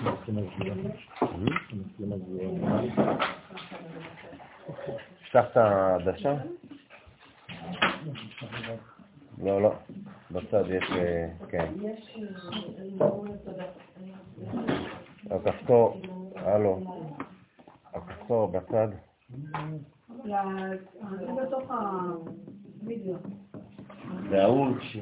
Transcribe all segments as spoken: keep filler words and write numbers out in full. אפשרת הדשה? לא, לא. בצד יש... כן. הכפתור... הלו. הכפתור בצד. זה בתוך הווידאו. זה האור ש...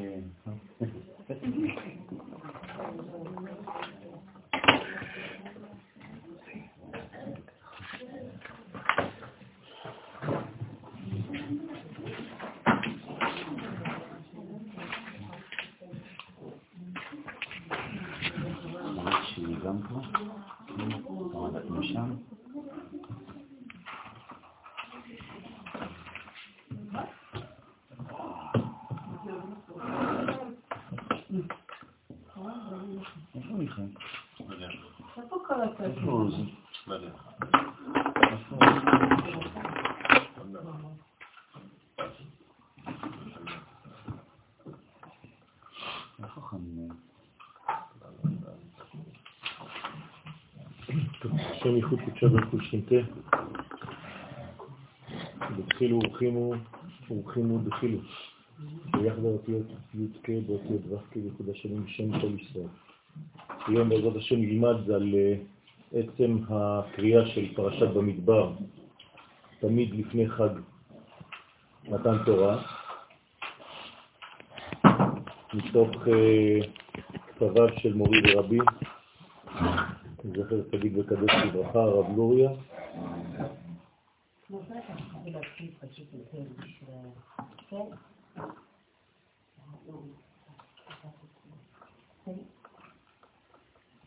איכות קודשה ברכות שנתה בבחילו ורחימו ורחימו בבחילו ויחד האותיות י"ק באותיות ו"ק בקודש שנים שם כל ישראל. היום בעזרת השם נלמד על עצם הקריאה של פרשת במדבר, תמיד לפני חג מתן תורה, מתוך כתביו של מורי ורבי זכר צדיק וקדוש לברכה, הרב גוריה.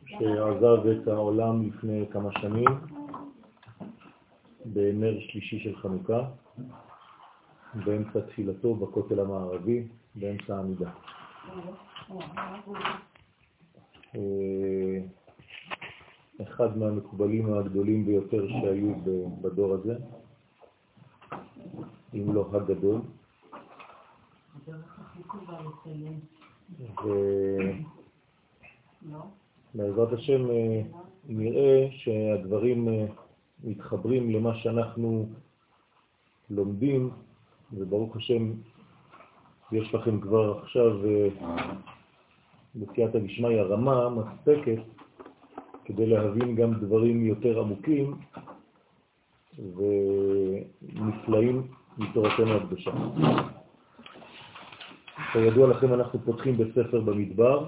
שעזב את העולם לפני כמה שנים, בנר שלישי של חנוכה, באמצע תפילתו בכותל המערבי, באמצע העמידה. אחד מהמקובלים הגדולים ביותר שהיו בדור הזה, אם לא הגדול. בעזרת השם נראה שהדברים מתחברים למה שאנחנו לומדים, וברוך השם יש לכם כבר עכשיו בסייעתא דשמיא הרמה מספקת כדי להבין גם דברים יותר עמוקים ונפלאים מתורתנו הקדושה. כידוע לכם, אנחנו פותחים בספר במדבר,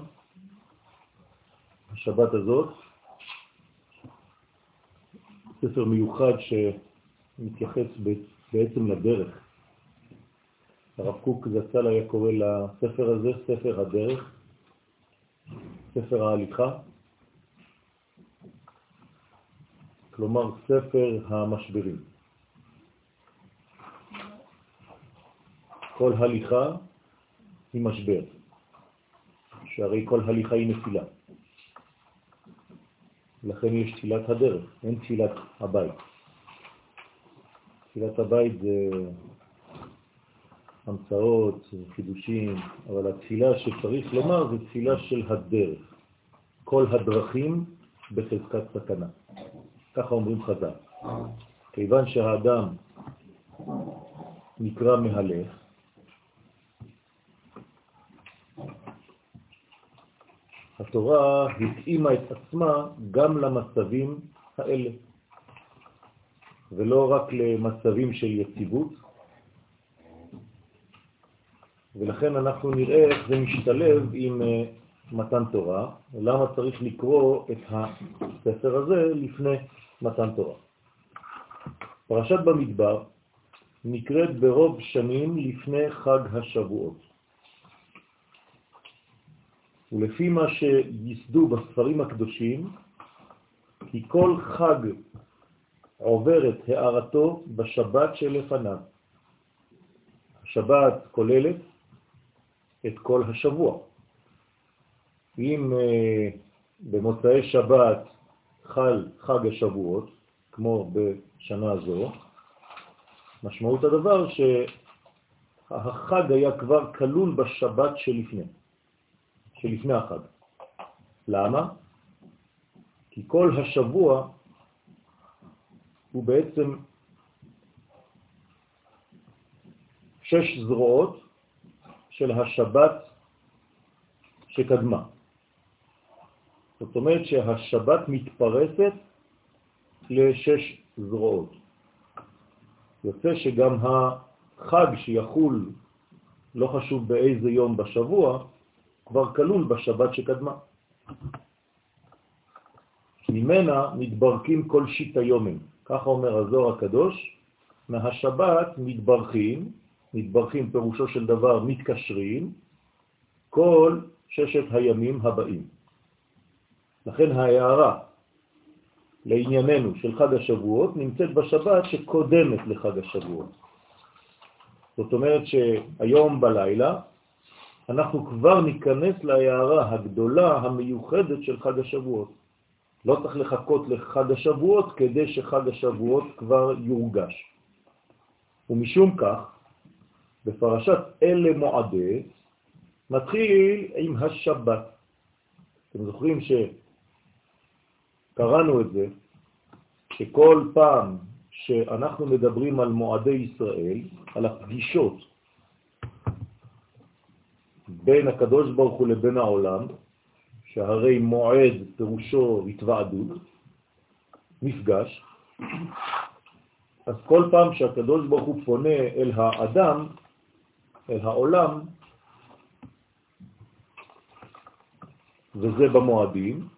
השבת הזאת, ספר מיוחד שמתייחס בעצם לדרך. הרב קוק זצ"ל היה קורא לספר הזה ספר הדרך, ספר ההליכה, כלומר ספר המשברים. כל הליכה היא משבר, שהרי כל הליכה היא נפילה. לכן יש תפילת הדרך, אין תפילת הבית. תפילת הבית זה המצאות, חידושים, אבל התפילה שצריך לומר זה תפילה של הדרך. כל הדרכים בחזקת סכנה. ככה אומרים חז"ל. כיוון שהאדם נקרא מהלך, התורה התאימה את עצמה גם למצבים האלה, ולא רק למצבים של יציבות, ולכן אנחנו נראה איך זה משתלב עם מתן תורה, למה צריך לקרוא את הספר הזה לפני מתן תורה. פרשת במדבר נקראת ברוב שנים לפני חג השבועות. ולפי מה שיסדו בספרים הקדושים, כי כל חג עובר את הערתו בשבת שלפניו. השבת כוללת את כל השבוע. אם במוצאי שבת חל חג השבועות, כמו בשנה זו, משמעות הדבר שהחג היה כבר כלול בשבת שלפני, שלפני החג. למה? כי כל השבוע הוא בעצם שש זרועות של השבת שקדמה. זאת אומרת שהשבת מתפרסת לשש זרועות. יוצא שגם החג שיחול, לא חשוב באיזה יום בשבוע, כבר כלול בשבת שקדמה. ממנה מתברכים כל שית היומים. ככה אומר הזוהר הקדוש, מהשבת מתברכים, מתברכים פירושו של דבר מתקשרים, כל ששת הימים הבאים. לכן ההערה לענייננו של חג השבועות נמצאת בשבת שקודמת לחג השבועות. זאת אומרת שהיום בלילה אנחנו כבר ניכנס להערה הגדולה המיוחדת של חג השבועות. לא צריך לחכות לחג השבועות כדי שחג השבועות כבר יורגש. ומשום כך, בפרשת אלה מועדי, מתחיל עם השבת. אתם זוכרים שקראנו את זה, שכל פעם שאנחנו מדברים על מועדי ישראל, על הפגישות בין הקדוש ברוך הוא לבין העולם, שהרי מועד פירושו התוועדות, מפגש, אז כל פעם שהקדוש ברוך הוא פונה אל האדם, אל העולם, וזה במועדים,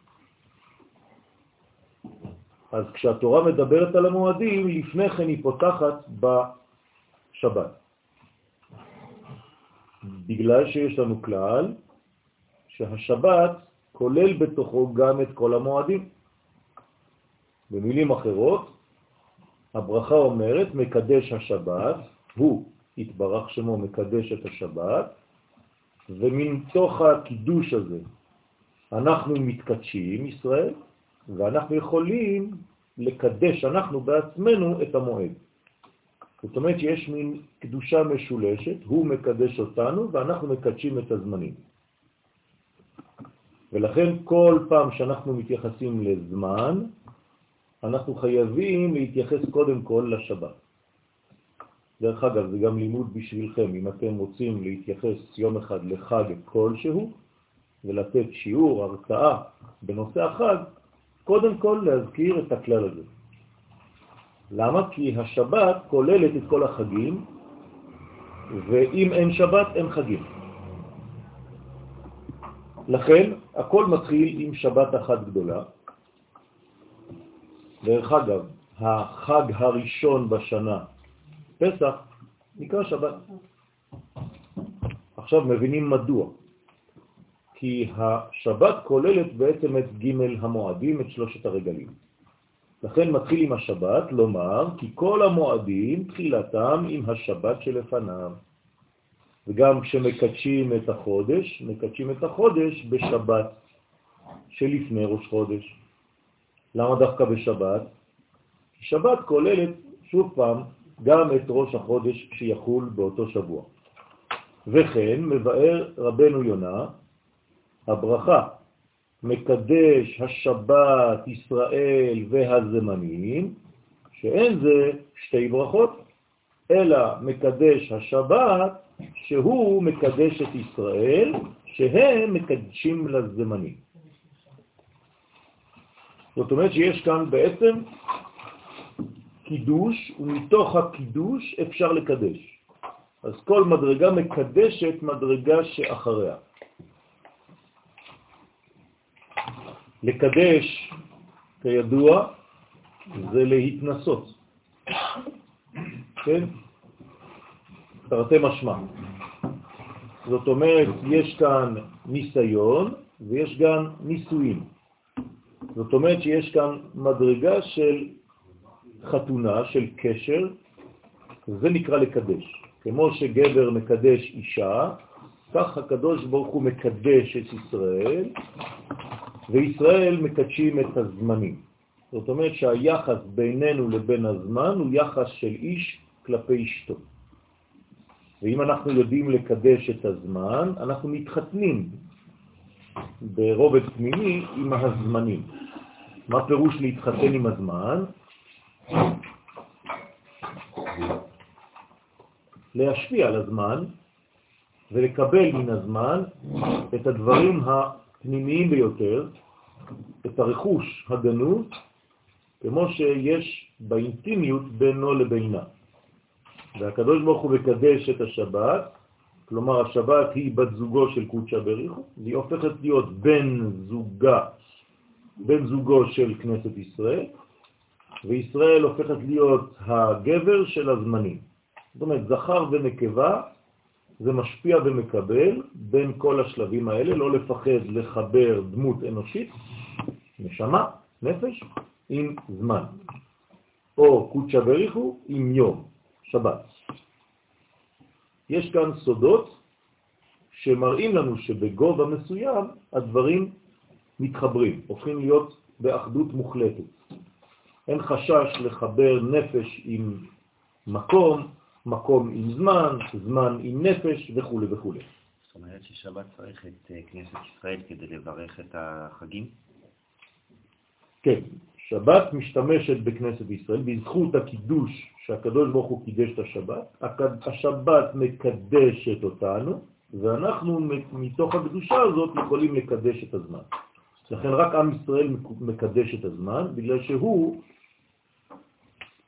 אז כשהתורה מדברת על המועדים, לפני כן היא פותחת בשבת. בגלל שיש לנו כלל, שהשבת כולל בתוכו גם את כל המועדים. במילים אחרות, הברכה אומרת, מקדש השבת, הוא התברך שמו מקדש את השבת, ומתוך הקידוש הזה, אנחנו מתקדשים ישראל, ואנחנו יכולים לקדש אנחנו בעצמנו את המועד. זאת אומרת שיש מין קדושה משולשת, הוא מקדש אותנו ואנחנו מקדשים את הזמנים. ולכן כל פעם שאנחנו מתייחסים לזמן, אנחנו חייבים להתייחס קודם כל לשבת. דרך אגב, זה גם לימוד בשבילכם, אם אתם רוצים להתייחס יום אחד לחג כלשהו, ולתת שיעור, הרצאה בנושא החג, קודם כל להזכיר את הכלל הזה. למה? כי השבת כוללת את כל החגים, ואם אין שבת, אין חגים. לכן, הכל מתחיל עם שבת אחת גדולה. דרך אגב, החג הראשון בשנה, פסח, נקרא שבת. עכשיו מבינים מדוע. כי השבת כוללת בעצם את ג' המועדים, את שלושת הרגלים. לכן מתחיל עם השבת, לומר, כי כל המועדים תחילתם עם השבת שלפניו. וגם כשמקדשים את החודש, מקדשים את החודש בשבת שלפני ראש חודש. למה דווקא בשבת? שבת כוללת, שוב פעם, גם את ראש החודש שיחול באותו שבוע. וכן מבאר רבנו יונה, הברכה מקדש השבת ישראל והזמנים, שאין זה שתי ברכות, אלא מקדש השבת שהוא מקדש את ישראל, שהם מקדשים לזמנים. זאת אומרת שיש כאן בעצם קידוש, ומתוך הקידוש אפשר לקדש. אז כל מדרגה מקדשת מדרגה שאחריה. לקדש, כידוע, זה להתנסות, כן? תרתי משמע. זאת אומרת, יש כאן ניסיון ויש כאן ניסויים. זאת אומרת שיש כאן מדרגה של חתונה, של קשר, זה נקרא לקדש. כמו שגבר מקדש אישה, כך הקדוש ברוך הוא מקדש את ישראל, וישראל מקדשים את הזמנים. זאת אומרת שהיחס בינינו לבין הזמן הוא יחס של איש כלפי אשתו. ואם אנחנו יודעים לקדש את הזמן, אנחנו מתחתנים ברובד פנימי עם הזמנים. מה פירוש להתחתן עם הזמן? להשפיע על הזמן ולקבל מן הזמן את הדברים הפנימיים ביותר, את הרכוש הגנוז, כמו שיש באינטימיות בינו לבינה. והקדוש ברוך הוא מקדש את השבת, כלומר השבת היא בת זוגו של קודשא בריך הוא, היא הופכת להיות בן זוגה, בן זוגו של כנסת ישראל, וישראל הופכת להיות הגבר של הזמנים. זאת אומרת, זכר ונקבה, זה משפיע ומקבל בין כל השלבים האלה, לא לפחד לחבר דמות אנושית, נשמה, נפש, עם זמן, או קודשא בריך הוא עם יום, שבת. יש כאן סודות שמראים לנו שבגובה מסוים הדברים מתחברים, הופכים להיות באחדות מוחלטת. אין חשש לחבר נפש עם מקום, מקום עם זמן, זמן עם נפש וכו' וכו'. זאת אומרת ששבת צריך את כנסת ישראל כדי לברך את החגים? כן, שבת משתמשת בכנסת ישראל בזכות הקידוש שהקדוש ברוך הוא קידש את השבת. השבת מקדשת אותנו, ואנחנו מתוך הקדושה הזאת יכולים לקדש את הזמן. לכן רק עם ישראל מקדש את הזמן, בגלל שהוא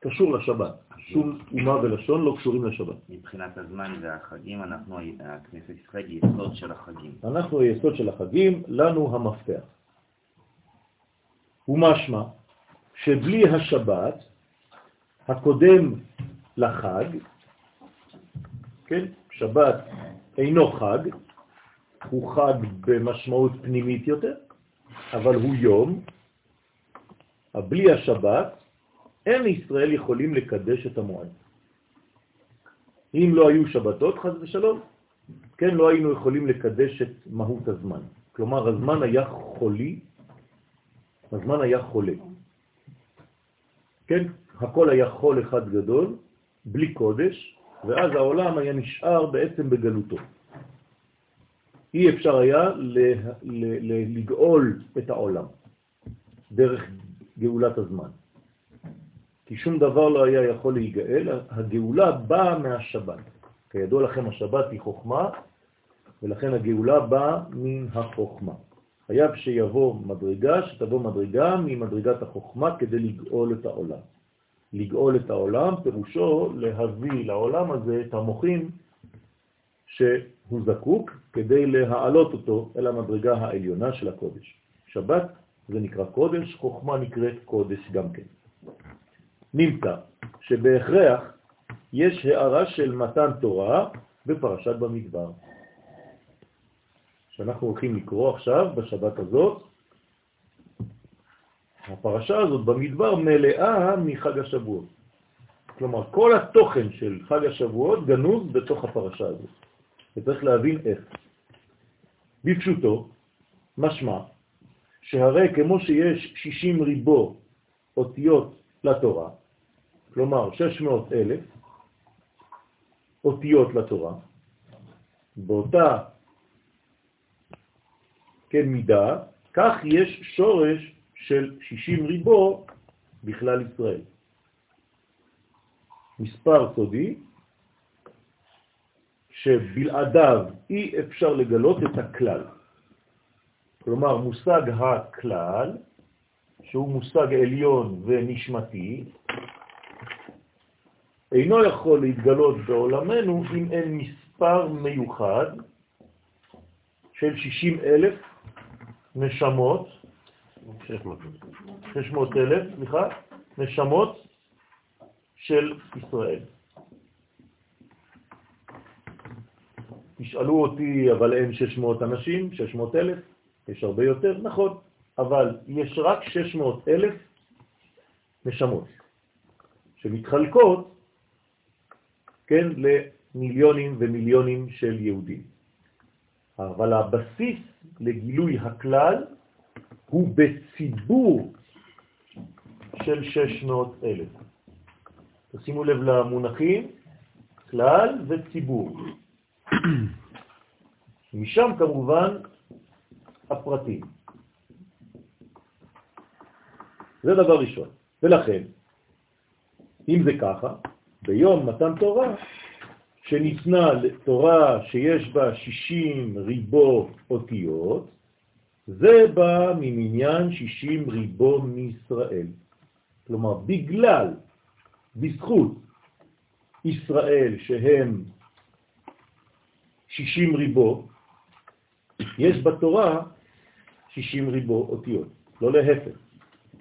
קשור לשבת. שום אומה ולשון לא קשורים לשבת. מבחינת הזמן והחגים, אנחנו, הכנסת ישראל, יסוד של החגים. אנחנו יסוד של החגים, לנו המפתח. ומשמע שבלי השבת, הקודם לחג, כן? שבת אינו חג, הוא חג במשמעות פנימית יותר, אבל הוא יום. בלי השבת, אין ישראל יכולים לקדש את המועד. אם לא היו שבתות, חז ושלום, כן, לא היינו יכולים לקדש את מהות הזמן. כלומר, הזמן היה חולי, הזמן היה חולה. כן? הכל היה חול אחד גדול, בלי קודש, ואז העולם היה נשאר בעצם בגלותו. אי אפשר היה לגאול את העולם דרך גאולת הזמן. כי שום דבר לא היה יכול להיגאל, הגאולה באה מהשבת. כידוע לכם, השבת היא חוכמה, ולכן הגאולה באה מן החוכמה. היה שיבוא מדרגה, שתבוא מדרגה ממדרגת החוכמה כדי לגאול את העולם. לגאול את העולם, פירושו להביא לעולם הזה את המוחים שהוא זקוק כדי להעלות אותו אל המדרגה העליונה של הקודש. שבת זה נקרא קודש, חוכמה נקראת קודש גם כן. נמצא שבהכרח יש הערה של מתן תורה בפרשת במדבר, שאנחנו הולכים לקרוא עכשיו בשבת הזאת. הפרשה הזאת במדבר מלאה מחג השבועות. כלומר, כל התוכן של חג השבועות גנוז בתוך הפרשה הזאת. וצריך להבין איך. בפשוטו, משמע, שהרי כמו שיש שישים ריבו אותיות לתורה, כלומר שש מאות אלף אותיות לתורה, באותה כן מידה, כך יש שורש של שישים ריבו בכלל ישראל. מספר סודי שבלעדיו אי אפשר לגלות את הכלל. כלומר, מושג הכלל, שהוא מושג עליון ונשמתי, אינו יכול להתגלות בעולמנו אם אין מספר מיוחד של שישים אלף נשמות, שש מאות אלף, סליחה, נשמות של ישראל. תשאלו אותי, אבל אין שש מאות אנשים, שש מאות אלף, יש הרבה יותר, נכון, אבל יש רק שש מאות אלף נשמות שמתחלקות, כן, למיליונים ומיליונים של יהודים. אבל הבסיס לגילוי הכלל הוא בציבור של שש מאות אלף. תשימו לב למונחים, כלל וציבור. משם כמובן הפרטים. זה דבר ראשון. ולכן, אם זה ככה, ביום מתן תורה, שניתנה לתורה שיש בה שישים ריבו אותיות, זה בא ממניין שישים ריבו מישראל. כלומר, בגלל, בזכות ישראל שהם שישים ריבו, יש בתורה שישים ריבו אותיות, לא להפך.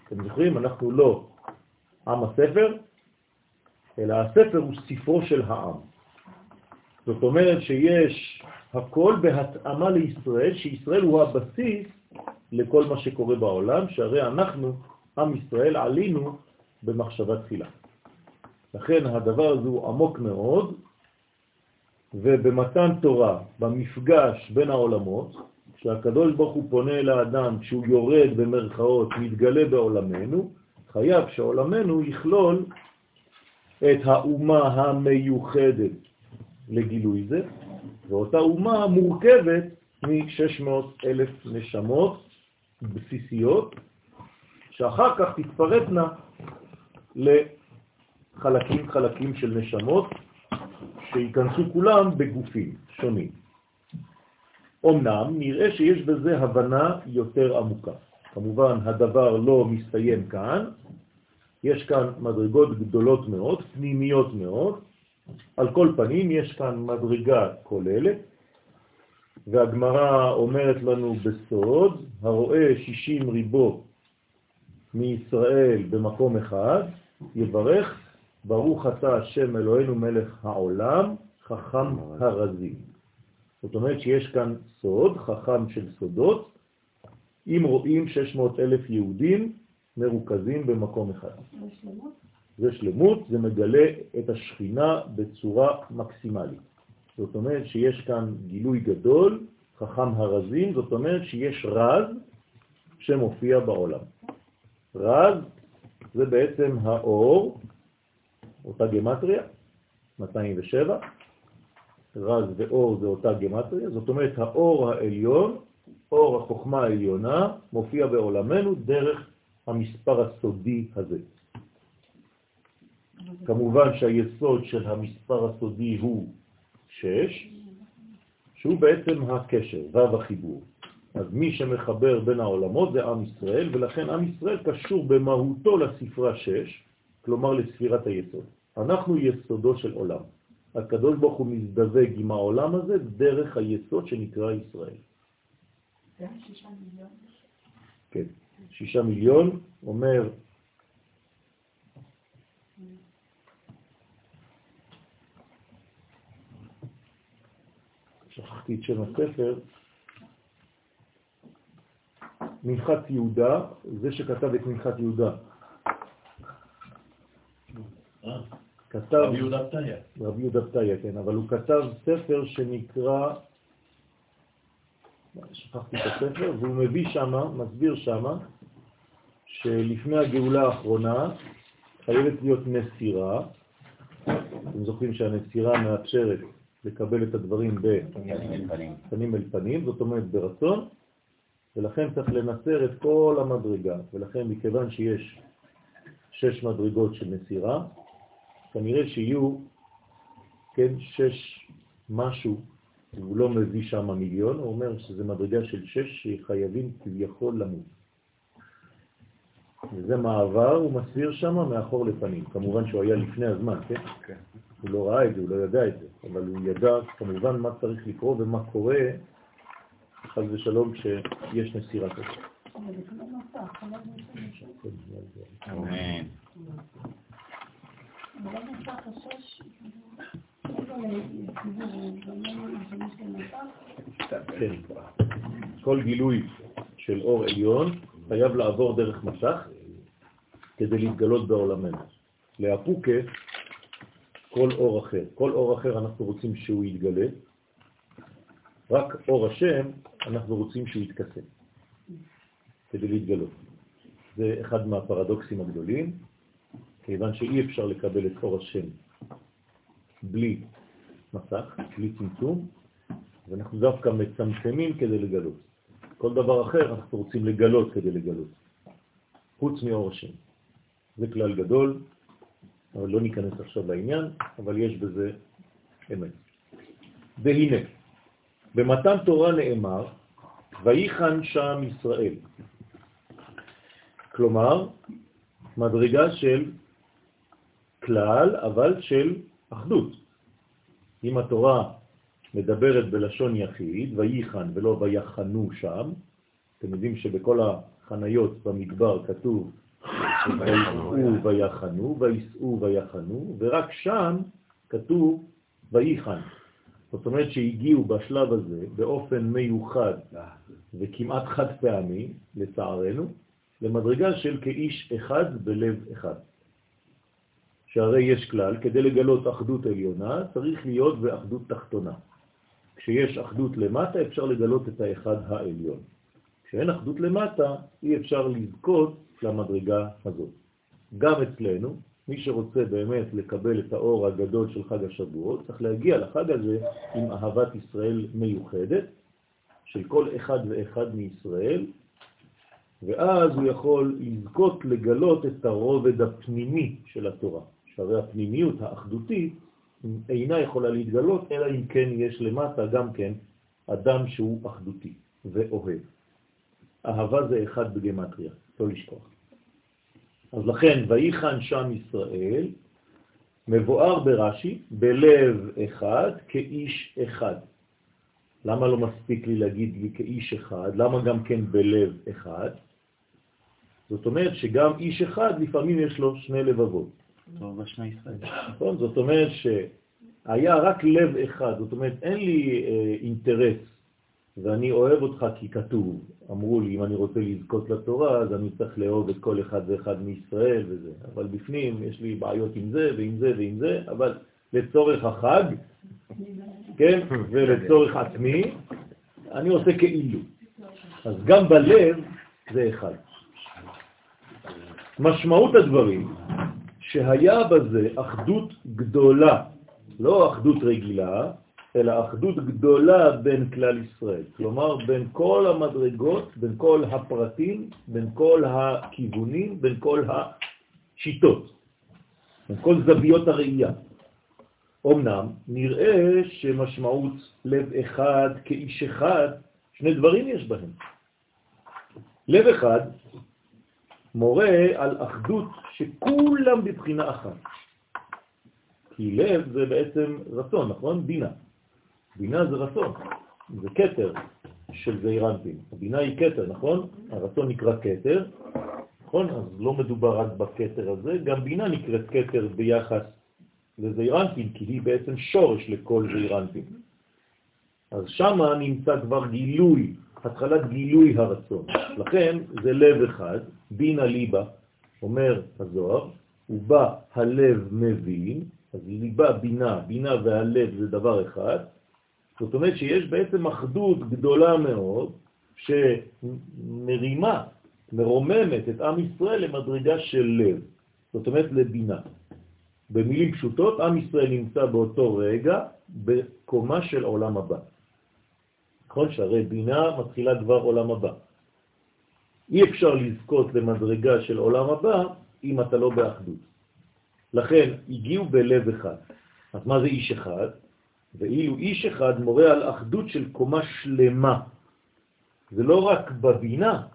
אתם זוכרים, אנחנו לא עם הספר, אלא הספר הוא ספרו של העם. זאת אומרת שיש הכל בהתאמה לישראל, שישראל הוא הבסיס לכל מה שקורה בעולם, שהרי אנחנו, עם ישראל, עלינו במחשבה תחילה. לכן הדבר הזה הוא עמוק מאוד, ובמתן תורה, במפגש בין העולמות, כשהקדוש ברוך הוא פונה לאדם, כשהוא יורד במרכאות, מתגלה בעולמנו, חייב שעולמנו יכלול את האומה המיוחדת לגילוי זה, ואותה אומה מורכבת מ-שש מאות אלף נשמות בסיסיות, שאחר כך תתפרטנה לחלקים חלקים של נשמות, שיכנסו כולם בגופים שונים. אמנם נראה שיש בזה הבנה יותר עמוקה. כמובן הדבר לא מסתיים כאן, יש כאן מדרגות גדולות מאוד, פנימיות מאוד, על כל פנים יש כאן מדרגה כוללת, והגמרא אומרת לנו בסוד, הרואה שישים ריבו מישראל במקום אחד, יברך, ברוך אתה השם אלוהינו מלך העולם, חכם הרזים. זאת אומרת שיש כאן סוד, חכם של סודות, אם רואים שש מאות אלף יהודים מרוכזים במקום אחד. זה שלמות? זה שלמות, זה מגלה את השכינה בצורה מקסימלית. זאת אומרת שיש כאן גילוי גדול, חכם הרזים, זאת אומרת שיש רז שמופיע בעולם. רז זה בעצם האור, אותה גמטריה, מאתיים ושבע, רז ואור זה אותה גמטריה, זאת אומרת האור העליון, אור החוכמה העליונה, מופיע בעולמנו דרך המספר הסודי הזה. כמובן שהיסוד של המספר הסודי הוא שש, שהוא בעצם הקשר, וו החיבור. אז מי שמחבר בין העולמות זה עם ישראל, ולכן עם ישראל קשור במהותו לספרה שש, כלומר לספירת היסוד. אנחנו יסודו של עולם. הקדוש ברוך הוא מזדווג עם העולם הזה דרך היסוד שנקרא ישראל. זה שישה מיליון? כן. שישה מיליון אומר שכחתי את שם הספר, מנחת יהודה, זה שכתב את מנחת יהודה. כתב רבי יהודה פתיה. רבי יהודה פתיה, כן, אבל הוא כתב ספר שנקרא, שכחתי את הספר, והוא מביא שמה, מסביר שמה, שלפני הגאולה האחרונה חייבת להיות נסירה. אתם זוכרים שהנסירה מאפשרת לקבל את הדברים בפנים אל פנים, זאת אומרת ברצון, ולכן צריך לנסר את כל המדרגה, ולכן מכיוון שיש שש מדרגות של נסירה, כנראה שיהיו, כן, שש משהו, הוא לא מביא שם מיליון, הוא אומר שזה מדרגה של שש שחייבים כביכול למות. וזה מעבר, הוא מסביר שם מאחור לפנים, כמובן שהוא היה לפני הזמן, כן? כן. Okay. הוא לא ראה את זה, הוא לא ידע את זה, אבל הוא ידע כמובן מה צריך לקרוא ומה קורה, חס ושלום, כשיש נסירה כזאת. אבל זה כמובן נוסח, חלק נוסח. אמן. אבל נוסח השש, כל גילוי של אור עליון חייב לעבור דרך מסך כדי להתגלות בעולמנו. לאפוקה כל אור אחר, כל אור אחר אנחנו רוצים שהוא יתגלה, רק אור השם אנחנו רוצים שהוא יתכסה כדי להתגלות. זה אחד מהפרדוקסים הגדולים, כיוון שאי אפשר לקבל את אור השם בלי מסך, בלי צמצום, ואנחנו דווקא מצמצמים כדי לגלות. כל דבר אחר אנחנו רוצים לגלות כדי לגלות. חוץ מהורשים. זה כלל גדול, אבל לא ניכנס עכשיו לעניין, אבל יש בזה אמת. והנה, במתן תורה נאמר, ויחן שם ישראל. כלומר, מדרגה של כלל, אבל של אחדות. אם התורה מדברת בלשון יחיד, ויחן ולא ויחנו שם, אתם יודעים שבכל החניות במדבר כתוב ויחנו ויחנו, ויסעו ויחנו, ורק שם כתוב ויחן. זאת אומרת שהגיעו בשלב הזה באופן מיוחד וכמעט חד פעמי, לצערנו, למדרגה של כאיש אחד בלב אחד. שהרי יש כלל, כדי לגלות אחדות עליונה צריך להיות באחדות תחתונה. כשיש אחדות למטה אפשר לגלות את האחד העליון. כשאין אחדות למטה אי אפשר לזכות למדרגה הזאת. גם אצלנו, מי שרוצה באמת לקבל את האור הגדול של חג השבועות, צריך להגיע לחג הזה עם אהבת ישראל מיוחדת, של כל אחד ואחד מישראל, ואז הוא יכול לזכות לגלות את הרובד הפנימי של התורה. שהרי הפנימיות האחדותית אינה יכולה להתגלות, אלא אם כן יש למטה גם כן אדם שהוא אחדותי ואוהב. אהבה זה אחד בגמטריה, לא לשכוח. אז לכן, ויחן שם ישראל, מבואר ברש"י, בלב אחד כאיש אחד. למה לא מספיק לי להגיד לי כאיש אחד? למה גם כן בלב אחד? זאת אומרת שגם איש אחד לפעמים יש לו שני לבבות. זאת אומרת שהיה רק לב אחד, זאת אומרת אין לי אינטרס ואני אוהב אותך כי כתוב. אמרו לי אם אני רוצה לזכות לתורה אז אני צריך לאהוב את כל אחד ואחד מישראל וזה. אבל בפנים יש לי בעיות עם זה ועם זה ועם זה, אבל לצורך החג, כן, ולצורך עצמי, אני עושה כאילו. אז גם בלב זה אחד. משמעות הדברים, שהיה בזה אחדות גדולה, לא אחדות רגילה, אלא אחדות גדולה בין כלל ישראל. כלומר, בין כל המדרגות, בין כל הפרטים, בין כל הכיוונים, בין כל השיטות, בין כל זוויות הראייה. אמנם נראה שמשמעות לב אחד כאיש אחד, שני דברים יש בהם. לב אחד מורה על אחדות שכולם בבחינה אחת. כי לב זה בעצם רצון, נכון? בינה. בינה זה רצון, זה קטר של זעירנטים. הבינה היא קטר, נכון? הרצון נקרא קטר, נכון? אז לא מדובר רק בקטר הזה, גם בינה נקראת קטר ביחס לזעירנטים, כי היא בעצם שורש לכל זעירנטים. אז שם נמצא כבר גילוי, התחלת גילוי הרצון. לכן זה לב אחד, בינה ליבה, אומר הזוהר, ובה הלב מבין, אז ליבה בינה, בינה והלב זה דבר אחד. זאת אומרת שיש בעצם אחדות גדולה מאוד, שמרימה, מרוממת את עם ישראל למדרגה של לב, זאת אומרת לבינה. במילים פשוטות, עם ישראל נמצא באותו רגע בקומה של עולם הבא. נכון שהרי בינה מתחילה כבר עולם הבא. אי אפשר לזכות למדרגה של עולם הבא אם אתה לא באחדות. לכן הגיעו בלב אחד. אז מה זה איש אחד? ואילו איש אחד מורה על אחדות של קומה שלמה. זה לא רק בבינה,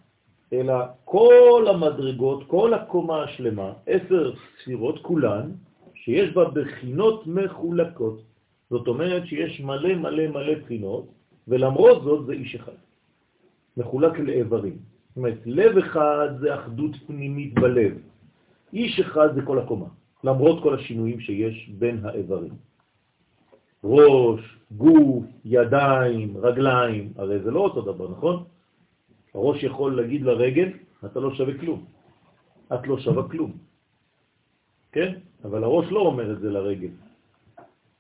אלא כל המדרגות, כל הקומה השלמה, עשר ספירות כולן, שיש בה בחינות מחולקות. זאת אומרת שיש מלא מלא מלא בחינות, ולמרות זאת זה איש אחד. מחולק לאיברים. זאת אומרת, לב אחד זה אחדות פנימית בלב. איש אחד זה כל הקומה, למרות כל השינויים שיש בין האיברים. ראש, גוף, ידיים, רגליים, הרי זה לא אותו דבר, נכון? הראש יכול להגיד לרגל, אתה לא שווה כלום. את לא שווה כלום. כן? אבל הראש לא אומר את זה לרגל.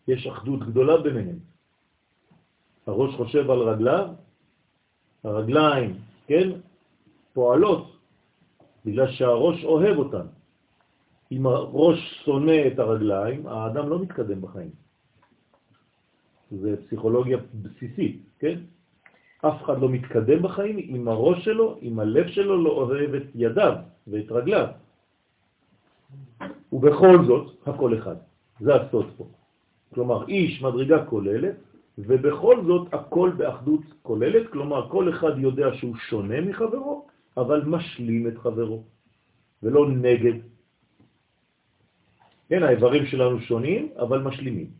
יש אחדות גדולה ביניהם. הראש חושב על רגליו, הרגליים, כן? פועלות, בגלל שהראש אוהב אותן. אם הראש שונא את הרגליים, האדם לא מתקדם בחיים. זה פסיכולוגיה בסיסית, כן? אף אחד לא מתקדם בחיים אם הראש שלו, אם הלב שלו לא אוהב את ידיו ואת רגליו. ובכל זאת, הכל אחד. זה הסוד פה. כלומר, איש מדרגה כוללת, ובכל זאת הכל באחדות כוללת, כלומר, כל אחד יודע שהוא שונה מחברו, אבל משלים את חברו, ולא נגד. כן, האיברים שלנו שונים, אבל משלימים.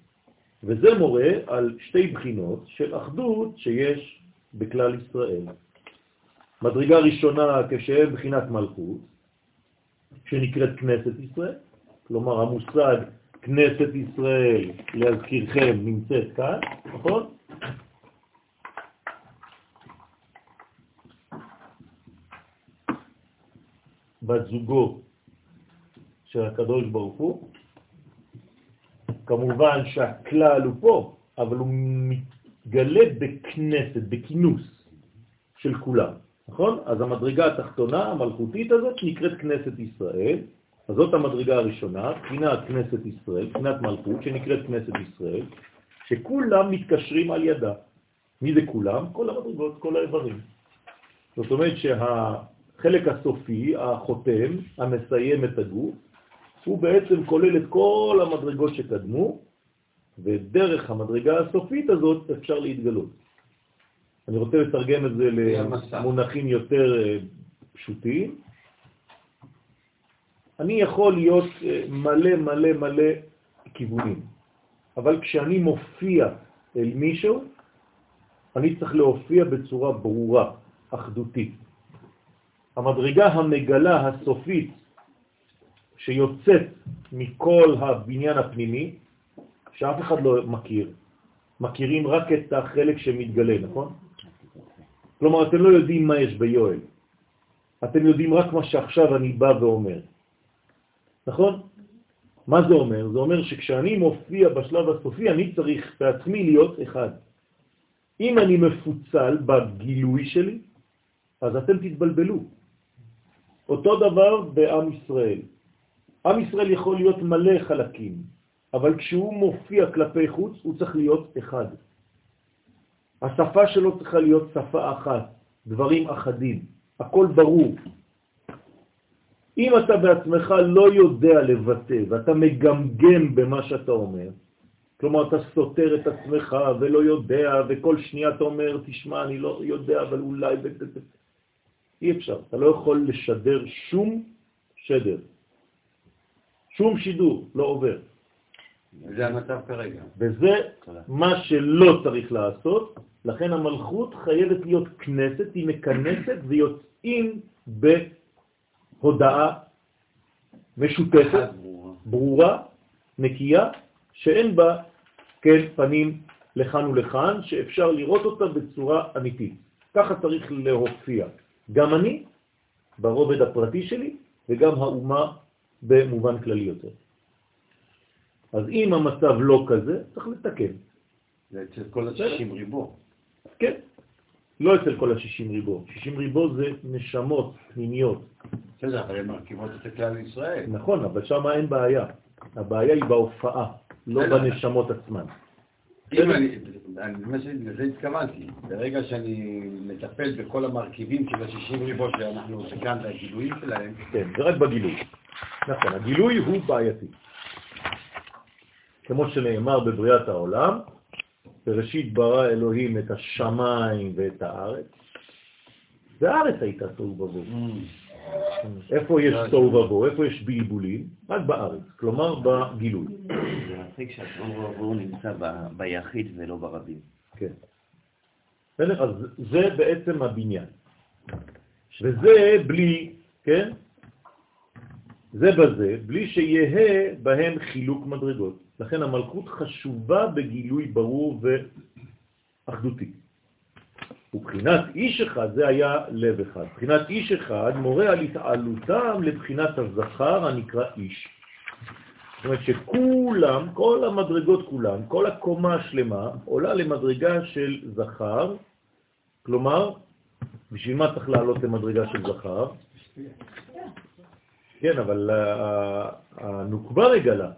וזה מורה על שתי בחינות של אחדות שיש בכלל ישראל. מדרגה ראשונה כשהם בחינת מלכות, שנקראת כנסת ישראל, כלומר המושג כנסת ישראל, להזכירכם, נמצאת כאן, נכון? בת זוגו של הקדוש ברוך הוא, כמובן שהכלל הוא פה, אבל הוא מתגלה בכנסת, בכינוס של כולם, נכון? אז המדרגה התחתונה, המלכותית הזאת, נקראת כנסת ישראל. אז זאת המדרגה הראשונה, בחינת כנסת ישראל, בחינת מלכות, שנקראת כנסת ישראל, שכולם מתקשרים על ידה. מי זה כולם? כל המדרגות, כל האיברים. זאת אומרת שהחלק הסופי, החותם, המסיים את הגוף, הוא בעצם כולל את כל המדרגות שקדמו, ודרך המדרגה הסופית הזאת אפשר להתגלות. אני רוצה לתרגם את זה למונחים יותר פשוטים. אני יכול להיות מלא מלא מלא כיוונים, אבל כשאני מופיע אל מישהו, אני צריך להופיע בצורה ברורה, אחדותית. המדרגה המגלה הסופית שיוצאת מכל הבניין הפנימי, שאף אחד לא מכיר, מכירים רק את החלק שמתגלה, נכון? כלומר, אתם לא יודעים מה יש ביואל, אתם יודעים רק מה שעכשיו אני בא ואומר. נכון? מה זה אומר? זה אומר שכשאני מופיע בשלב הסופי, אני צריך בעצמי להיות אחד. אם אני מפוצל בגילוי שלי, אז אתם תתבלבלו. אותו דבר בעם ישראל. עם ישראל יכול להיות מלא חלקים, אבל כשהוא מופיע כלפי חוץ, הוא צריך להיות אחד. השפה שלו צריכה להיות שפה אחת, דברים אחדים, הכל ברור. אם אתה בעצמך לא יודע לבטא ואתה מגמגם במה שאתה אומר, כלומר אתה סותר את עצמך ולא יודע, וכל שנייה אתה אומר, תשמע, אני לא יודע, אבל אולי... אי אפשר, אתה לא יכול לשדר שום שדר. שום שידור לא עובר. זה המצב כרגע. וזה מה שלא צריך לעשות, לכן המלכות חייבת להיות כנסת, היא מכנסת ויוצאים בפרק. הודעה משותפת, ברורה, נקייה, שאין בה כן פנים לכאן ולכאן, שאפשר לראות אותה בצורה אמיתית. ככה צריך להופיע. גם אני, ברובד הפרטי שלי, וגם האומה במובן כללי יותר. אז אם המצב לא כזה, צריך לתקן. זה אצל כל ה-שישים ריבו. כן, לא אצל כל ה-שישים ריבו. שישים ריבו זה נשמות פנימיות. בסדר, אבל הן מרכיבות את כלל ישראל. נכון, אבל שם אין בעיה. הבעיה היא בהופעה, לא בנשמות עצמן. לזה התכוונתי. ברגע שאני מטפל בכל המרכיבים של השישים ריבו שאנחנו עושים כאן את הגילויים שלהם. כן, זה רק בגילוי. נכון, הגילוי הוא בעייתי. כמו שנאמר בבריאת העולם, בראשית ברא אלוהים את השמיים ואת הארץ, והארץ הייתה תוהו ובוהו. איפה יש תוהו ובוהו? איפה יש בלבולים? רק בארץ, כלומר בגילוי. זה להציג שהתוהו ובוהו נמצא ביחיד ולא ברבים. כן. בסדר, אז זה בעצם הבניין. וזה בלי, כן? זה בזה, בלי שיהיה בהם חילוק מדרגות. לכן המלכות חשובה בגילוי ברור ואחדותי. ובחינת איש אחד, זה היה לב אחד. בחינת איש אחד מורה על התעלותם לבחינת הזכר הנקרא איש. זאת אומרת שכולם, כל המדרגות כולם, כל הקומה השלמה עולה למדרגה של זכר. כלומר, בשביל מה צריך לעלות למדרגה של זכר? כן, אבל הנוקבה רגלה.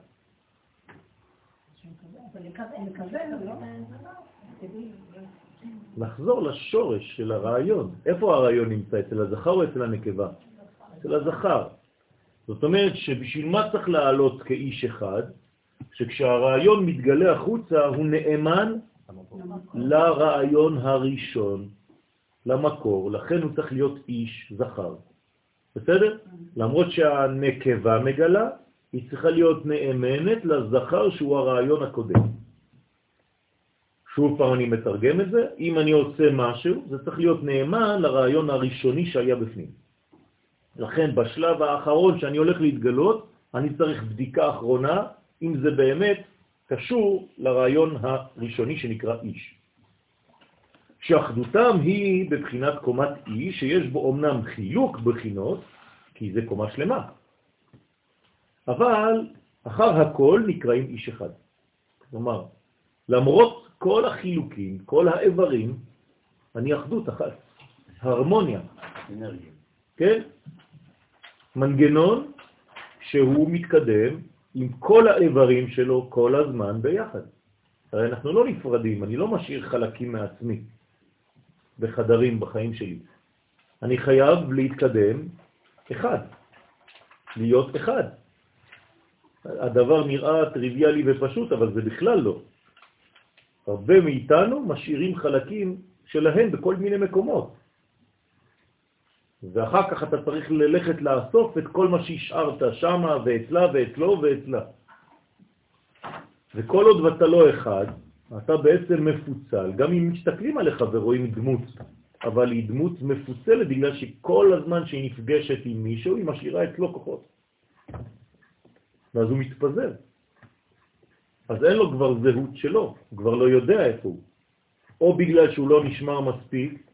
אבל לקבל, לקבל, לא... לחזור לשורש של הרעיון. איפה הרעיון נמצא? אצל הזכר או אצל הנקבה? אצל הזכר. זאת אומרת שבשביל מה צריך לעלות כאיש אחד, שכשהרעיון מתגלה החוצה הוא נאמן לרעיון הראשון, למקור, לכן הוא צריך להיות איש זכר. בסדר? למרות שהנקבה מגלה, היא צריכה להיות נאמנת לזכר שהוא הרעיון הקודם. שוב פעם אני מתרגם את זה, אם אני עושה משהו, זה צריך להיות נאמן לרעיון הראשוני שהיה בפנים. לכן בשלב האחרון שאני הולך להתגלות, אני צריך בדיקה אחרונה, אם זה באמת קשור לרעיון הראשוני שנקרא איש. שאחדותם היא בבחינת קומת אי, שיש בו אומנם חילוק בחינות, כי זה קומה שלמה. אבל אחר הכל נקראים איש אחד. כלומר, למרות כל החילוקים, כל האיברים, אני אחדות אחת. הרמוניה. אנרגיה. כן? מנגנון שהוא מתקדם עם כל האיברים שלו כל הזמן ביחד. הרי אנחנו לא נפרדים, אני לא משאיר חלקים מעצמי. בחדרים בחיים שלי. אני חייב להתקדם אחד, להיות אחד. הדבר נראה טריוויאלי ופשוט, אבל זה בכלל לא. הרבה מאיתנו משאירים חלקים שלהם בכל מיני מקומות. ואחר כך אתה צריך ללכת לאסוף את כל מה שהשארת שם ואצלה ואצלו ואצלה. וכל עוד ואתה לא אחד, אתה בעצם מפוצל, גם אם מסתכלים עליך ורואים דמות, אבל היא דמות מפוצלת בגלל שכל הזמן שהיא נפגשת עם מישהו, היא משאירה אצלו כוחות. ואז הוא מתפזר. אז אין לו כבר זהות שלו, הוא כבר לא יודע איפה הוא. או בגלל שהוא לא נשמר מספיק,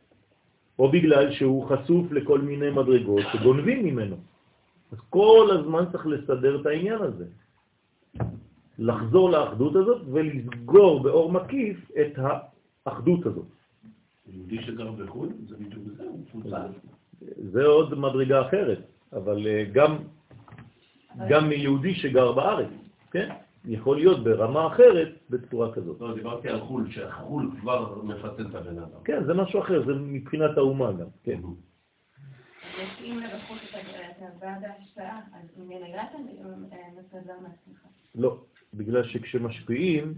או בגלל שהוא חשוף לכל מיני מדרגות שגונבים ממנו. אז כל הזמן צריך לסדר את העניין הזה. לחזור לאחדות הזאת ולסגור באור מקיף את האחדות הזאת. יהודי שגר בחו"ל, זה בדיוק זה, הוא מפוצל. זה עוד מדרגה אחרת, אבל גם גם יהודי שגר בארץ, כן? יכול להיות ברמה אחרת בצורה כזאת. לא, דיברתי על חו"ל, שהחו"ל כבר מפצל את הבן אדם. כן, זה משהו אחר, זה מבחינת האומה גם, כן. אז אם לרחות את הוועד ההשפעה, אז אם ילגעת, נפזר מהצליחה. לא. בגלל שכשמשפיעים,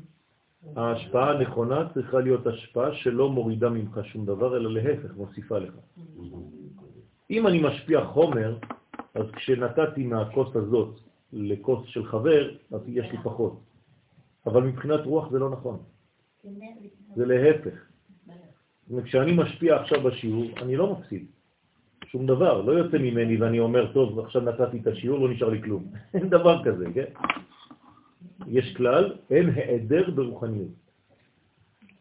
ההשפעה הנכונה צריכה להיות השפעה שלא מורידה ממך שום דבר, אלא להפך, מוסיפה לך. אם אני משפיע חומר, אז כשנתתי מהכוס הזאת לכוס של חבר, אז יש לי פחות. אבל מבחינת רוח זה לא נכון. זה להפך. כשאני משפיע עכשיו בשיעור, אני לא מפסיד. שום דבר, לא יוצא ממני ואני אומר, טוב, עכשיו נתתי את השיעור, לא נשאר לי כלום. אין דבר כזה, כן? יש כלל, אין העדר ברוחניות.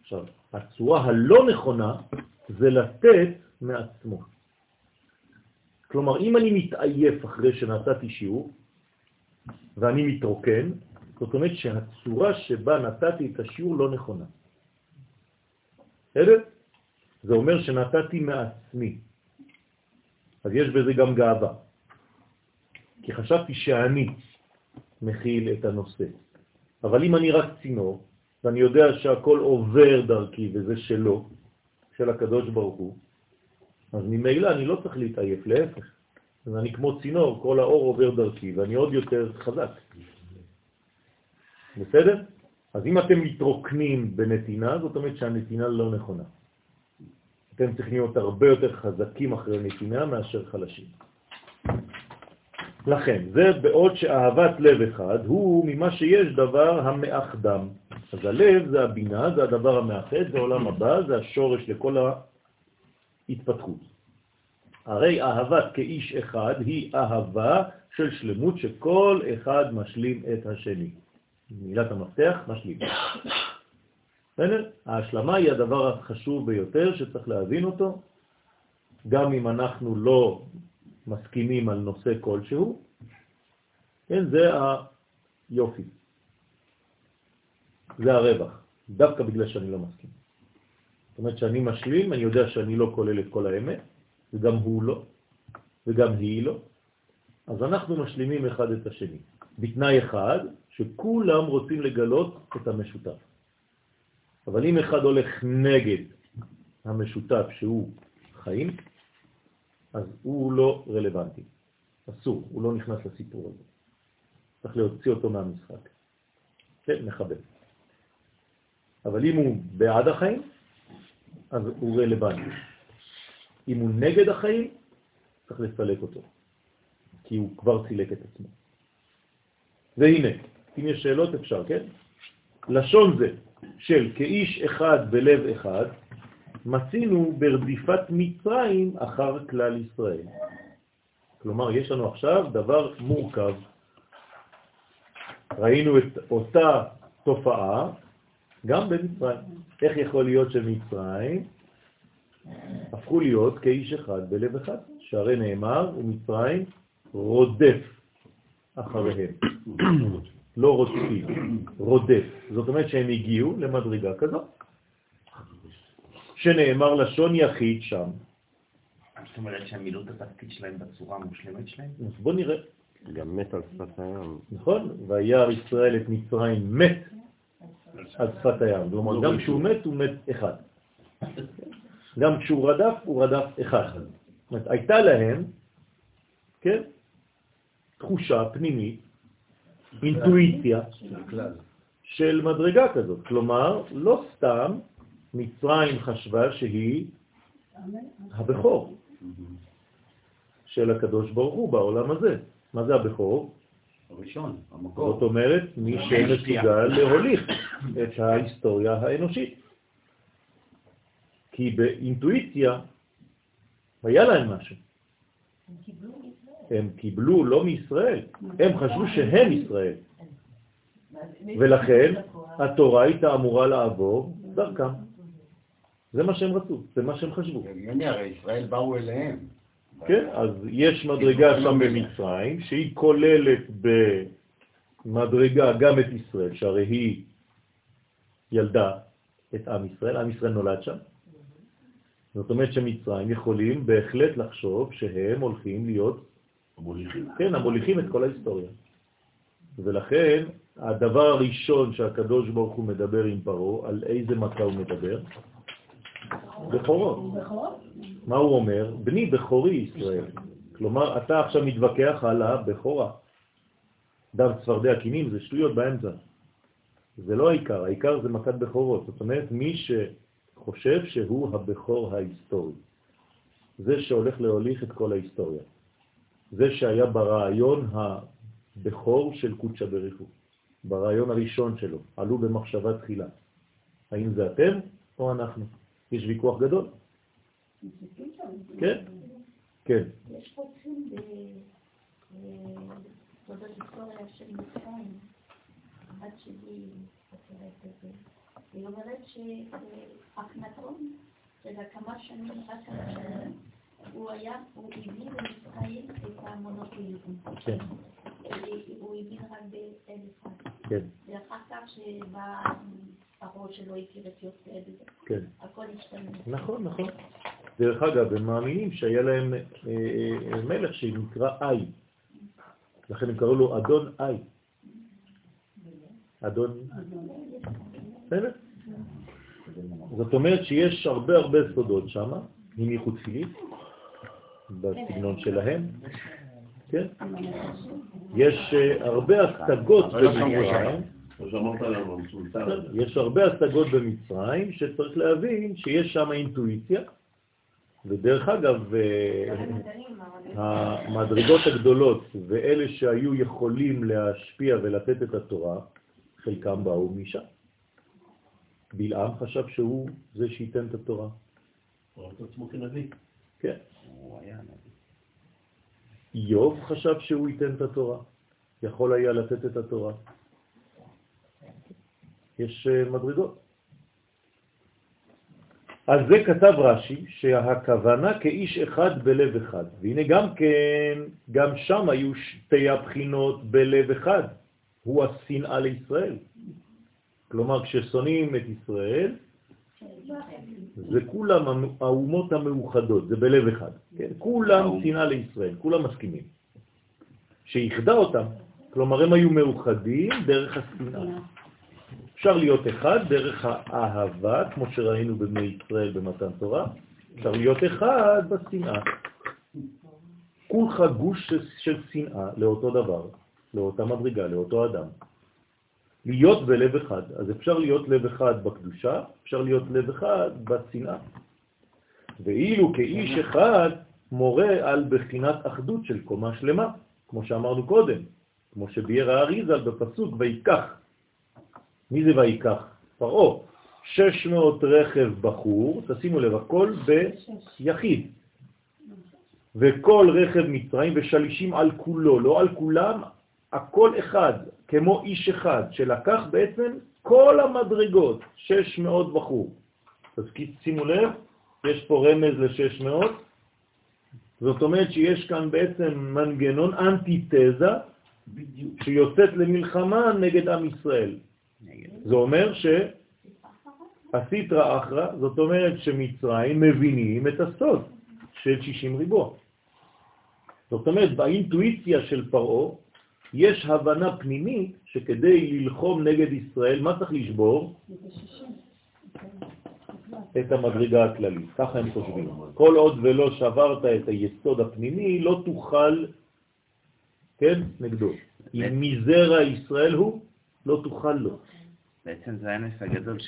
עכשיו, הצורה הלא נכונה זה לתת מעצמו. כלומר, אם אני מתעייף אחרי שנתתי שיעור, ואני מתרוקן, זאת אומרת שהצורה שבה נתתי את השיעור לא נכונה. בסדר? זה אומר שנתתי מעצמי. אז יש בזה גם גאווה. כי חשבתי שאני מכיל את הנושא. אבל אם אני רק צינור, ואני יודע שהכל עובר דרכי וזה שלו, של הקדוש ברוך הוא, אז ממילא אני לא צריך להתעייף, להפך. אז אני כמו צינור, כל האור עובר דרכי, ואני עוד יותר חזק. בסדר? אז אם אתם מתרוקנים בנתינה, זאת אומרת שהנתינה לא נכונה. אתם צריכים להיות הרבה יותר חזקים אחרי נתינה מאשר חלשים. לכן, זה בעוד שאהבת לב אחד הוא ממה שיש דבר המאחדם. אז הלב זה הבינה, זה הדבר המאחד, זה עולם הבא, זה השורש לכל ההתפתחות. הרי אהבת כאיש אחד היא אהבה של שלמות שכל אחד משלים את השני. מילת המפתח, משלים. ההשלמה היא הדבר החשוב ביותר שצריך להבין אותו, גם אם אנחנו לא מסכימים על נושא כלשהו, כן, זה היופי, זה הרווח, דווקא בגלל שאני לא מסכים. זאת אומרת שאני משלים, אני יודע שאני לא כולל את כל האמת, וגם הוא לא, וגם היא לא, אז אנחנו משלימים אחד את השני, בתנאי אחד שכולם רוצים לגלות את המשותף. אבל אם אחד הולך נגד המשותף שהוא חיים, אז הוא לא רלוונטי. אסור, הוא לא נכנס לסיפור הזה. צריך להוציא אותו מהמשחק. כן, נחבב. אבל אם הוא בעד החיים, אז הוא רלוונטי. אם הוא נגד החיים, צריך לסלק אותו, כי הוא כבר צילק את עצמו. והנה, אם יש שאלות אפשר, כן? לשון זה של כאיש אחד בלב אחד, מצינו ברדיפת מצרים אחר כלל ישראל. כלומר, יש לנו עכשיו דבר מורכב. ראינו את אותה תופעה גם במצרים. איך יכול להיות שמצרים הפכו להיות כאיש אחד בלב אחד? שהרי נאמר, ומצרים רודף אחריהם. לא רודפי, רודף. זאת אומרת שהם הגיעו למדרגה כזאת, שנאמר לשון יחיד שם. זאת אומרת שהמילות התפקיד שלהם בצורה המושלמת שלהם? אז בוא נראה. גם מת על שפת הים. נכון, וירא ישראל את מצרים מת על שפת הים. זאת אומרת, גם כשהוא מת, הוא מת אחד. גם כשהוא רדף, הוא רדף אחד. זאת אומרת, הייתה להם, כן, תחושה פנימית, אינטואיציה של מדרגה כזאת. כלומר, לא סתם מצרים חשבה שהיא הבכור של הקדוש ברוך הוא בעולם הזה. מה זה הבכור? הראשון, המקור. זאת אומרת, מי שמסוגל להוליך את ההיסטוריה האנושית. כי באינטואיציה היה להם משהו. הם קיבלו לא מישראל, הם חשבו שהם ישראל. ולכן התורה הייתה אמורה לעבור דרכם. זה מה שהם רצו, זה מה שהם חשבו. יוני, הרי ישראל באו אליהם. כן, אז יש מדרגה שם במצרים, שהיא כוללת במדרגה גם את ישראל, שהרי היא ילדה את עם ישראל, עם ישראל נולד שם. זאת אומרת שמצרים יכולים בהחלט לחשוב שהם הולכים להיות המוליכים. כן, המוליכים את כל ההיסטוריה. ולכן הדבר הראשון שהקדוש ברוך הוא מדבר עם פרו, על איזה מכה הוא מדבר? בכורות. מה הוא אומר? בני בכורי ישראל. כלומר, אתה עכשיו מתווכח על הבכורה. דם צפרדע הכינים זה שטויות באמצע. זה לא העיקר, העיקר זה מכת בכורות. זאת אומרת, מי שחושב שהוא הבכור ההיסטורי. זה שהולך להוליך את כל ההיסטוריה. זה שהיה ברעיון הבכור של קודשא בריך הוא, ברעיון הראשון שלו, עלו במחשבה תחילה. האם זה אתם או אנחנו? יש ויכוח גדול? כן? כן. יש פותחים בתודה היסטוריה של מצרים, עד שלי פותרת את זה. היא אומרת שהכנתון של הכמה שנים, עד כמה שנים, הוא היה, הוא הביא במצרים את המונותאיזם. כן. הוא הביא רק באלף. כן. ואחר כך שבא פרעה שלא הכיר את יוסף. כן. הכל השתנה. נכון, נכון. דרך אגב, הם מאמינים שהיה להם מלך שנקרא איי. לכן הם קראו לו אדון איי. אדון... בסדר? זאת אומרת שיש הרבה הרבה סודות שם, מניחו תפילית, בסגנון שלהם. כן? יש הרבה השגות במצרים. יש הרבה השגות במצרים שצריך להבין שיש שם אינטואיציה. ודרך אגב, המדרגות הגדולות ואלה שהיו יכולים להשפיע ולתת את התורה, חלקם באו משם. בלעם חשב שהוא זה שייתן את התורה. הוא רואה את עצמו כנביא. כן. הוא היה נביא. איוב חשב שהוא ייתן את התורה. יכול היה לתת את התורה. יש מדרגות. אז זה כתב רש"י, שהכוונה כאיש אחד בלב אחד. והנה גם כן, גם שם היו שתי הבחינות בלב אחד. הוא השנאה לישראל. כלומר, כששונאים את ישראל, זה כולם האומות המאוחדות, זה בלב אחד. כן? כולם שנאה לישראל, כולם מסכימים. שיחדה אותם, כלומר הם היו מאוחדים דרך השנאה. אפשר להיות אחד דרך האהבה, כמו שראינו בבני ישראל במתן תורה, אפשר להיות אחד בשנאה. כולך גוש של שנאה לאותו דבר, לאותה מדרגה, לאותו אדם. להיות בלב אחד, אז אפשר להיות לב אחד בקדושה, אפשר להיות לב אחד בשנאה. ואילו כאיש אחד מורה על בחינת אחדות של קומה שלמה, כמו שאמרנו קודם, כמו שביאר האריזל בפסוק ויקח. מי זה ויקח? פרעה. שש מאות רכב בחור, תשימו לב, הכל ביחיד. וכל רכב מצרים ושלישים על כולו, לא על כולם, הכל אחד, כמו איש אחד, שלקח בעצם כל המדרגות, שש מאות בחור. אז שימו לב, יש פה רמז ל-שש מאות, זאת אומרת שיש כאן בעצם מנגנון אנטיתזה, שיוצאת למלחמה נגד עם ישראל. זה אומר שהסיטרא אחרא, זאת אומרת שמצרים מבינים את הסוד של שישים ריבוע. זאת אומרת, באינטואיציה של פרעה, יש הבנה פנימית שכדי ללחום נגד ישראל, מה צריך לשבור? את המדרגה הכללית. ככה הם חושבים. כל עוד ולא שברת את היסוד הפנימי, לא תוכל, כן, נגדו. אם מזרע ישראל הוא, לא תוכל לו. בעצם זה האנס הגדול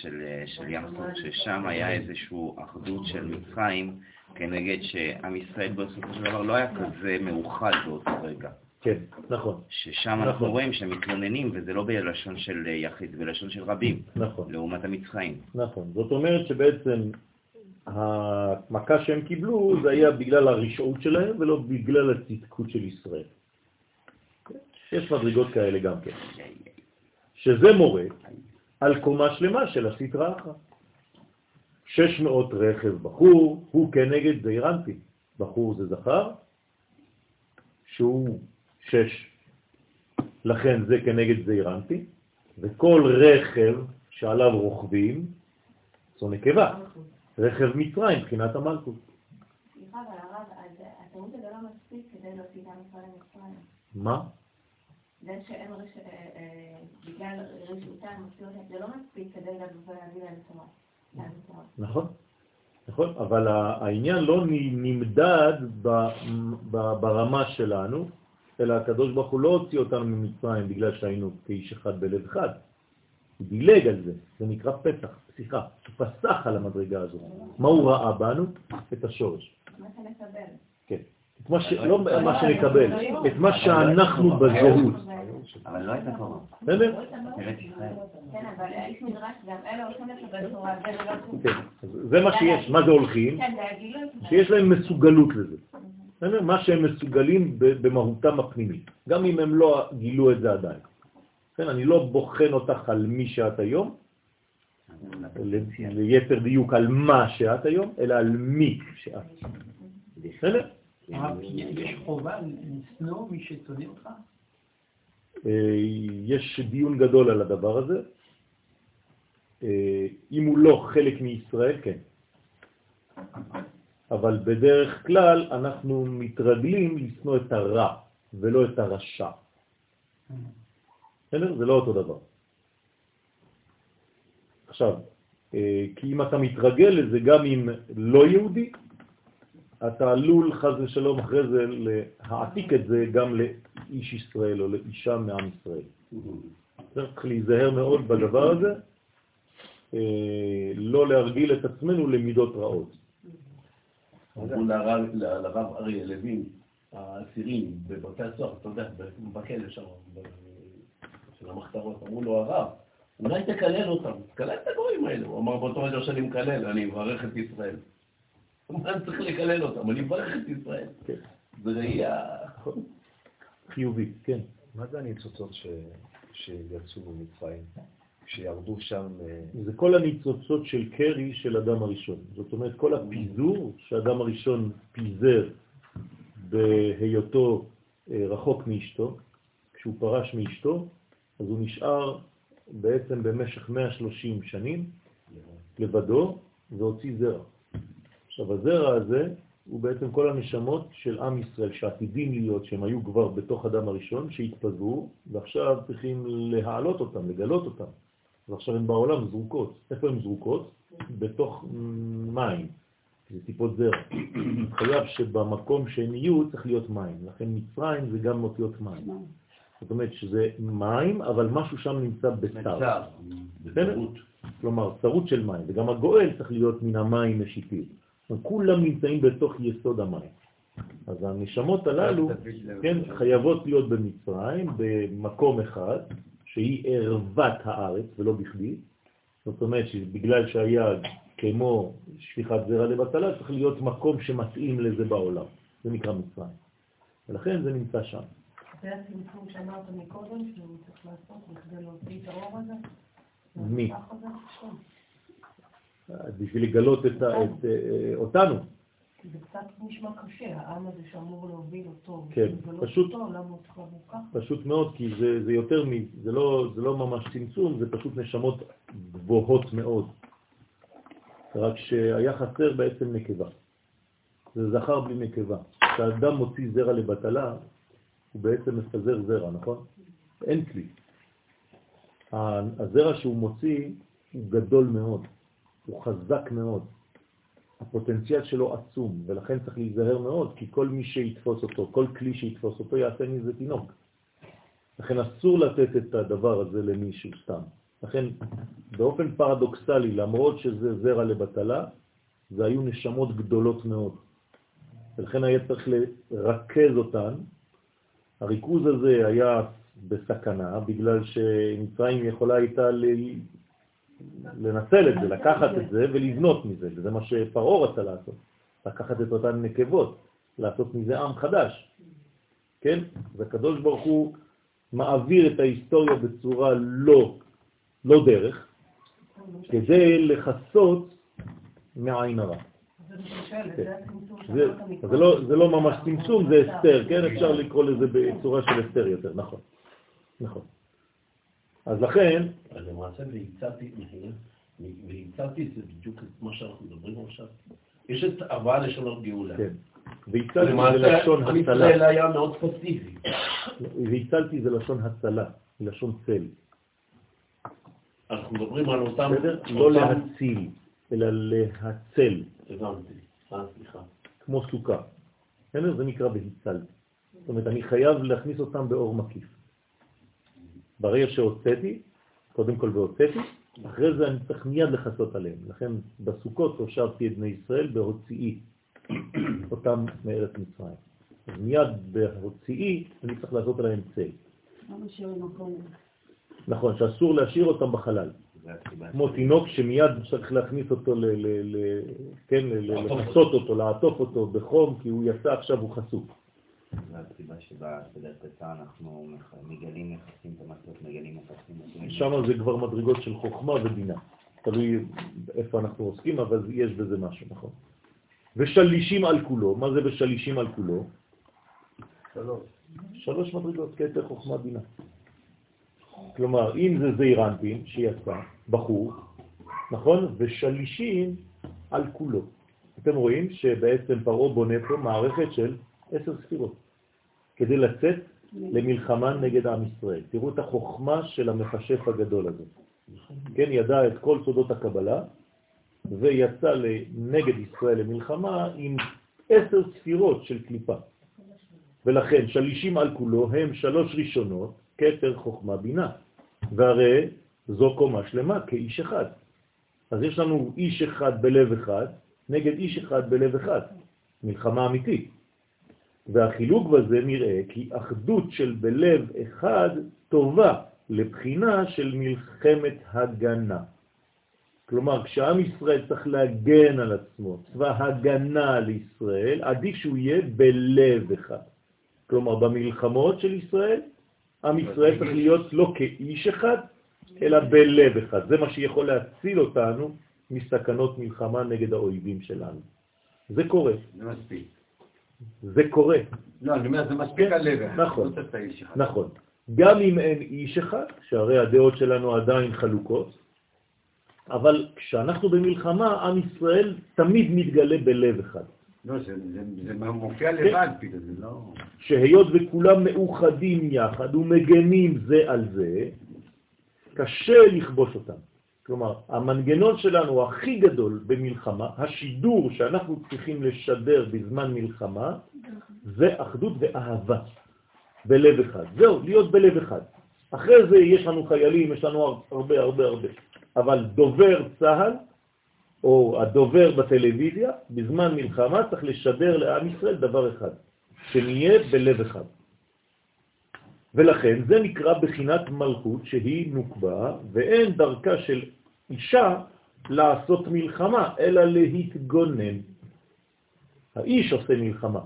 של ים סוף, ששם היה איזושהי אחדות של מצרים, כנגד שעם ישראל בסופו של דבר לא היה כזה מאוחד באותו רגע. כן, נכון. ששם אנחנו רואים שמתלוננים, וזה לא בלשון של יחיד, בלשון של רבים, לעומת המצרים. נכון. זאת אומרת שבעצם המכה שהם קיבלו, זה היה בגלל הרשעות שלהם, ולא בגלל הצדקות של ישראל. יש מדרגות כאלה גם כן. שזה מורה על קומה שלמה של הסטרא אחרא. שש מאות רכב בחור, הוא כנגד זעירנטין. בחור זה זכר, שהוא שש. לכן זה כנגד זעירנטין, וכל רכב שעליו רוכבים, זו נקבה. רכב מצרים, מבחינת המלכות. סליחה, אבל הרב, התיאור זה לא מספיק כדי להוציא את ישראל למצרים. מה? זה שאין בגלל רשעותם, זה לא מספיק כדי להביא להם תורה. נכון, נכון, אבל העניין לא נמדד ברמה שלנו, אלא הקדוש ברוך הוא לא הוציא אותנו ממצרים בגלל שהיינו כאיש אחד בלב אחד. הוא דילג על זה, זה נקרא פסח, פסיחה, הוא פסח על המדרגה הזו. מה הוא ראה בנו? את השורש. מה שנקבל. כן, לא מה שנקבל, את מה שאנחנו בזהות. אבל לא הייתה קורא. בסדר? ארץ ישראל. כן, אבל יש מדרש גם, אלה הולכים לקבל תורה, זה לא קורא. כן, זה מה שיש, מה זה הולכים? שיש להם מסוגלות לזה. בסדר? מה שהם מסוגלים במהותם הפנימית. גם אם הם לא גילו את זה עדיין. כן, אני לא בוחן אותך על מי שאת היום, ליתר דיוק על מה שאת היום, אלא על מי שאת. בסדר? יש חובה לסנוא מי ששונא אותך? יש דיון גדול על הדבר הזה. אם הוא לא חלק מישראל, כן. אבל בדרך כלל אנחנו מתרגלים לסנוא את הרע ולא את הרשע. זה לא אותו דבר. עכשיו, כי אם אתה מתרגל לזה גם אם לא יהודי, אתה עלול חז ושלום אחרי זה להעתיק את זה גם לאיש ישראל או לאישה מעם ישראל. צריך להיזהר מאוד בדבר הזה, לא להרגיל את עצמנו למידות רעות. אמרו לרב אריה לוין, האסירים בבתי הסוהר, אתה יודע, בכלא שם, של המחתרות, אמרו לו הרב, אולי תקלל אותם, תקלל את הגויים האלה. הוא אמר, באותו רגע שאני מקלל, אני מברך את ישראל. אני צריך לקלל אותם, אני מברך את ישראל. זה ראייה חיובית, כן. מה זה הניצוצות שיצאו ממצרים, שירדו שם? זה כל הניצוצות של קרי של אדם הראשון. זאת אומרת, כל הפיזור שאדם הראשון פיזר בהיותו רחוק מאשתו, כשהוא פרש מאשתו, אז הוא נשאר בעצם במשך מאה ושלושים שנים לבדו והוציא זרע. עכשיו, הזרע הזה הוא בעצם כל הנשמות של עם ישראל שעתידים להיות, שהם היו כבר בתוך אדם הראשון, שהתפזרו, ועכשיו צריכים להעלות אותם, לגלות אותם. אז עכשיו הן בעולם זרוקות. איפה הן זרוקות? בתוך מים. זה טיפות זרע. חייב שבמקום שהם יהיו צריך להיות מים. לכן מצרים זה גם מוציאות מים. זאת אומרת שזה מים, אבל משהו שם נמצא בצר. בצרות. כלומר, צרות של מים. וגם הגואל צריך להיות מן המים משיטים. כולם נמצאים בתוך יסוד המים. אז הנשמות הללו חייבות להיות במצרים, במקום אחד, שהיא ערוות הארץ ולא בכדי. זאת אומרת שבגלל שהיה כמו שפיכת זרע לבטלה, צריך להיות מקום שמתאים לזה בעולם. זה נקרא מצרים. ולכן זה נמצא שם. זה הסמסום שאמרת מקודם, שהוא צריך לעשות בכדי להוציא את האור הזה? מי? בשביל לגלות אותנו. זה קצת נשמע קשה, העם הזה שאמור להוביל אותו. כן, פשוט, פשוט מאוד, כי זה, זה יותר, זה לא, זה לא ממש צמצום, זה פשוט נשמות גבוהות מאוד. רק שהיה חסר בעצם נקבה. זה זכר בלי נקבה. כשאדם מוציא זרע לבטלה, הוא בעצם מפזר זרע, נכון? אין כלי. הזרע שהוא מוציא הוא גדול מאוד, הוא חזק מאוד. הפוטנציאל שלו עצום, ולכן צריך להיזהר מאוד, כי כל מי שיתפוס אותו, כל כלי שיתפוס אותו, יעשה מזה תינוק. לכן אסור לתת את הדבר הזה למישהו סתם. לכן באופן פרדוקסלי, למרות שזה זרע לבטלה, זה היו נשמות גדולות מאוד. ולכן היה צריך לרכז אותן. הריכוז הזה היה בסכנה, בגלל שמצרים יכולה הייתה ל... לנצל את זה, לקחת את זה ולבנות מזה, וזה מה שפרעה רצה לעשות, לקחת את אותן נקבות, לעשות מזה עם חדש, כן? והקדוש ברוך הוא מעביר את ההיסטוריה בצורה לא, לא דרך, כדי לחסות מעין הרע. זה לא ממש צמצום, זה הסתר, כן? אפשר לקרוא לזה בצורה של הסתר יותר, נכון, נכון. אז לכן... אז למעשה והצעתי זה בדיוק את מה שאנחנו מדברים עכשיו. יש את הבאה לשונות גאולה. כן. והצלתי זה לשון הצלה. המצלל היה מאוד פסיבי. והצלתי זה לשון הצלה, לשון צל. אנחנו מדברים על אותם... לא להציל, אלא להצל. הבנתי. אה, סליחה. כמו סוכה. זה נקרא והצלתי. זאת אומרת, אני חייב להכניס אותם באור מקיף. ברגע שהוצאתי, קודם כל והוצאתי, אחרי זה אני צריך מיד לחסות עליהם. לכן בסוכות הושבתי את בני ישראל בהוציאי אותם מארץ מצרים. אז מיד בהוציאי אני צריך לעשות עליהם צל. נכון, שאסור להשאיר אותם בחלל. כמו תינוק שמיד צריך להכניס אותו, לחסות אותו, לעטוף אותו בחום, כי הוא יצא עכשיו הוא חסות. זו הסיבה שבדרך כלל אנחנו מגלים נכסים ומסלות, מגלים נכסים. שם זה כבר מדרגות של חוכמה ובינה. תלוי איפה אנחנו עוסקים, אבל יש בזה משהו, נכון? ושלישים על כולו. מה זה בשלישים על כולו? שלוש. שלוש מדרגות, כתר חוכמה בינה. כלומר, אם זה זעירנטין שיצא, בחור, נכון? ושלישים על כולו. אתם רואים שבעצם פרעה בונה פה מערכת של עשר ספירות, כדי לצאת למלחמה נגד עם ישראל. תראו את החוכמה של המחשף הגדול הזה. כן, ידע את כל סודות הקבלה, ויצא נגד ישראל למלחמה עם עשר ספירות של קליפה. ולכן שלישים על כולו הם שלוש ראשונות, כתר חוכמה בינה. והרי זו קומה שלמה כאיש אחד. אז יש לנו איש אחד בלב אחד, נגד איש אחד בלב אחד. מלחמה אמיתית. והחילוק בזה נראה כי אחדות של בלב אחד טובה לבחינה של מלחמת הגנה. כלומר, כשעם ישראל צריך להגן על עצמו, צבא הגנה לישראל, עדיף שהוא יהיה בלב אחד. כלומר, במלחמות של ישראל, עם ישראל צריך להיות לא כאיש אחד, אלא בלב אחד. זה מה שיכול להציל אותנו מסכנות מלחמה נגד האויבים שלנו. זה קורה. זה מספיק. זה קורה. לא, אני אומר, זה מספיק על לב. נכון, נכון. גם אם אין איש אחד, שהרי הדעות שלנו עדיין חלוקות, אבל כשאנחנו במלחמה, עם ישראל תמיד מתגלה בלב אחד. לא, זה מופיע לבד, פתאום, זה לא... שהיות וכולם מאוחדים יחד ומגנים זה על זה, קשה לכבוש אותם. כלומר, המנגנון שלנו הכי גדול במלחמה, השידור שאנחנו צריכים לשדר בזמן מלחמה, זה אחדות ואהבה בלב אחד. זהו, להיות בלב אחד. אחרי זה יש לנו חיילים, יש לנו הרבה הרבה הרבה. אבל דובר צהל, או הדובר בטלוויזיה, בזמן מלחמה צריך לשדר לעם ישראל דבר אחד, שנהיה בלב אחד. ולכן זה נקרא בחינת מלכות שהיא נוקבה, ואין דרכה של אישה לעשות מלחמה, אלא להתגונן. האיש עושה מלחמה,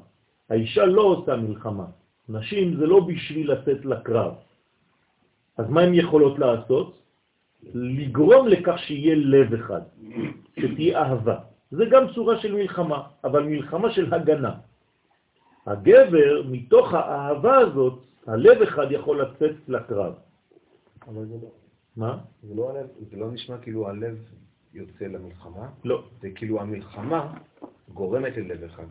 האישה לא עושה מלחמה. נשים זה לא בשביל לצאת לקרב. אז מה הן יכולות לעשות? לגרום לכך שיהיה לב אחד, שתהיה אהבה. זה גם צורה של מלחמה, אבל מלחמה של הגנה. הגבר, מתוך האהבה הזאת, הלב אחד יכול לצאת לקרב. אבל זה לא. מה? זה לא, הלב, זה לא נשמע כאילו הלב יוצא למלחמה? לא. זה כאילו המלחמה גורמת ללב אחד.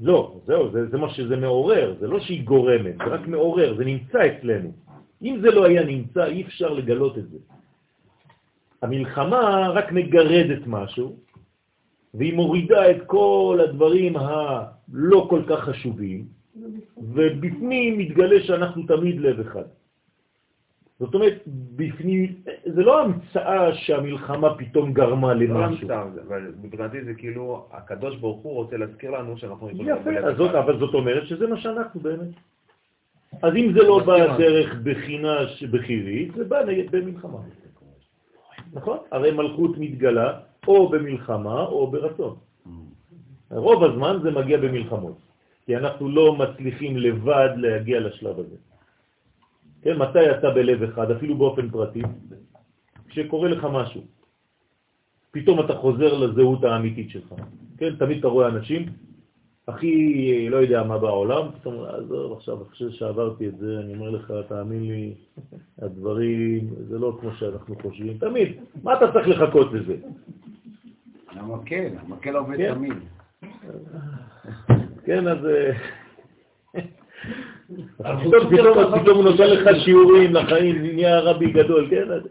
לא, זהו, זה, זה מה שזה מעורר, זה לא שהיא גורמת, זה רק מעורר, זה נמצא אצלנו. אם זה לא היה נמצא, אי אפשר לגלות את זה. המלחמה רק מגרדת משהו, והיא מורידה את כל הדברים הלא כל כך חשובים, ובפנים מתגלה שאנחנו תמיד לב אחד. זאת אומרת, בפנים, זה לא המצאה שהמלחמה פתאום גרמה למשהו. אבל מבחינתי זה כאילו, הקדוש ברוך הוא רוצה להזכיר לנו שאנחנו... יפה, אבל זאת אומרת שזה מה שאנחנו באמת. אז אם זה לא בא דרך בחינה בחירית, זה בא במלחמה. נכון? הרי מלכות מתגלה או במלחמה או ברצון. רוב הזמן זה מגיע במלחמות. כי אנחנו לא מצליחים לבד להגיע לשלב הזה. כן, מתי אתה בלב אחד, אפילו באופן פרטי, כשקורה לך משהו, פתאום אתה חוזר לזהות האמיתית שלך. כן, תמיד אתה רואה אנשים, הכי לא יודע מה בעולם, פתאום, עזוב, עכשיו, עכשיו שעברתי את זה, אני אומר לך, תאמין לי, הדברים, זה לא כמו שאנחנו חושבים, תמיד, מה אתה צריך לחכות לזה? המקל, המקל עובד תמיד. כן, אז פתאום הוא נותן לך שיעורים לחיים, נהיה רבי גדול, כן? אז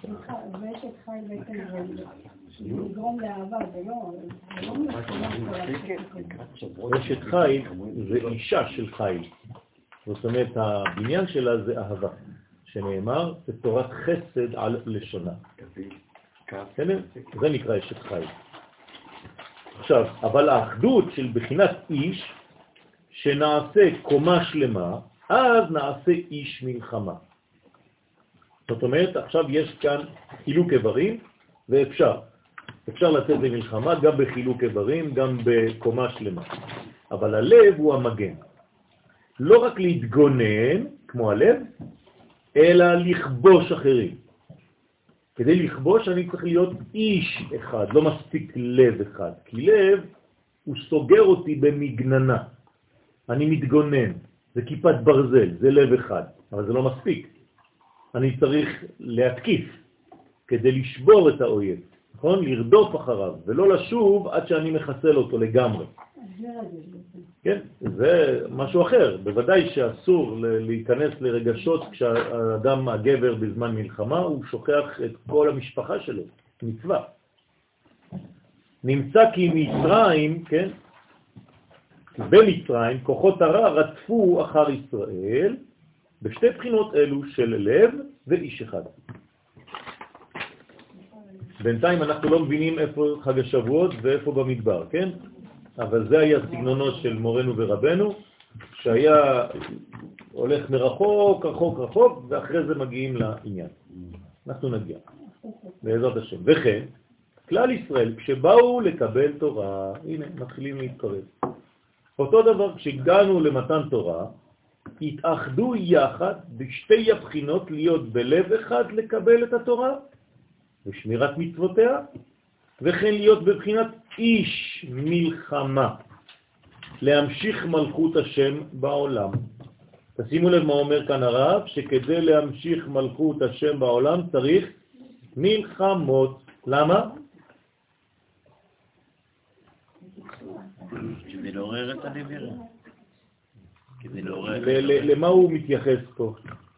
סליחה, זה שתחי בעצם לגרום לאהבה, זה לא... זה שתחי זה אישה של חיל. זאת אומרת, הבניין שלה זה אהבה, שנאמר, זה תורת חסד על לשונה. זה נקרא שתחי. עכשיו, אבל האחדות של בחינת איש, שנעשה קומה שלמה, אז נעשה איש מלחמה. זאת אומרת, עכשיו יש כאן חילוק איברים, ואפשר. אפשר לצאת במלחמה גם בחילוק איברים, גם בקומה שלמה. אבל הלב הוא המגן. לא רק להתגונן, כמו הלב, אלא לכבוש אחרים. כדי לכבוש אני צריך להיות איש אחד, לא מספיק לב אחד, כי לב הוא סוגר אותי במגננה, אני מתגונן, זה כיפת ברזל, זה לב אחד, אבל זה לא מספיק, אני צריך להתקיף כדי לשבור את האויב, נכון? לרדוף אחריו ולא לשוב עד שאני מחסל אותו לגמרי. כן, זה משהו אחר, בוודאי שאסור להיכנס לרגשות כשהאדם הגבר בזמן מלחמה הוא שוכח את כל המשפחה שלו, מצווה. נמצא כי מצרים, כן, במצרים כוחות הרע רדפו אחר ישראל בשתי בחינות אלו של לב ואיש אחד. בינתיים אנחנו לא מבינים איפה חג השבועות ואיפה במדבר, כן? אבל זה היה סגנונו של מורנו ורבנו, שהיה הולך מרחוק, רחוק, רחוק, ואחרי זה מגיעים לעניין. אנחנו נגיע, בעזרת השם. וכן, כלל ישראל, כשבאו לקבל תורה, הנה, מתחילים להתקרב. אותו דבר, כשגענו למתן תורה, התאחדו יחד בשתי הבחינות להיות בלב אחד לקבל את התורה, ושמירת מצוותיה, וכן להיות בבחינת איש מלחמה, להמשיך מלכות השם בעולם. תשימו לב מה אומר כאן הרב, שכדי להמשיך מלכות השם בעולם צריך מלחמות. למה? כדי לעורר את הנבירה. למה הוא מתייחס פה?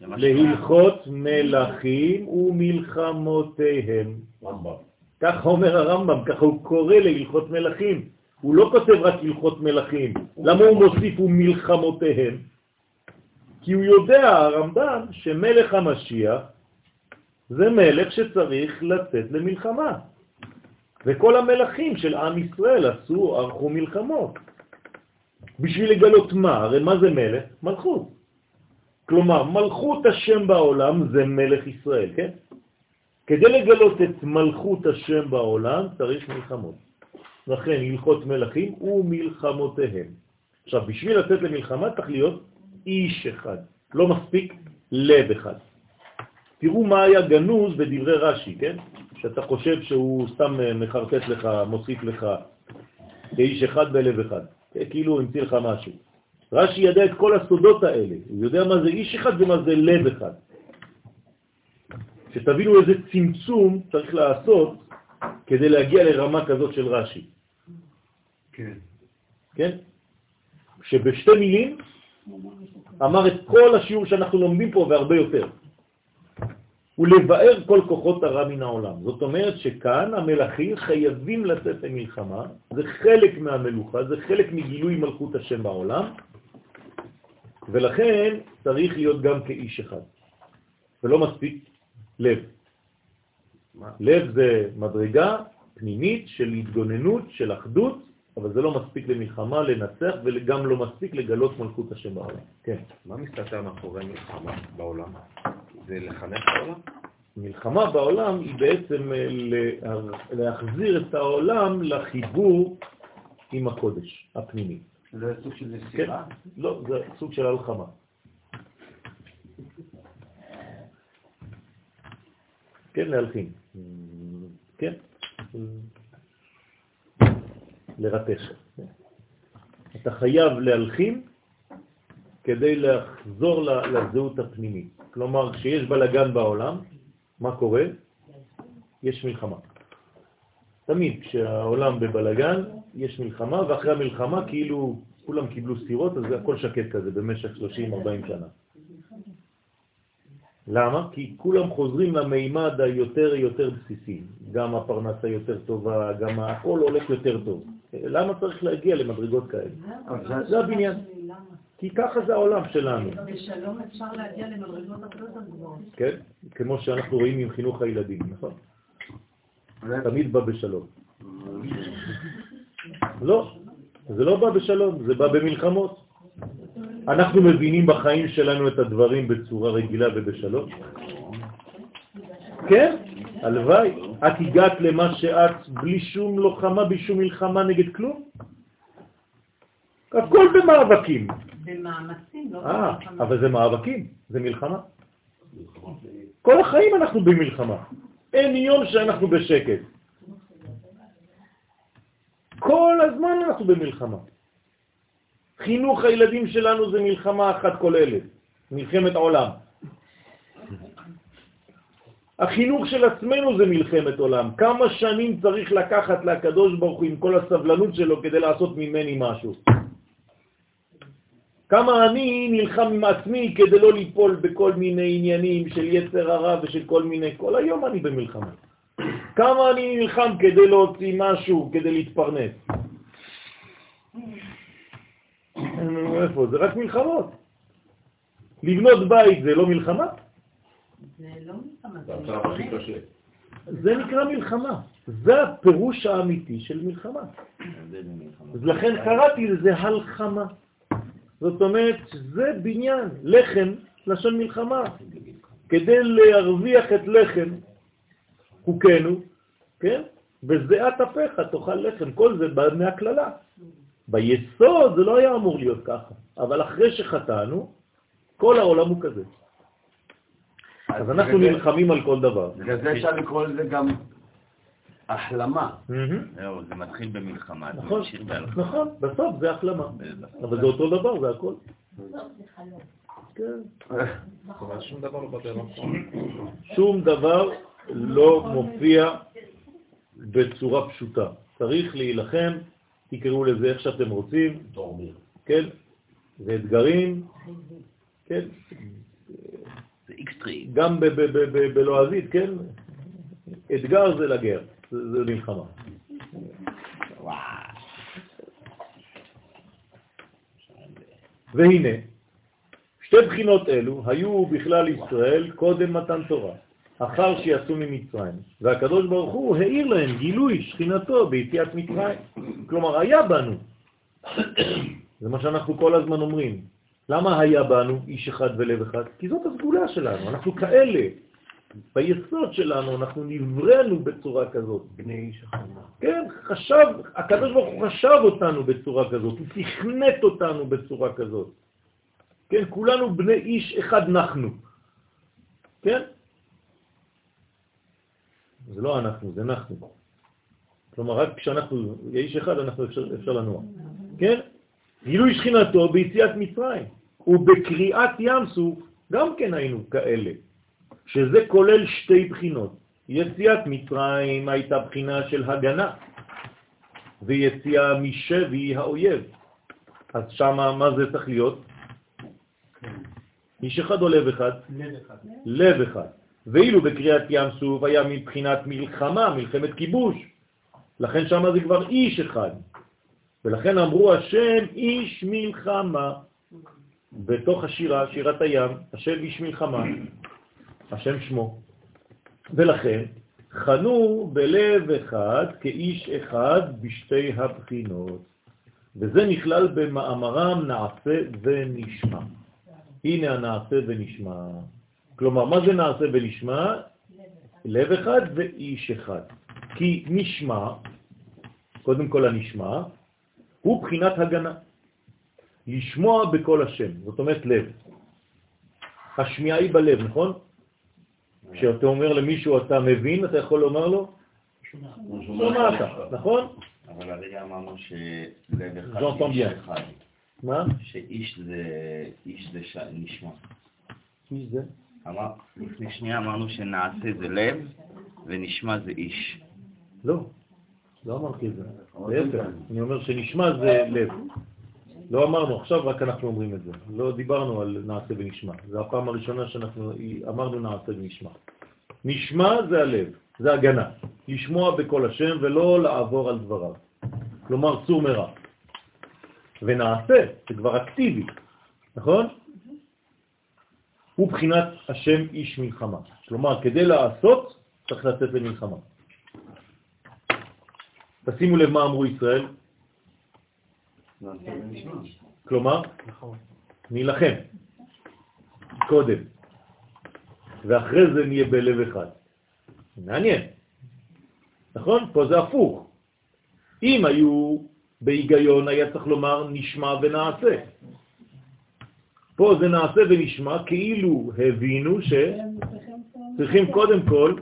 להלכות מלכים ומלחמותיהם. כך אומר הרמב"ם, ככה הוא קורא להלכות מלכים. הוא לא כותב רק הלכות מלכים. למה הוא מוסיף ומלחמותיהם? כי הוא יודע, הרמב"ם, שמלך המשיח זה מלך שצריך לצאת למלחמה. וכל המלכים של עם ישראל עשו, ערכו מלחמות. בשביל לגלות מה? הרי מה זה מלך? מלכות. כלומר, מלכות השם בעולם זה מלך ישראל, כן? כדי לגלות את מלכות השם בעולם צריך מלחמות. לכן, הלכות מלכים ומלחמותיהם. עכשיו, בשביל לצאת למלחמה צריך להיות איש אחד. לא מספיק לב אחד. תראו מה היה גנוז בדברי רש"י, כן? שאתה חושב שהוא סתם מחרטט לך, מוסיף לך כאיש אחד בלב אחד. כאילו המציא לך משהו. רש"י ידע את כל הסודות האלה. הוא יודע מה זה איש אחד ומה זה לב אחד. שתבינו איזה צמצום צריך לעשות כדי להגיע לרמה כזאת של רש"י. כן. כן? שבשתי מילים אמר את כל השיעור שאנחנו לומדים פה והרבה יותר. ולבאר כל כוחות הרע מן העולם. זאת אומרת שכאן המלכים חייבים לצאת למלחמה, זה חלק מהמלוכה, זה חלק מגילוי מלכות השם בעולם, ולכן צריך להיות גם כאיש אחד. ולא מספיק לב. מה? לב זה מדרגה פנימית של התגוננות, של אחדות, אבל זה לא מספיק למלחמה, לנצח, וגם לא מספיק לגלות מלכות השם בעולם. כן. מה מסתתר מאחורי מלחמה בעולם? זה לחנך העולם? מלחמה בעולם היא בעצם להחזיר את העולם לחיבור עם הקודש הפנימי. זה סוג של נסירה? כן. לא, זה סוג של הלחמה. כן, להלחים. כן? לרתך. אתה חייב להלחים כדי לחזור לזהות הפנימית. כלומר, כשיש בלגן בעולם, מה קורה? יש מלחמה. תמיד כשהעולם בבלגן, יש מלחמה, ואחרי המלחמה כאילו כולם קיבלו סירות, אז הכל שקט כזה במשך שלושים ארבעים שנה. למה? כי כולם חוזרים למימד היותר יותר בסיסי. גם הפרנסה יותר טובה, גם הכל הולך יותר טוב. למה צריך להגיע למדרגות כאלה? זה הבניין. כי ככה זה העולם שלנו. בשלום אפשר להגיע למדרגות אחרות הגבוהות. כן, כמו שאנחנו רואים עם חינוך הילדים, נכון? תמיד בא בשלום. לא, זה לא בא בשלום, זה בא במלחמות. אנחנו מבינים בחיים שלנו את הדברים בצורה רגילה ובשלום. כן, הלוואי. את הגעת למה שאת בלי שום לוחמה, בלי שום מלחמה נגד כלום? הכל במאבקים. במאמצים, לא במלחמה. אבל זה מאבקים, זה מלחמה. כל החיים אנחנו במלחמה. אין יום שאנחנו בשקט. כל הזמן אנחנו במלחמה. חינוך הילדים שלנו זה מלחמה אחת כוללת, מלחמת העולם. החינוך של עצמנו זה מלחמת עולם. כמה שנים צריך לקחת לקדוש ברוך הוא עם כל הסבלנות שלו כדי לעשות ממני משהו? כמה אני נלחם עם עצמי כדי לא ליפול בכל מיני עניינים של יצר הרע ושל כל מיני, כל היום אני במלחמה. כמה אני נלחם כדי להוציא משהו, כדי להתפרנס. איפה? זה רק מלחמות. לבנות בית זה לא מלחמה? זה לא מלחמה. זה נקרא מלחמה. זה הפירוש האמיתי של מלחמה. אז לכן קראתי לזה הלחמה. זאת אומרת, זה בניין, לחם, לשון מלחמה. כדי להרוויח את לחם, חוקנו, כן? בזיעת אפיך תאכל לחם, כל זה בא מהכללה. ביסוד זה לא היה אמור להיות ככה, אבל אחרי שחטאנו, כל העולם הוא כזה. אז אנחנו נלחמים על כל דבר. זה אפשר לקרוא לזה גם החלמה. זה מתחיל במלחמה. נכון, בסוף זה החלמה. אבל זה אותו דבר, זה הכל. בסוף זה חלום. כן. אבל שום דבר לא בטל. שום דבר לא מופיע בצורה פשוטה. צריך להילחם, תקראו לזה איך שאתם רוצים. כן? זה אתגרים. כן? extrême. גם בלועזית, כן? אתגר זה לגר, זה מלחמה. והנה, שתי בחינות אלו היו בכלל ישראל קודם מתן תורה, אחר שיצאו ממצרים, והקדוש ברוך הוא העיר להם גילוי שכינתו ביציאת מצרים. כלומר, היה בנו. זה מה שאנחנו כל הזמן אומרים. למה היה בנו איש אחד ולב אחד? כי זאת הסגולה שלנו, אנחנו כאלה. ביסוד שלנו אנחנו נברנו בצורה כזאת. בני איש אחד. כן, חשב, הקדוש ברוך הוא חשב אותנו בצורה כזאת, הוא תכנת אותנו בצורה כזאת. כן, כולנו בני איש אחד אנחנו. כן? זה לא אנחנו, זה אנחנו. כלומר, רק כשאנחנו איש אחד, אנחנו אפשר, אפשר לנוע. כן? גילוי שכינתו ביציאת מצרים, ובקריאת ים סוף, גם כן היינו כאלה, שזה כולל שתי בחינות. יציאת מצרים הייתה בחינה של הגנה, ויציאה משבי האויב. אז שמה, מה זה צריך להיות? איש אחד או לב אחד? לב אחד. לב אחד. ואילו בקריאת ים סוף היה מבחינת מלחמה, מלחמת כיבוש. לכן שמה זה כבר איש אחד. ולכן אמרו השם איש מלחמה. בתוך השירה, שירת הים, השם איש מלחמה, השם שמו. ולכן חנו בלב אחד כאיש אחד בשתי הבחינות. וזה נכלל במאמרם נעשה ונשמע. הנה הנעשה ונשמע. כלומר, מה זה נעשה ונשמע? לב אחד ואיש אחד. כי נשמע, קודם כל הנשמע, הוא בחינת הגנה. לשמוע בכל השם, זאת אומרת לב. השמיעה היא בלב, נכון? כשאתה אומר למישהו אתה מבין, אתה יכול לומר לו? שומע. שומע אתה, נכון? אבל הרגע אמרנו שלב אחד ואיש אחד. מה? שאיש זה נשמע. איש זה? לפני שנייה אמרנו שנעשה זה לב ונשמע זה איש. לא, לא אמרתי את זה. להפך, אני אומר שנשמע זה לב. לא אמרנו, עכשיו רק אנחנו אומרים את זה. לא דיברנו על נעשה ונשמע. זו הפעם הראשונה שאנחנו אמרנו נעשה ונשמע. נשמע זה הלב, זה הגנה. לשמוע בכל השם ולא לעבור על דבריו. כלומר, צור מרע. ונעשה, זה כבר אקטיבי, נכון? הוא בחינת השם איש מלחמה. כלומר, כדי לעשות, צריך לצאת למלחמה. תשימו לב מה אמרו ישראל. כלומר, נלחם קודם, ואחרי זה נהיה בלב אחד. מעניין. נכון? פה זה הפוך. אם היו בהיגיון, היה צריך לומר נשמע ונעשה. פה זה נעשה ונשמע כאילו הבינו שצריכים קודם כל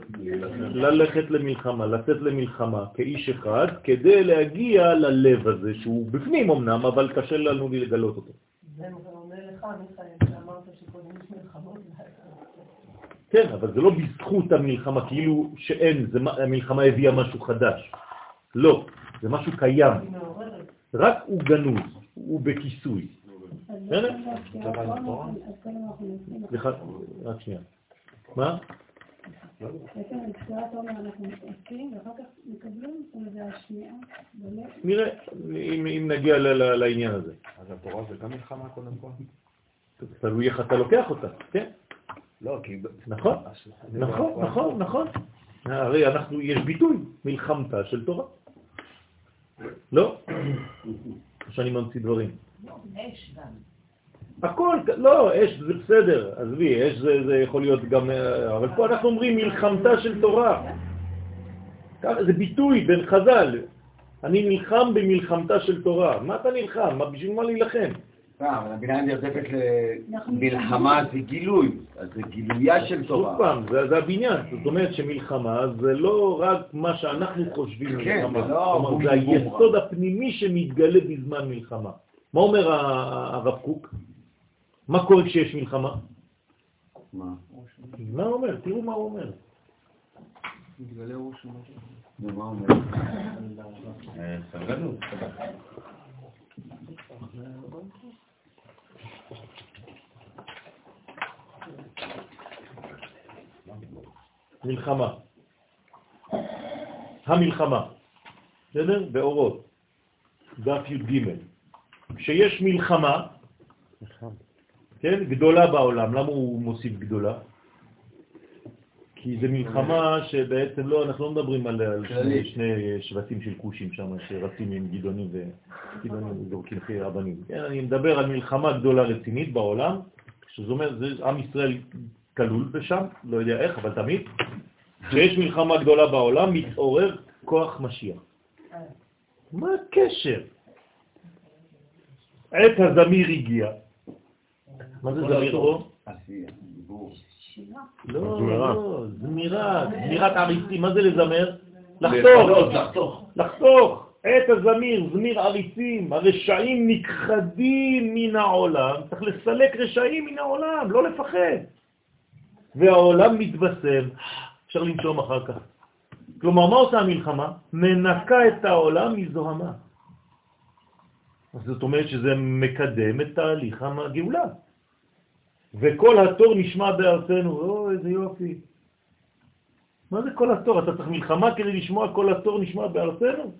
ללכת למלחמה, לצאת למלחמה כאיש אחד, כדי להגיע ללב הזה שהוא בפנים אמנם, אבל קשה לנו לגלות אותו. זה אומר לך, מיכאל, אמרת שקודם יש מלחמות. כן, אבל זה לא בזכות המלחמה, כאילו שאין, המלחמה הביאה משהו חדש. לא, זה משהו קיים. רק הוא גנוז, הוא בכיסוי. בסדר? סליחה, רק שנייה. מה? בעצם על תחיית עומר אנחנו מתעסקים ואחר כך מקבלים איזה השמיעה בלב. נראה, אם נגיע לעניין הזה. אז התורה זה גם מלחמה קודם כל? תלוי איך אתה לוקח אותה, כן? לא, כי... נכון, נכון, נכון, נכון. הרי אנחנו, יש ביטוי, מלחמתה של תורה. לא? שאני ממציא דברים. אש גם. הכל, לא, אש זה בסדר, עזבי, אש זה, זה יכול להיות גם, אבל פה אנחנו אומרים מלחמתה של תורה. זה ביטוי בין חז"ל, אני נלחם במלחמתה של תורה. מה אתה נלחם? בשביל מה להילחם? אבל הבינה נרדפת למלחמה זה גילוי, אז זה גילויה של תורה. שוב פעם, זה הבניין, זאת אומרת שמלחמה זה לא רק מה שאנחנו חושבים מלחמה, זה היסוד הפנימי שמתגלה בזמן מלחמה. מה אומר הרב קוק? מה קורה כשיש מלחמה? מה? מה הוא אומר? תראו מה הוא אומר. מתגלה ראש שלו. ומה הוא אומר? סבלנות. מלחמה. המלחמה. בסדר? באורות. דף י' ג' כשיש מלחמה, כן? גדולה בעולם. למה הוא מוסיף גדולה? כי זו מלחמה שבעצם לא, אנחנו לא מדברים על שני שבטים של קושים שם, שרצים עם גדעונים וזורקים חי רבנים. אני מדבר על מלחמה גדולה רצינית בעולם, שזה אומר, עם ישראל כלול בשם, לא יודע איך, אבל תמיד, כשיש מלחמה גדולה בעולם, מתעורר כוח משיח. מה הקשר? עת הזמיר הגיע. מה זה זמיר פה? לא, לא, זמירה, זמירת עריצים, מה זה לזמר? לחתוך, לחתוך, עת הזמיר, זמיר עריצים, הרשעים נכחדים מן העולם, צריך לסלק רשעים מן העולם, לא לפחד. והעולם מתבשם, אפשר לנשום אחר כך. כלומר, מה עושה המלחמה? מנקה את העולם מזוהמה. זאת אומרת שזה מקדם את תהליך הגאולה. וכל התור נשמע בארצנו, או איזה יופי. מה זה כל התור? אתה צריך מלחמה כדי לשמוע כל התור נשמע בארצנו?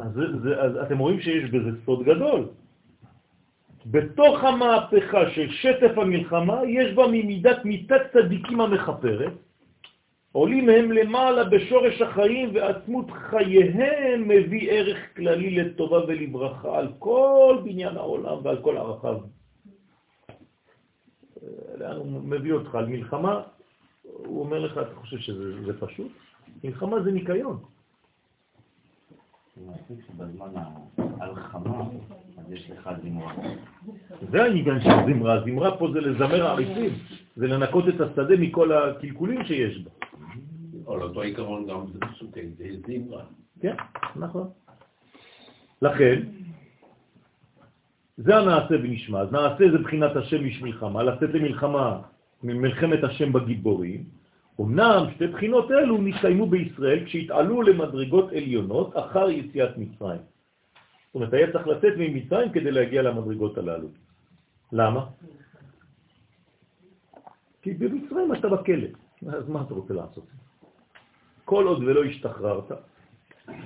אז, זה, זה, אז אתם רואים שיש בזה סוד גדול. בתוך המהפכה של שטף המלחמה, יש בה ממידת מיתת צדיקים המחפרת, עולים הם למעלה בשורש החיים ועצמות חייהם מביא ערך כללי לטובה ולברכה על כל בניין העולם ועל כל ערכיו. הוא מביא אותך על מלחמה, הוא אומר לך, אתה חושב שזה פשוט? מלחמה זה ניקיון. הוא חושב שבזמן ההלחמה אז יש לך זמרה. זה הניגן של זמרה, הזמרה פה זה לזמר העריצים, זה לנקות את השדה מכל הקלקולים שיש בה. על אותו עיקרון גם זה פסוקי, זה זמרה. כן, נכון. לכן, זה הנעשה ונשמע. אז נעשה זה בחינת השם יש מלחמה, לצאת למלחמה ממלחמת השם בגיבורים. אמנם שתי בחינות אלו נסיימו בישראל כשהתעלו למדרגות עליונות אחר יציאת מצרים. זאת אומרת, היה צריך לצאת ממצרים כדי להגיע למדרגות הללו. למה? כי במצרים אתה בכלא. אז מה אתה רוצה לעשות? כל עוד ולא השתחררת,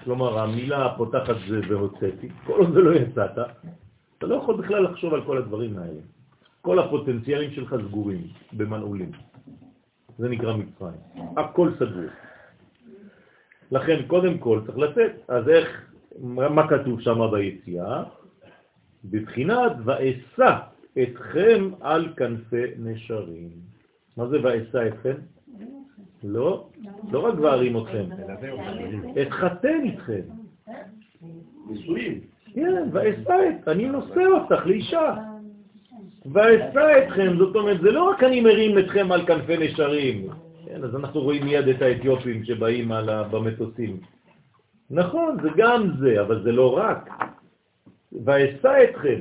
כלומר המילה הפותחת זה והוצאתי, כל עוד ולא יצאת, אתה לא יכול בכלל לחשוב על כל הדברים האלה. כל הפוטנציאלים שלך סגורים, במנעולים. זה נקרא מצרים. הכל סגור. לכן קודם כל צריך לצאת. אז איך, מה כתוב שם ביציאה? בבחינת ואסע אתכם על כנפי נשרים. מה זה ואסע אתכם? לא, לא רק וארים אתכם, אתחתן אתכם. נשואים. כן, ואסע את, אני נושא אותך לאישה. ואסע אתכם, זאת אומרת, זה לא רק אני מרים אתכם על כנפי נשרים. כן, אז אנחנו רואים מיד את האתיופים שבאים במטוסים. נכון, זה גם זה, אבל זה לא רק. ואסע אתכם,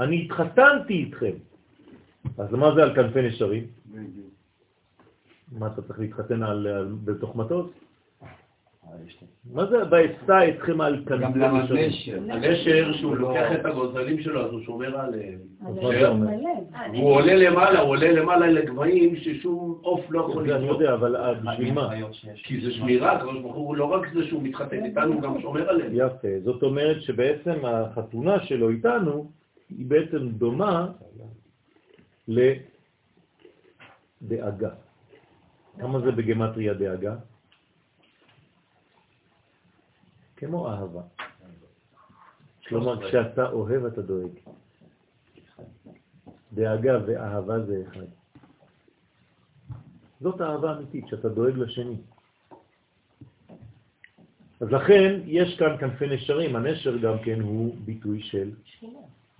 אני התחתנתי אתכם. אז מה זה על כנפי נשרים? מה אתה צריך להתחתן בתוך מטוס? מה זה באסע אתכם על כנפי נשרים? גם לנשר. הנשר שהוא לוקח את הגוזלים שלו, אז הוא שומר עליהם. הוא עולה למעלה, הוא עולה למעלה לגבהים ששום עוף לא יכול לצלוח. אני יודע, אבל בשביל מה? כי זה שמירה, הוא לא רק זה שהוא מתחתן איתנו, הוא גם שומר עליהם. יפה, זאת אומרת שבעצם החתונה שלו איתנו היא בעצם דומה לדאגה. כמה זה בגמטריה דאגה? כמו אהבה. כלומר, כשאתה אוהב אתה דואג. דאגה ואהבה זה אחד. זאת אהבה אמיתית, שאתה דואג לשני. אז לכן יש כאן כנפי נשרים. הנשר גם כן הוא ביטוי של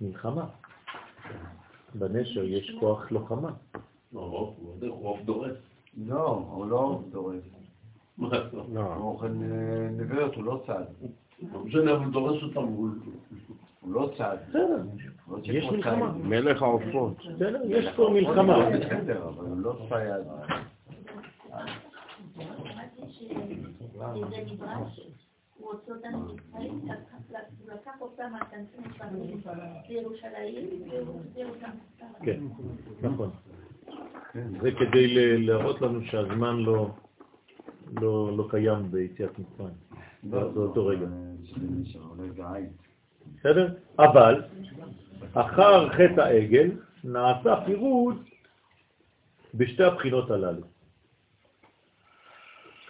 מלחמה. בנשר יש כוח לוחמה. לא, הוא אף דורס. לא, הוא לא דורס. לא, הוא אוכל נבלות, הוא לא צעד. לא משנה, אבל דורס אותם, הוא לא צעד. בסדר, יש מלחמה. מלך העופות. בסדר, יש פה מלחמה. בסדר, אבל הוא לא צעד. זה נדרש. הוא רוצה אותנו להתחלט, הוא לקח אותם על תנצים לפעמים, לירושלים, והוא עוזר אותם. כן, נכון. זה כדי להראות לנו שהזמן לא קיים ביציאת מצרים. זה אותו רגע. בסדר? אבל אחר חטא העגל נעשה פירוט בשתי הבחינות הללו.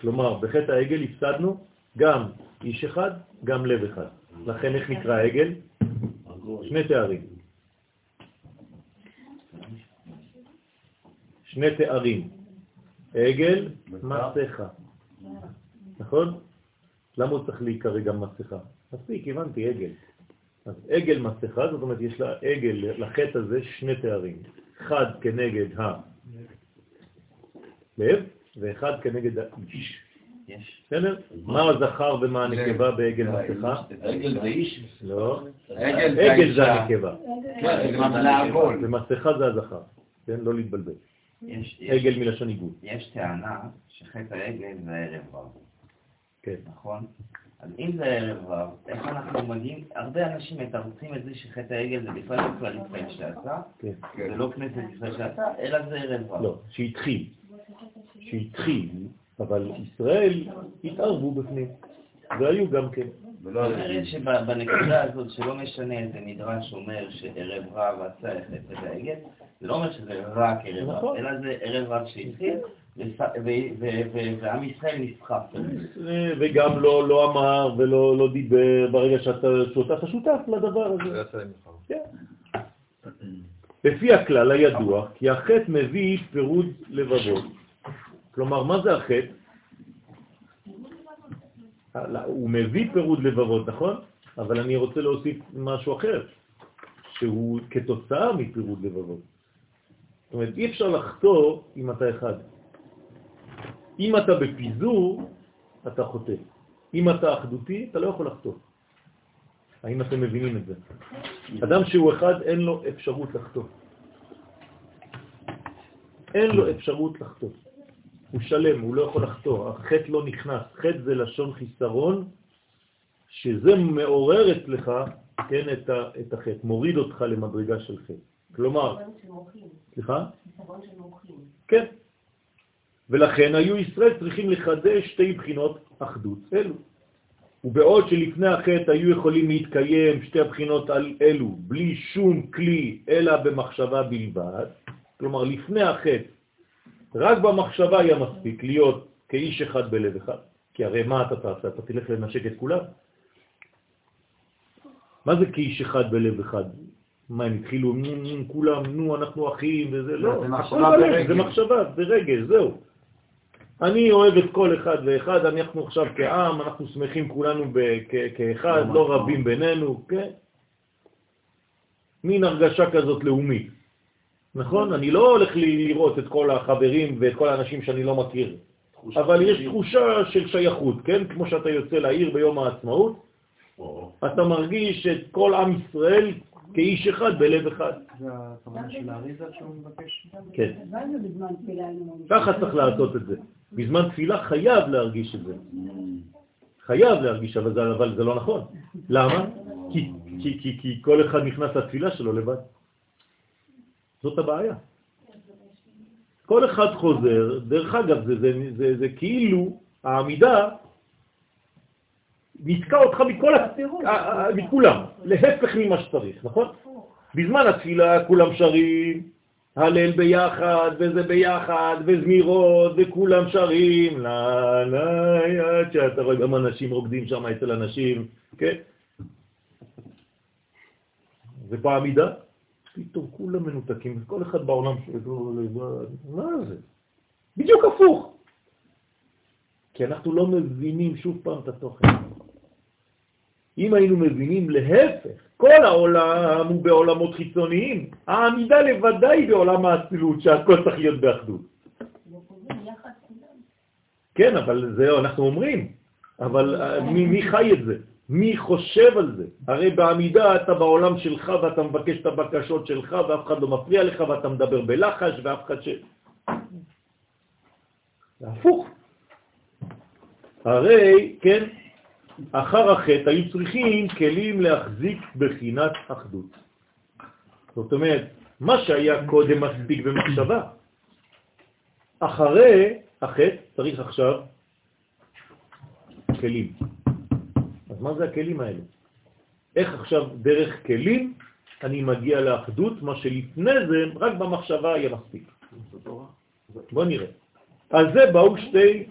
כלומר, בחטא העגל הפסדנו גם איש אחד, גם לב אחד. לכן איך נקרא העגל? שני תארים. שני תארים. העגל, מסכה. נכון? למה הוא צריך להיקרא גם מסכה? מספיק, הבנתי, עגל. אז עגל מסכה, זאת אומרת, יש לה עגל, לחטא הזה, שני תארים. אחד כנגד הלב, ואחד כנגד האיש. יש. בסדר? מה הזכר ומה הנקבה בעגל מסכה? עגל זה איש? לא. עגל זה הנקבה. ומסכה זה הזכר. כן? לא להתבלבל. עגל מלשון עיגול. יש טענה שחטא העגל זה ערב רב. כן. נכון? אז אם זה ערב רב, איך אנחנו מגיעים? הרבה אנשים מתרוצים את זה שחטא העגל זה בכלל לא כלל ישראל שעשה, זה לא כנסת ישראל שעשה, אלא זה ערב רב. לא, שהתחיל. שהתחיל. אבל ישראל התערבו בפנים, והיו גם כן. אני חושב שבנקודה הזאת שלא משנה איזה מדרש אומר שערב רב עשה את העגל, זה לא אומר שזה רק ערב רב, אלא זה ערב רב שהתחיל, ועם ישראל נסחף. וגם לא אמר ולא דיבר ברגע שאתה שותף לדבר הזה. לפי הכלל הידוע, כי החטא מביא פירוד לבבות. כלומר, מה זה החטא? הוא מביא פירוד לבבות, נכון? אבל אני רוצה להוסיף משהו אחר, שהוא כתוצאה מפירוד לבבות. זאת אומרת, אי אפשר לחתור אם אתה אחד. אם אתה בפיזור, אתה חוטא. אם אתה אחדותי, אתה לא יכול לחתור. האם אתם מבינים את זה? אדם שהוא אחד, אין לו אפשרות לחתור. אין לו אפשרות לחתור. הוא שלם, הוא לא יכול לחתור, החטא לא נכנס. חטא זה לשון חיסרון, שזה מעורר אצלך, כן, את החטא, מוריד אותך למדרגה של חטא. כלומר, סליחה? חיסרון של מורחים. כן. ולכן היו ישראל צריכים לחדש שתי בחינות אחדות אלו. ובעוד שלפני החטא היו יכולים להתקיים שתי הבחינות על אלו, בלי שום כלי, אלא במחשבה בלבד. כלומר, לפני החטא, רק במחשבה היה מספיק להיות כאיש אחד בלב אחד. כי הרי מה אתה תעשה? אתה תלך לנשק את כולם? מה זה כאיש אחד בלב אחד? מה, הם התחילו, נו, נו, כולם, נו, אנחנו אחים וזה? לא, זה מחשבה, זה רגש, זהו. אני אוהב את כל אחד ואחד, אנחנו עכשיו כעם, אנחנו שמחים כולנו כאחד, לא רבים בינינו, כן? מין הרגשה כזאת לאומית. נכון? אני לא הולך לראות את כל החברים ואת כל האנשים שאני לא מכיר, אבל יש תחושה של שייכות, כן? כמו שאתה יוצא לעיר ביום העצמאות, אתה מרגיש את כל עם ישראל כאיש אחד בלב אחד. זה הכוונה של האריזה שהוא מבקש? כן. ככה צריך לעשות את זה. בזמן תפילה חייב להרגיש את זה. חייב להרגיש, אבל זה לא נכון. למה? כי כל אחד נכנס לתפילה שלו לבד. זאת הבעיה. כל אחד חוזר, דרך אגב, זה, זה, זה, זה כאילו העמידה נתקע אותך מכל כולם, להפך ממה שצריך, נכון? בזמן התפילה כולם שרים, הלל ביחד, וזה ביחד, וזמירות, וכולם שרים, לא, לא, יד, שאתה רואה גם אנשים רוקדים שם אצל אנשים, כן? זה פה עמידה. פתאום כולם מנותקים, כל אחד בעולם שלו, מה זה? בדיוק הפוך. כי אנחנו לא מבינים שוב פעם את התוכן. אם היינו מבינים להפך, כל העולם הוא בעולמות חיצוניים, העמידה לבדי בעולם האצילות, שהכל צריך להיות באחדות. כן, אבל זהו, אנחנו אומרים, אבל מי, מי חי את זה? מי חושב על זה? הרי בעמידה אתה בעולם שלך ואתה מבקש את הבקשות שלך ואף אחד לא מפריע לך ואתה מדבר בלחש ואף אחד ש... להפוך. הרי, כן, אחר החטא היו צריכים כלים להחזיק בחינת אחדות. זאת אומרת, מה שהיה קודם מספיק במחשבה, אחרי החטא צריך עכשיו כלים. אז מה זה הכלים האלה? איך עכשיו דרך כלים אני מגיע לאחדות, מה שלפני זה רק במחשבה היה מספיק. בוא נראה. על זה באו שתי,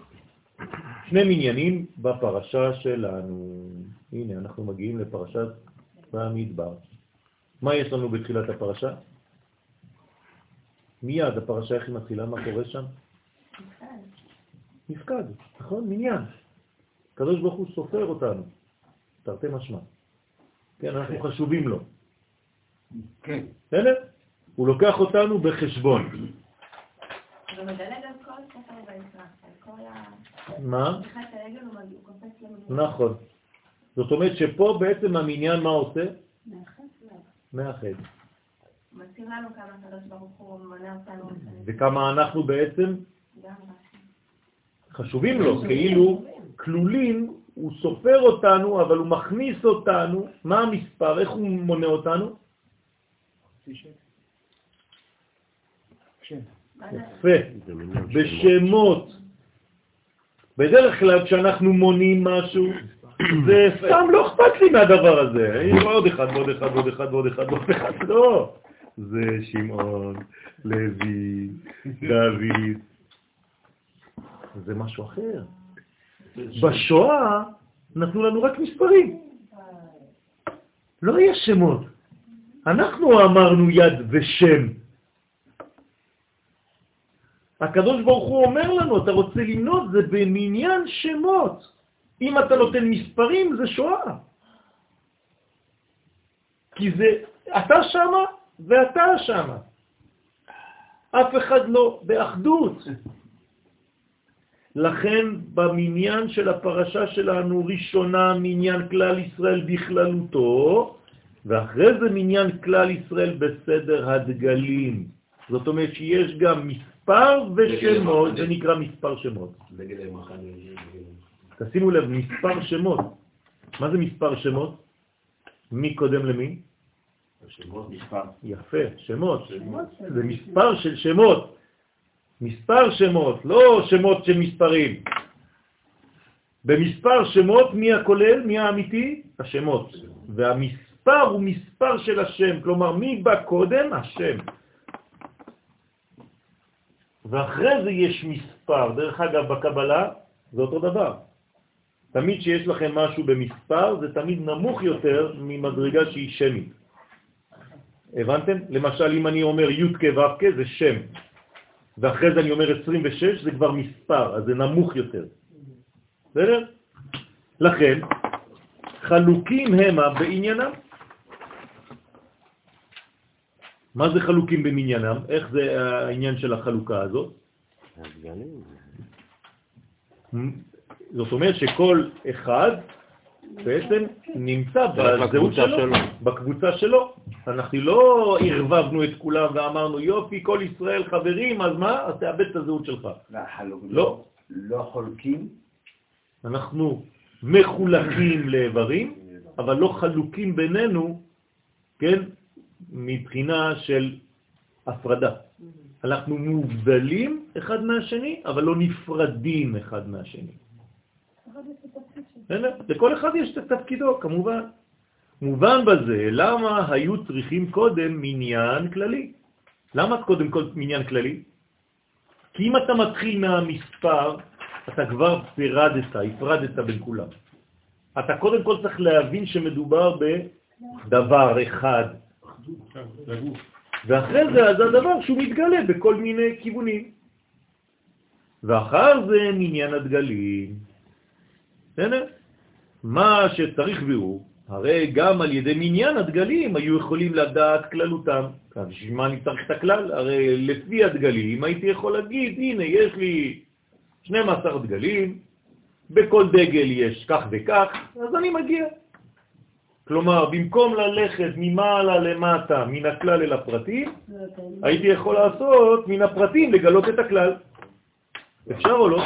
שני מניינים בפרשה שלנו. הנה, אנחנו מגיעים לפרשת במדבר. מה יש לנו בתחילת הפרשה? מיד הפרשה איך היא מתחילה, מה קורה שם? נפקד, נכון? מניין. הקדוש ברוך הוא סופר אותנו, תרתי משמע. כן, אנחנו חשובים לו. כן. בסדר? הוא לוקח אותנו בחשבון. הוא מדלג על כל ספר בעזרה, על כל ה... מה? בכלל הרגל הוא קופץ למניין. נכון. זאת אומרת שפה בעצם המניין מה עושה? מאחד. מאחד. מציב לנו כמה הקדוש ברוך הוא מונע אותנו. וכמה אנחנו בעצם? גם חשובים לו, כאילו כלולים, הוא סופר אותנו, אבל הוא מכניס אותנו. מה המספר? איך הוא מונה אותנו? יפה, בשמות. בדרך כלל כשאנחנו מונים משהו, זה סתם לא אכפת לי מהדבר הזה. עוד אחד, עוד אחד, עוד אחד, עוד אחד, עוד אחד, לא. זה שמעון, לוי, דוד. זה משהו אחר. בשואה נתנו לנו רק מספרים. לא היה שמות. אנחנו אמרנו יד ושם. הקדוש ברוך הוא אומר לנו, אתה רוצה למנות, זה במניין שמות. אם אתה נותן מספרים, זה שואה. כי זה, אתה שמה ואתה שמה. אף אחד לא באחדות. לכן במניין של הפרשה שלנו ראשונה מניין כלל ישראל בכללותו, ואחרי זה מניין כלל ישראל בסדר הדגלים. זאת אומרת שיש גם מספר ושמות, זה נקרא מספר שמות. תשימו לב, מספר שמות. מה זה מספר שמות? מי קודם למי? שמות, מספר. יפה, שמות. זה מספר של שמות. מספר שמות, לא שמות של מספרים. במספר שמות, מי הכולל, מי האמיתי? השמות. והמספר הוא מספר של השם, כלומר מי בא קודם? השם. ואחרי זה יש מספר, דרך אגב בקבלה זה אותו דבר. תמיד שיש לכם משהו במספר, זה תמיד נמוך יותר ממדרגה שהיא שמית. הבנתם? למשל אם אני אומר י' כ' ו' כ' זה שם. ואחרי זה אני אומר עשרים ושש, זה כבר מספר, אז זה נמוך יותר. בסדר? לכן, חלוקים המה בעניינם. מה זה חלוקים במניינם? איך זה העניין של החלוקה הזאת? זאת אומרת שכל אחד בעצם נמצא בזהות שלו, בקבוצה שלו. אנחנו לא הרבבנו את כולם ואמרנו יופי, כל ישראל חברים, אז מה? אז תאבד את הזהות שלך. לא. לא חולקים. אנחנו מחולקים לאיברים, אבל לא חלוקים בינינו, כן? מבחינה של הפרדה. אנחנו מובדלים אחד מהשני, אבל לא נפרדים אחד מהשני. לכל אחד יש את תפקידו, כמובן. מובן בזה, למה היו צריכים קודם מניין כללי? למה קודם כל מניין כללי? כי אם אתה מתחיל מהמספר, אתה כבר פירדת, הפרדת בין כולם. אתה קודם כל צריך להבין שמדובר בדבר אחד. ואחרי זה, אז הדבר שהוא מתגלה בכל מיני כיוונים. ואחר זה מניין הדגלים. מה שצריך בירור, הרי גם על ידי מניין הדגלים היו יכולים לדעת כללותם. בשביל מה אני צריך את הכלל? הרי לפי הדגלים הייתי יכול להגיד, הנה יש לי שנים עשר דגלים, בכל דגל יש כך וכך, אז אני מגיע. כלומר, במקום ללכת ממעלה למטה, מן הכלל אל הפרטים, הייתי יכול לעשות מן הפרטים לגלות את הכלל. אפשר או לא?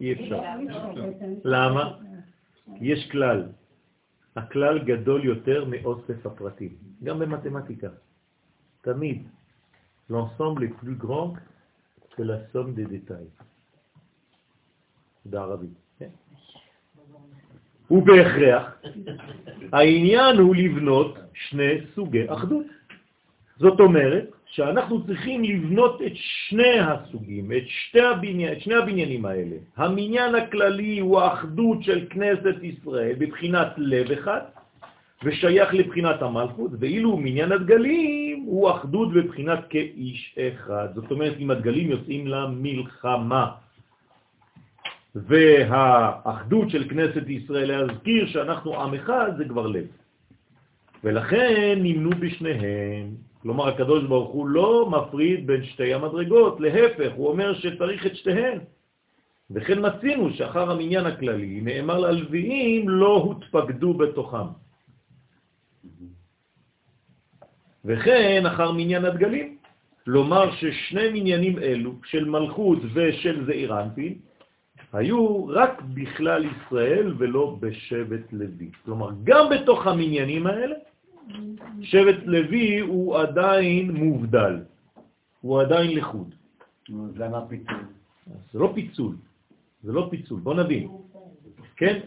אי אפשר. למה? יש כלל. הכלל גדול יותר מאוסף הפרטים. גם במתמטיקה. תמיד. L'ensemble est plus grand que la somme des détails d'Arabie. Ou be'ekhreach, העניין הוא לבנות שני סוגי אחדות. זאת אומרת שאנחנו צריכים לבנות את שני הסוגים, את שתי הבניין, את שני הבניינים האלה. המניין הכללי הוא האחדות של כנסת ישראל בבחינת לב אחד, ושייך לבחינת המלכות, ואילו מניין הדגלים הוא אחדות בבחינת כאיש אחד. זאת אומרת, אם הדגלים יוצאים למלחמה, והאחדות של כנסת ישראל, להזכיר שאנחנו עם אחד, זה כבר לב. ולכן נמנו בשניהם. כלומר, הקדוש ברוך הוא לא מפריד בין שתי המדרגות, להפך, הוא אומר שצריך את שתיהן. וכן מצינו שאחר המניין הכללי, נאמר ללוויים, לא הותפקדו בתוכם. וכן אחר מניין הדגלים, לומר ששני מניינים אלו, של מלכות ושל זעירנפין, היו רק בכלל ישראל ולא בשבט לוי. כלומר, גם בתוך המניינים האלה, שבט לוי הוא עדיין מובדל, הוא עדיין לחוד. זה לא פיצול. זה לא פיצול, זה לא פיצול, בוא נבין. כן?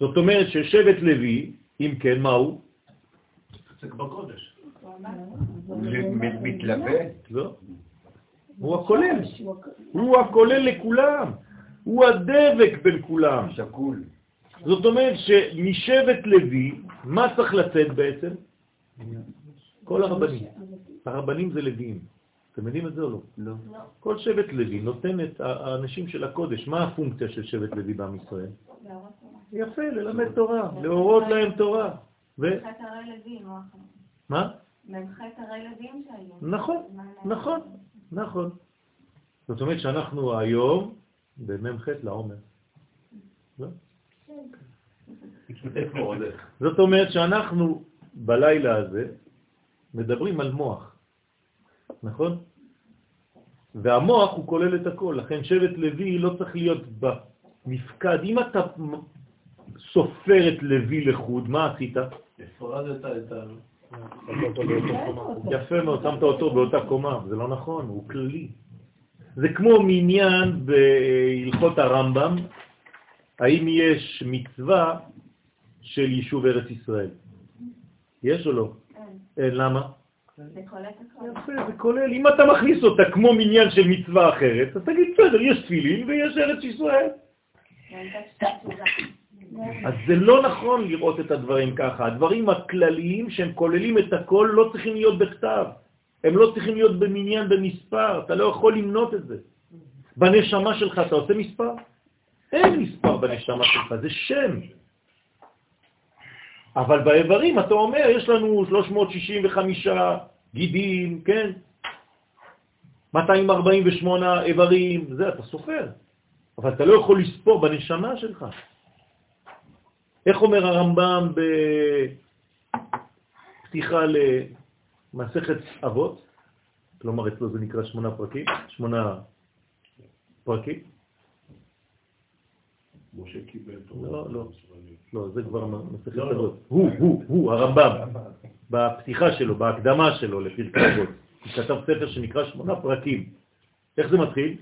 זאת אומרת ששבט לוי, אם כן, מה הוא? זה כבר קודש. מתלווה? לא. הוא הכולל. הוא הכולל לכולם. הוא הדבק בין כולם. שקול. זאת אומרת שמשבט לוי, מה צריך לצאת בעצם? כל הרבנים. הרבנים זה לוויים. אתם יודעים את זה או לא? לא. כל שבט לוי נותן את האנשים של הקודש. מה הפונקציה של שבט לוי בעם ישראל? יפה, ללמד תורה, להורות להם תורה. ממחת הרי לוויים, או אחר. מה? ממחת הרי לוויים שהיום. נכון, נכון, נכון. זאת אומרת שאנחנו היום בממחת לעומר. לא? זאת אומרת שאנחנו בלילה הזה מדברים על מוח, נכון? והמוח הוא כולל את הכל, לכן שבט לוי לא צריך להיות במפקד. אם אתה סופר את לוי לחוד, מה עשית? הפרדת את ה... יפה מאוד, שמת אותו באותה קומה, זה לא נכון, הוא כללי. זה כמו מניין בהלכות הרמב"ם, האם יש מצווה של יישוב ארץ ישראל? יש או לא? אין. למה? זה כולל הכל. זה כולל. אם אתה מכניס אותה כמו מניין של מצווה אחרת, אז תגיד, בסדר, יש תפילין ויש ארץ ישראל. אז זה לא נכון לראות את הדברים ככה. הדברים הכלליים שהם כוללים את הכל לא צריכים להיות בכתב. הם לא צריכים להיות במניין, במספר. אתה לא יכול למנות את זה. בנשמה שלך אתה עושה מספר? אין מספר בנשמה שלך, זה שם. אבל באיברים אתה אומר, יש לנו שלוש מאות שישים וחמש גידים, כן? מאתיים ארבעים ושמונה איברים, זה אתה סופר. אבל אתה לא יכול לספור בנשמה שלך. איך אומר הרמב"ם בפתיחה למסכת אבות? כלומר, אצלו זה נקרא שמונה פרקים, שמונה פרקים. משה קיבל תורה. לא, לא, לא, זה כבר מסכת אבות. הוא, הוא, הוא, הרמב"ם, בפתיחה שלו, בהקדמה שלו לפרקי אבות, הוא כתב ספר שנקרא שמונה פרקים. איך זה מתחיל?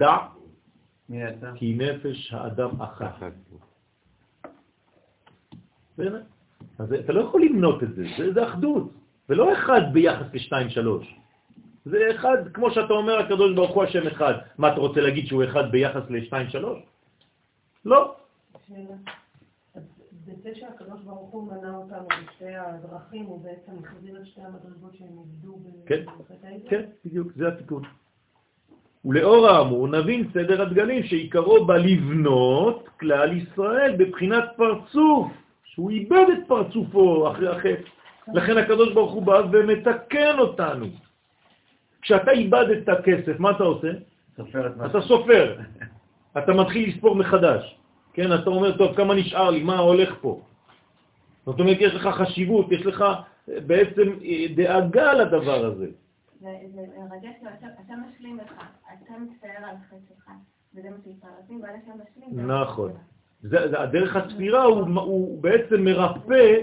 דע. כי נפש האדם אחת. אז אתה לא יכול למנות את זה, זה אחדות. ולא אחד ביחס לשתיים שלוש. זה אחד, כמו שאתה אומר, הקדוש ברוך הוא השם אחד. מה, אתה רוצה להגיד שהוא אחד ביחס לשתיים שלוש? לא. בזה שהקדוש ברוך הוא מנה אותנו בשתי הדרכים, הוא בעצם מחזיר את שתי המדרגות שהם עובדו במחת העבר? כן, בדיוק, זה התיקון. ולאור האמור נבין סדר הדגלים שעיקרו בה לבנות כלל ישראל בבחינת פרצוף, שהוא איבד את פרצופו אחרי החטא. לכן הקדוש ברוך הוא בא ומתקן אותנו. כשאתה איבדת הכסף, מה אתה עושה? אתה סופר. אתה מתחיל לספור מחדש. כן, אתה אומר, טוב, כמה נשאר לי, מה הולך פה? זאת אומרת, יש לך חשיבות, יש לך בעצם דאגה לדבר הזה. זה מרגש לו, אתה משלים לך, אתה מצטער על חטא שלך, וזה מה שהתפרסים, ואלה שם משלים. נכון. הדרך הספירה הוא בעצם מרפא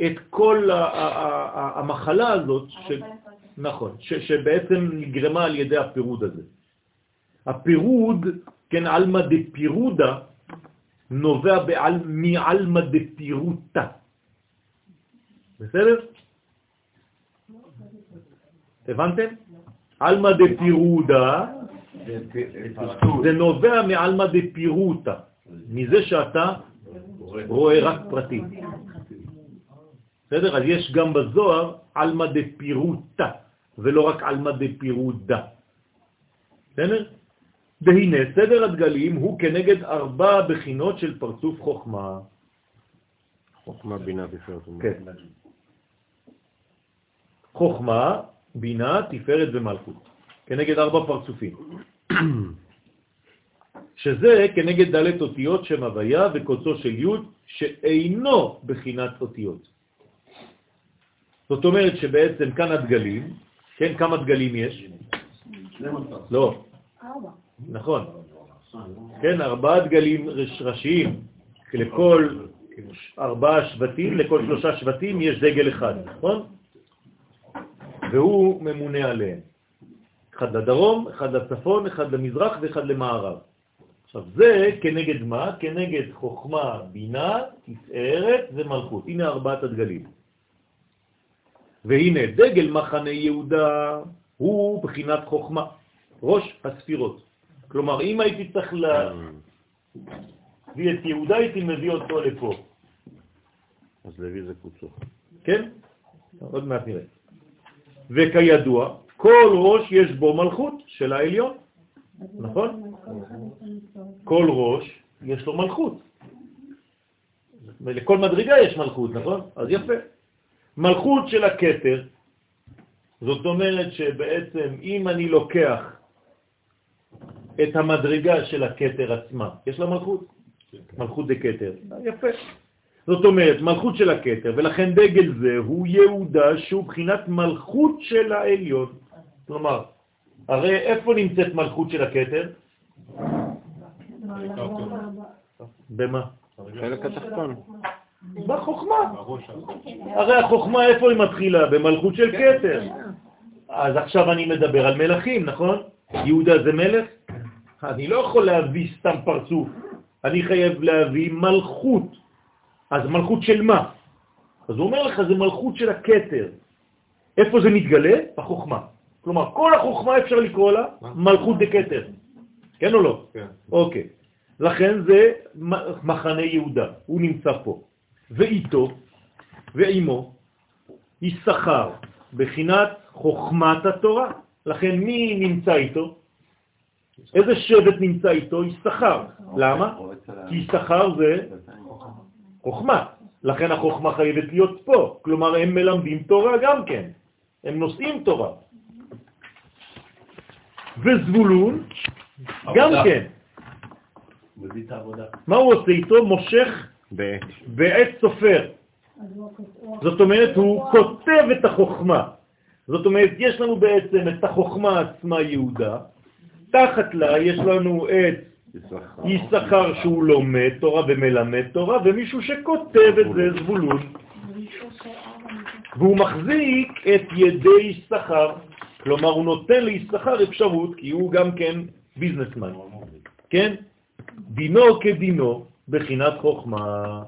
את כל המחלה הזאת. הרפא לפרצופו. נכון, שבעצם נגרמה על ידי הפירוד הזה. הפירוד, כן, אלמא דפירודה, נובע מאלמא דפירוטה. בסדר? הבנתם? אלמא דפירודה, זה נובע מאלמא דפירוטה, מזה שאתה רואה רק פרטים. בסדר? אז יש גם בזוהר אלמא דפירוטה, ולא רק אלמא דפירודה. בסדר? והנה, סדר הדגלים הוא כנגד ארבע בחינות של פרצוף חוכמה. חוכמה, בינה, תפארת. כן. חוכמה, בינה, תפארת ומלכות. כנגד ארבע פרצופים. שזה כנגד דלת אותיות שם הוויה וקוצו של י' שאינו בחינת אותיות. זאת אומרת שבעצם כאן הדגלים, כן, כמה דגלים יש? לא. נכון. כן, ארבעה דגלים ראשיים, לכל ארבעה שבטים, לכל שלושה שבטים יש דגל אחד, נכון? והוא ממונה עליהם. אחד לדרום, אחד לצפון, אחד למזרח ואחד למערב. עכשיו זה כנגד מה? כנגד חוכמה, בינה, תפארת ומלכות. הנה ארבעת הדגלים. והנה דגל מחנה יהודה הוא בחינת חוכמה. ראש הספירות. כלומר, אם הייתי צריך להביא את יהודה, הייתי מביא אותו לפה. אז להביא זה קוצו. כן? עוד מעט נראה. וכידוע, כל ראש יש בו מלכות של העליון. נכון? כל ראש יש לו מלכות. ולכל מדרגה יש מלכות, נכון? אז יפה. מלכות של הכתר, זאת אומרת שבעצם אם אני לוקח את המדרגה של הכתר עצמה, יש לה מלכות? מלכות זה כתר. יפה. זאת אומרת, מלכות של הכתר, ולכן דגל זה הוא יהודה שהוא בחינת מלכות של העליון. כלומר, הרי איפה נמצאת מלכות של הכתר? במה? חלק התחתון. בחוכמה. הרי החוכמה איפה היא מתחילה? במלכות של כתר. אז עכשיו אני מדבר על מלכים, נכון? יהודה זה מלך? אני לא יכול להביא סתם פרצוף. אני חייב להביא מלכות. אז מלכות של מה? אז הוא אומר לך, זה מלכות של הכתר. איפה זה מתגלה? בחוכמה. כלומר, כל החוכמה אפשר לקרוא לה מלכות דקתר. כן או לא? כן. אוקיי. לכן זה מחנה יהודה. הוא נמצא פה. ואיתו ועימו יששכר בחינת חוכמת התורה. לכן מי נמצא איתו? איזה שבט נמצא איתו? יששכר. למה? כי יששכר זה חוכמה. לכן החוכמה חייבת להיות פה. כלומר, הם מלמדים תורה גם כן. הם נושאים תורה. וזבולון גם כן. מה הוא עושה איתו? מושך בעץ סופר. זאת אומרת, הוא כותב את החוכמה. זאת אומרת, יש לנו בעצם את החוכמה עצמה יהודה, תחת לה יש לנו את יששכר שהוא לומד תורה ומלמד תורה, ומישהו שכותב את זה זבולון. והוא מחזיק את ידי יששכר, כלומר הוא נותן ליששכר אפשרות, כי הוא גם כן ביזנסמן. כן? דינו כדינו, בחינת חוכמה,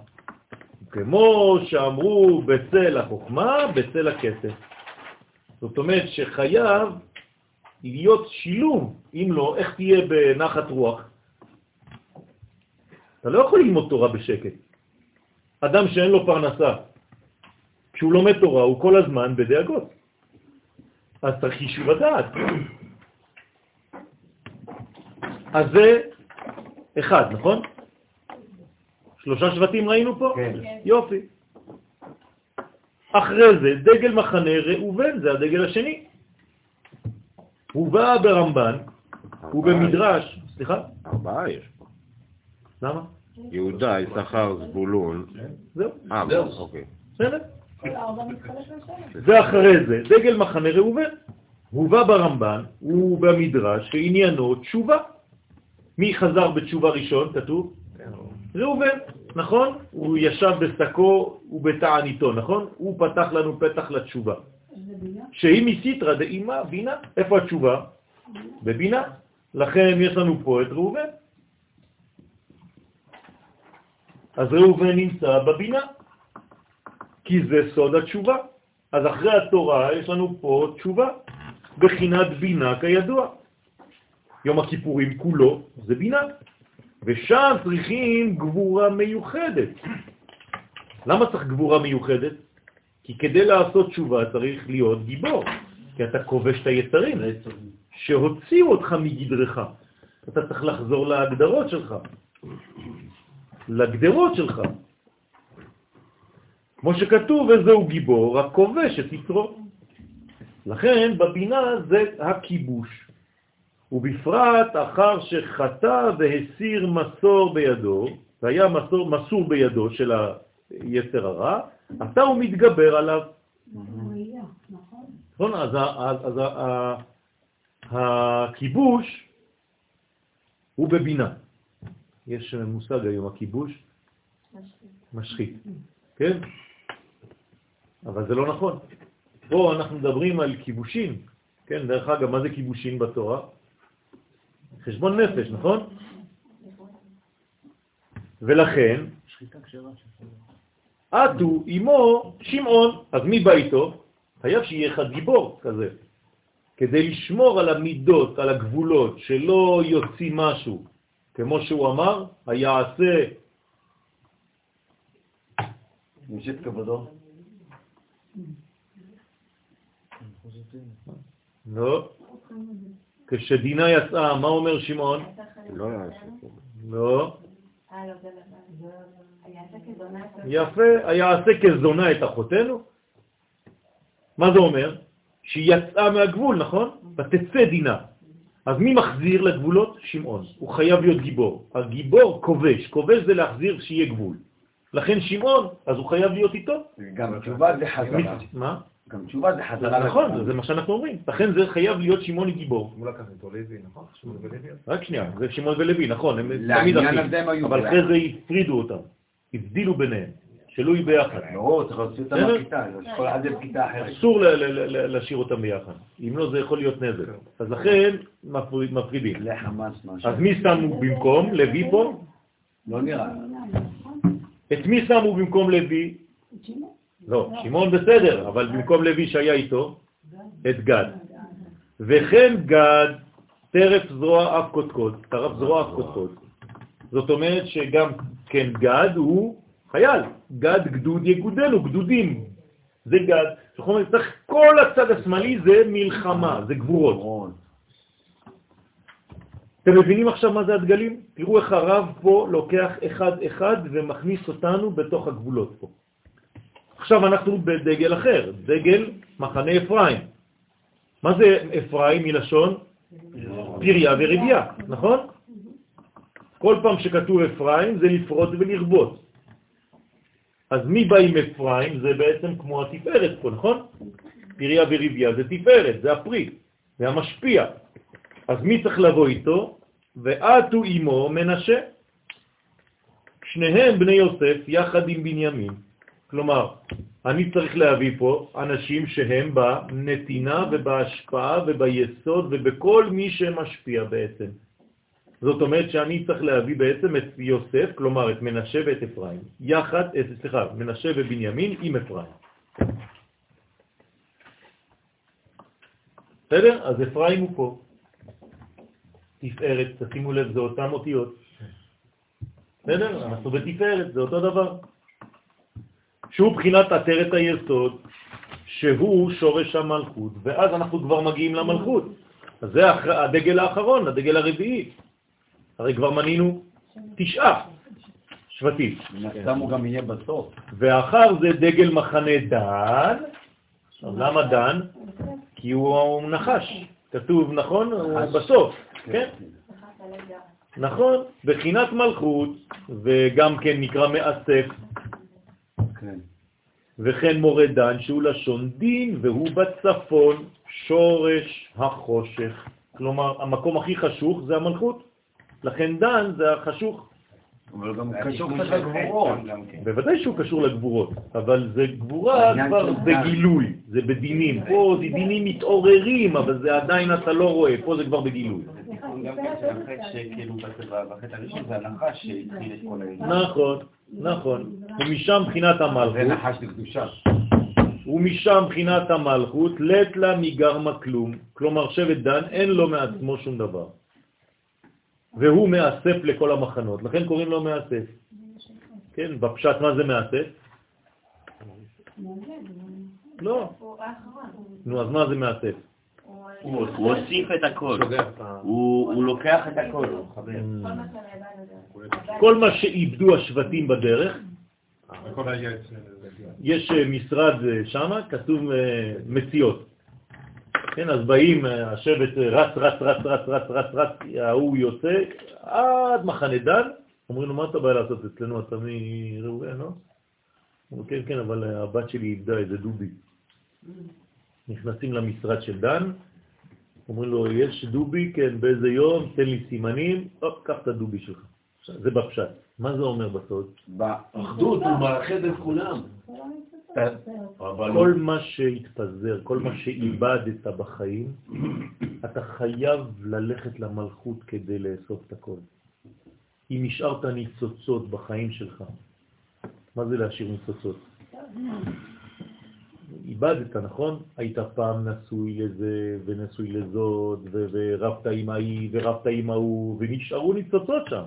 כמו שאמרו בצל החוכמה, בצל הכסף. זאת אומרת שחייב להיות שילום, אם לא, איך תהיה בנחת רוח? אתה לא יכול ללמוד תורה בשקט. אדם שאין לו פרנסה, כשהוא לומד תורה, הוא כל הזמן בדאגות. אז צריך יישוב הדעת. אז זה אחד, נכון? שלושה שבטים ראינו פה? כן. יופי. אחרי זה, דגל מחנה ראובן, זה הדגל השני. הוא בא ברמב"ן, הוא במדרש, סליחה? ארבעה יש פה. למה? יהודה, יששכר, זבולון. זהו. אה, זהו, אוקיי. בסדר? ואחרי זה, דגל מחנה ראובן, הוא בא ברמב"ן, הוא במדרש, שעניינו תשובה. מי חזר בתשובה ראשון, כתוב? ראובן, נכון? הוא ישב בסקו ובתעניתו, נכון? הוא פתח לנו פתח לתשובה. שהיא מסיטרה דאימה בינה. איפה התשובה? בבינה. לכן יש לנו פה את ראובן. אז ראובן נמצא בבינה, כי זה סוד התשובה. אז אחרי התורה יש לנו פה תשובה, בחינת בינה כידוע. יום הכיפורים כולו זה בינה, ושם צריכים גבורה מיוחדת. למה צריך גבורה מיוחדת? כי כדי לעשות תשובה צריך להיות גיבור, כי אתה כובש את היצרים שהוציאו אותך מגדרך. אתה צריך לחזור להגדרות שלך, לגדרות שלך. כמו שכתוב, וזהו גיבור, הכובש את יצרו. לכן בבינה זה הכיבוש, ובפרט אחר שחטא והסיר מסור בידו, והיה מסור, מסור בידו של היצר הרע, אתה הוא מתגבר עליו. נכון, אז, אז, אז, אז הכיבוש הוא בבינה. יש מושג היום, הכיבוש משחית, כן? אבל זה לא נכון. פה אנחנו מדברים על כיבושים, כן? דרך אגב, מה זה כיבושים בתורה? חשבון נפש, נכון? ולכן, עתו, אמו, שמעון, אז מי בא איתו? חייב שיהיה אחד גיבור כזה, כדי לשמור על המידות, על הגבולות, שלא יוציא משהו. כמו שהוא אמר, היעשה. נשית כבודו. לא. כשדינה יצאה, מה אומר שמעון? לא יעשה. לא. יפה, היעשה כזונה את אחותנו. מה זה אומר? שהיא יצאה מהגבול, נכון? ותצא דינה. אז מי מחזיר לגבולות? שמעון. הוא חייב להיות גיבור. הגיבור כובש. כובש זה להחזיר שיהיה גבול. לכן שמעון, אז הוא חייב להיות איתו. גם תשובה זה חזרה. מה? גם תשובה זה חזרה. נכון, זה מה שאנחנו אומרים. לכן זה חייב להיות שמעון גיבור. שמעון לקח איתו לוי, נכון? שמעון ולוי. רק שנייה, זה שמעון ולוי, נכון. הם תמיד אחים. אבל אחרי זה הפרידו אותם. הבדילו ביניהם. שלא יהיו ביחד. לא, צריך להוציא אותם בכיתה, כל אחד זה בכיתה אחרת. אסור להשאיר אותם ביחד, אם לא זה יכול להיות נזק. אז לכן מפרידים. אז מי שמו במקום לוי פה? לא נראה. את מי שמו במקום לוי? לא, שמעון בסדר, אבל במקום לוי שהיה איתו, את גד. וכן גד, טרף זרוע אף קודקוד, טרף זרוע אף קודקוד. זאת אומרת שגם כן גד הוא חייל, גד גדוד יגודנו, גדודים, זה גד. זאת אומרת, כל הצד השמאלי זה מלחמה, זה גבורות. אתם מבינים עכשיו מה זה הדגלים? תראו איך הרב פה לוקח אחד אחד ומכניס אותנו בתוך הגבולות פה. עכשיו אנחנו בדגל אחר, דגל מחנה אפרים. מה זה אפרים מלשון? פיריה ורבייה, נכון? כל פעם שכתוב אפרים זה לפרוט ולרבות. אז מי בא עם אפרים? זה בעצם כמו התפארת פה, נכון? פיריה וריביה זה תפארת, זה הפרי, זה המשפיע. אז מי צריך לבוא איתו? ועתו אמו מנשה. שניהם בני יוסף יחד עם בנימין. כלומר, אני צריך להביא פה אנשים שהם בנתינה ובהשפעה וביסוד ובכל מי שמשפיע בעצם. זאת אומרת שאני צריך להביא בעצם את יוסף, כלומר את מנשה ואת אפרים, יחד, סליחה, מנשה ובנימין עם אפרים. בסדר? אז אפרים הוא פה. תפארת, תשימו לב, זה אותם אותיות. בסדר? אנחנו בתפארת, זה אותו דבר. שהוא בחינת עטרת היסוד, שהוא שורש המלכות, ואז אנחנו כבר מגיעים למלכות. אז זה הדגל האחרון, הדגל הרביעי. הרי כבר מנינו תשעה שבטים. נסתם הוא גם יהיה בסוף. ואחר זה דגל מחנה דן. למה דן? כי הוא נחש. כתוב, נכון? הוא בסוף. כן? נכון. בחינת מלכות, וגם כן נקרא מעסק. וכן מורה דן שהוא לשון דין, והוא בצפון שורש החושך. כלומר, המקום הכי חשוך זה המלכות. לכן דן זה החשוך. אבל גם קשור קצת לגבורות. בוודאי שהוא קשור לגבורות, אבל זה גבורה כבר, זה גילוי, זה בדינים. פה זה דינים מתעוררים, אבל זה עדיין אתה לא רואה, פה זה כבר בגילוי. גם כן שהחטא שכאילו בחטא הראשון זה הנחש שהתחיל את כל העניין. נכון, נכון. ומשם בחינת המלכות. זה נחש לקדושה. ומשם בחינת המלכות, לית לה מגרמה כלום. כלומר שבט דן אין לו מעצמו שום דבר. והוא מאסף לכל המחנות, לכן קוראים לו מאסף. כן, בפשט מה זה מאסף? לא. נו, אז מה זה מאסף? הוא אוסיף את הכל, הוא לוקח את הכל. כל מה שאיבדו השבטים בדרך, יש משרד שם, כתוב מציאות. כן, אז באים, השבט רץ, רץ, רץ, רץ, רץ, רץ, רץ, ההוא יוצא, עד מחנה דן, אומרים לו, מה אתה בא לעשות אצלנו, אתה מראובן, לא? כן, כן, אבל הבת שלי איבדה איזה דובי. נכנסים למשרד של דן, אומרים לו, יש דובי, כן, באיזה יום, תן לי סימנים, אופ, קח את הדובי שלך. זה בפשט. מה זה אומר בסוד? באחדות, הוא מאחד את כולם. כל מה שהתפזר, כל מה שאיבדת בחיים, אתה חייב ללכת למלכות כדי לאסוף את הכל. אם השארת ניצוצות בחיים שלך, מה זה להשאיר ניצוצות? איבדת, נכון? היית פעם נשוי לזה ונשוי לזאת ורבת עם ההיא ורבת עם ההוא ונשארו ניצוצות שם.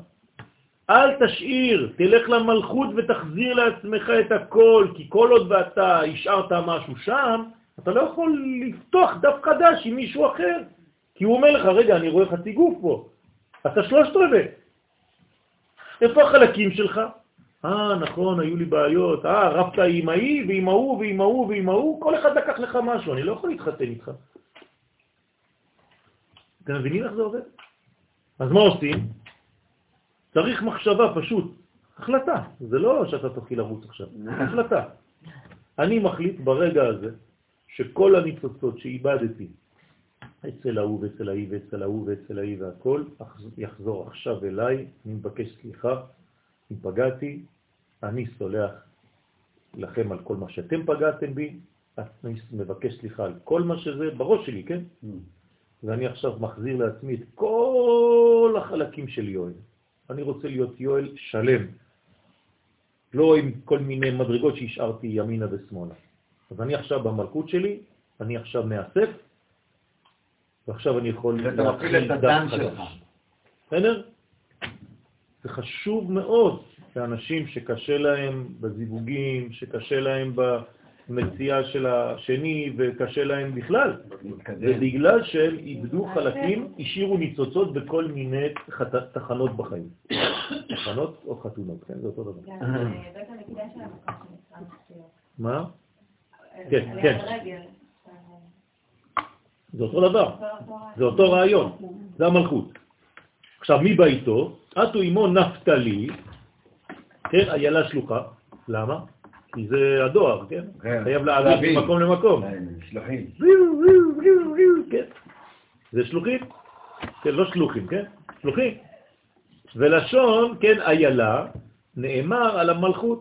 אל תשאיר, תלך למלכות ותחזיר לעצמך את הכל, כי כל עוד ואתה השארת משהו שם, אתה לא יכול לפתוח דף חדש עם מישהו אחר, כי הוא אומר לך, רגע, אני רואה חצי גוף פה, אתה שלושת רבעי. איפה החלקים שלך? אה, נכון, היו לי בעיות, אה, רבת עם ההיא ועם ההוא ועם ההוא ועם ההוא, כל אחד לקח לך משהו, אני לא יכול להתחתן איתך. אתם מבינים איך זה עובד? אז מה עושים? צריך מחשבה פשוט, החלטה, זה לא שאתה תתחיל לרוץ עכשיו, החלטה. אני מחליט ברגע הזה שכל הניצוצות שאיבדתי, אצל ההוא ואצל ההיא ואצל ההוא ואצל ההיא והכל, יחזור עכשיו אליי, אני מבקש סליחה, אם פגעתי, אני סולח לכם על כל מה שאתם פגעתם בי, אני מבקש סליחה על כל מה שזה בראש שלי, כן? ואני עכשיו מחזיר לעצמי את כל החלקים של יואל. אני רוצה להיות יואל שלם, לא עם כל מיני מדרגות שהשארתי ימינה ושמאלה. אז אני עכשיו במלכות שלי, אני עכשיו מאסף, ועכשיו אני יכול להתחיל את הדן שלך. בסדר? זה חשוב מאוד לאנשים שקשה להם בזיווגים, שקשה להם במציאה של השני, וקשה להם בכלל. ובגלל שהם איבדו חלקים, השאירו ניצוצות בכל מיני תחנות בחיים. תחנות או חתונות, כן? זה אותו דבר. בית הנקודה של המקום שנצרם שתהיה. מה? כן, כן. זה אותו דבר. זה אותו רעיון. זה המלכות. עכשיו, מי ביתו? אתו אימו נפתלי, כן, איילה שלוחה. למה? כי זה הדואר, כן? חייב להעביר ממקום למקום. שלוחים. זה שלוחים? כן, לא שלוחים, כן? שלוחים. ולשון, כן, איילה, נאמר על המלכות.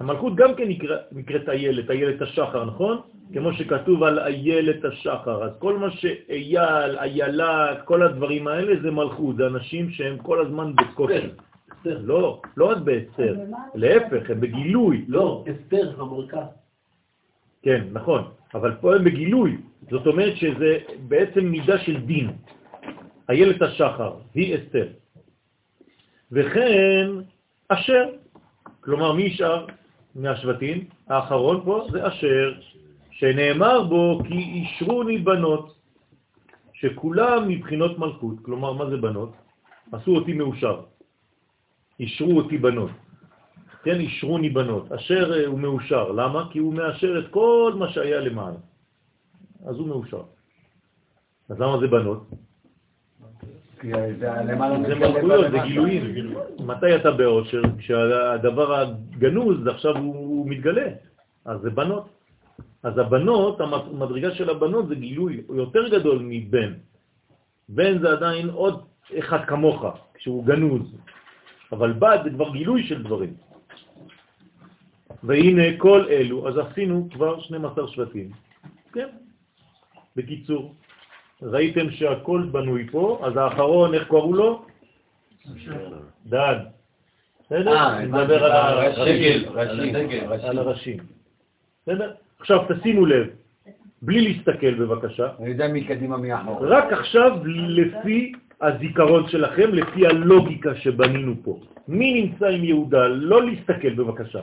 המלכות גם כן נקראת איילת, איילת השחר, נכון? כמו שכתוב על איילת השחר. אז כל מה שאייל, איילה, כל הדברים האלה זה מלכות. זה אנשים שהם כל הזמן בקושי. לא, לא רק בהסתר, להפך, הם בגילוי. לא, הסתר המלכה. כן, נכון, אבל פה הם בגילוי. זאת אומרת שזה בעצם מידה של דין. איילת השחר היא הסתר. וכן אשר, כלומר מי ישאר מהשבטים? האחרון פה זה אשר, שנאמר בו כי אישרוני בנות, שכולם מבחינות מלכות, כלומר מה זה בנות? עשו אותי מאושר. אישרו אותי בנות, כן, אישרוני בנות, אשר הוא מאושר, למה? כי הוא מאשר את כל מה שהיה למעלה, אז הוא מאושר. אז למה זה בנות? זה מלכויות, זה גילויים. מתי אתה באושר? כשהדבר הגנוז עכשיו הוא מתגלה, אז זה בנות. אז הבנות, המדרגה של הבנות זה גילוי יותר גדול מבן. בן זה עדיין עוד אחד כמוך, כשהוא גנוז. אבל בא זה כבר גילוי של דברים. והנה כל אלו, אז עשינו כבר שנים עשר שבטים. כן? בקיצור, ראיתם שהכל בנוי פה, אז האחרון, איך קראו לו? דן. בסדר? נדבר על הראשים. בסדר? עכשיו תשימו לב, בלי להסתכל בבקשה. אני יודע מי קדימה מי אחרון. רק עכשיו לפי הזיכרון שלכם, לפי הלוגיקה שבנינו פה. מי נמצא עם יהודה? לא להסתכל בבקשה.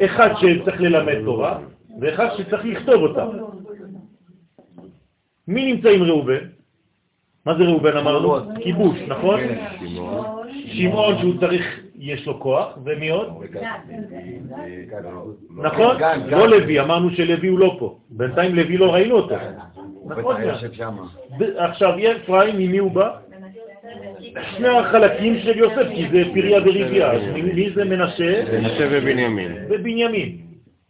אחד שצריך ללמד תורה, ואחד שצריך לכתוב אותה. מי נמצא עם ראובן? מה זה ראובן אמרנו? כיבוש, נכון? שמעון שהוא צריך, יש לו כוח, ומי עוד? נכון? לא לוי, אמרנו שלוי הוא לא פה. בינתיים לוי לא ראינו אותו. עכשיו אפרים, ממי הוא בא? שני החלקים של יוסף, כי זה פיריה וריביה. מי זה מנשה? מנשה ובנימין. ובנימין.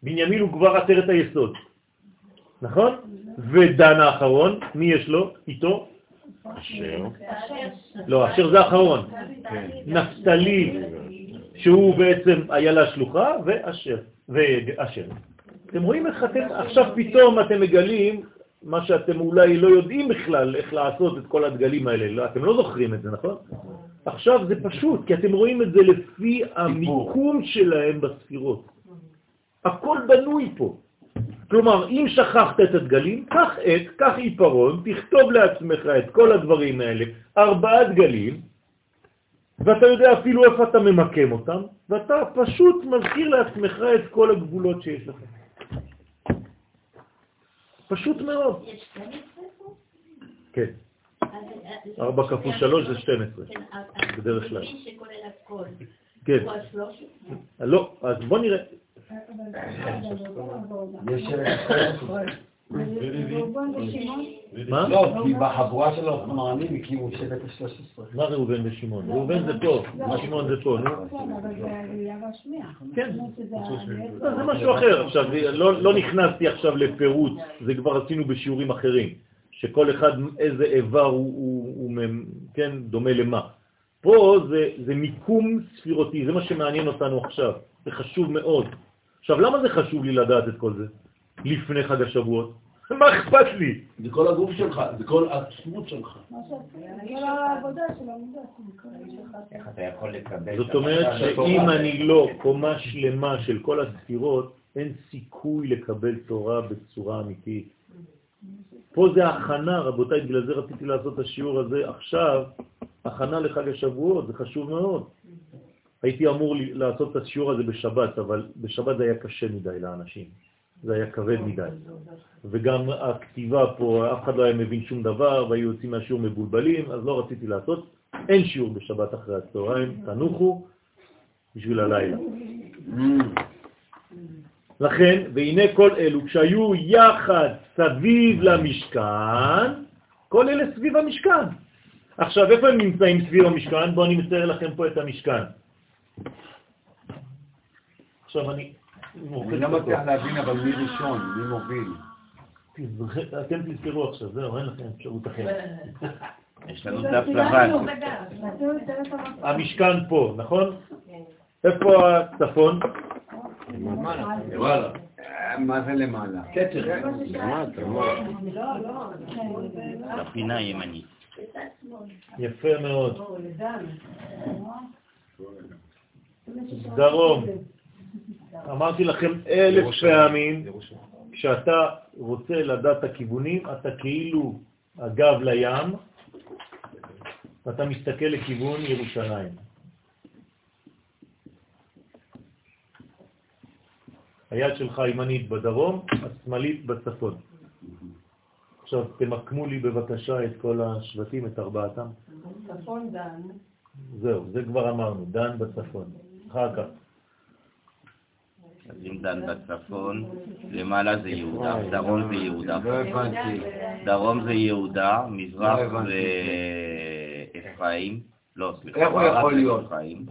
בנימין הוא כבר עטרת היסוד. נכון? ודן האחרון, מי יש לו? איתו? אשר. לא, אשר זה האחרון. נפתלי, שהוא בעצם היה לה שלוחה, ואשר. אתם רואים איך אתם, עכשיו פתאום אתם מגלים מה שאתם אולי לא יודעים בכלל איך לעשות את כל הדגלים האלה. אתם לא זוכרים את זה, נכון? עכשיו זה פשוט, כי אתם רואים את זה לפי המיקום שלהם בספירות. הכל בנוי פה. כלומר, אם שכחת את הדגלים, קח את, קח עיפרון, תכתוב לעצמך את כל הדברים האלה, ארבעה דגלים, ואתה יודע אפילו איפה אתה ממקם אותם, ואתה פשוט מזכיר לעצמך את כל הגבולות שיש לך. פשוט מאוד. יש שתים עשרה פה? כן. ארבע כפול שלוש זה שתים עשרה. בדרך כלל. כן. לא, אז בוא נראה. מה? לא, כי בחבורה של החמרנים הקימו שבט ה-שלוש עשרה. מה ראובן ושמעון? ראובן זה פה, שמעון זה פה, נו? כן, זה משהו אחר. עכשיו, לא נכנסתי עכשיו לפירוט, זה כבר עשינו בשיעורים אחרים, שכל אחד איזה איבר הוא דומה למה. פה זה מיקום ספירותי, זה מה שמעניין אותנו עכשיו, זה חשוב מאוד. עכשיו, למה זה חשוב לי לדעת את כל זה? לפני חג השבועות. מה אכפת לי? זה כל הגוף שלך, זה כל העצמות שלך. מה שעשית? כל העבודה של העבודה. איך אתה יכול לקבל? זאת אומרת שאם אני לא קומה שלמה של כל הספירות, אין סיכוי לקבל תורה בצורה אמיתית. פה זה הכנה, רבותיי, בגלל זה רציתי לעשות את השיעור הזה עכשיו. הכנה לחג השבועות, זה חשוב מאוד. הייתי אמור לעשות את השיעור הזה בשבת, אבל בשבת זה היה קשה מדי לאנשים. זה היה כבד מדי. וגם הכתיבה פה, אף אחד לא היה מבין שום דבר, והיו יוצאים מהשיעור מבולבלים, אז לא רציתי לעשות. אין שיעור בשבת אחרי הצהריים, תנוחו בשביל הלילה. לכן, והנה כל אלו, כשהיו יחד סביב למשכן, כל אלה סביב המשכן. עכשיו, איפה הם נמצאים סביב המשכן? בואו אני מצייר לכם פה את המשכן. עכשיו אני... אני לא מצליח להבין, אבל מי ראשון, מי מוביל. אתם תזכרו עכשיו, זהו, אין לכם אפשרות אחרת. יש לנו דף לבן. המשכן פה, נכון? איפה הצפון? למעלה. מה זה למעלה? קטר. לפינה הימנית. יפה מאוד. דרום. אמרתי לכם אלף פעמים, כשאתה רוצה לדעת הכיוונים, אתה כאילו הגב לים, ואתה מסתכל לכיוון ירושלים. היד שלך הימנית בדרום, השמאלית בצפון. עכשיו, תמקמו לי בבקשה את כל השבטים, את ארבעתם. צפון דן. זהו, זה כבר אמרנו, דן בצפון. אחר כך. אז אם דן בצפון, למעלה זה יהודה, דרום זה יהודה, דרום זה יהודה, מזרח זה אפרים, לא סליחה, איך הוא יכול להיות?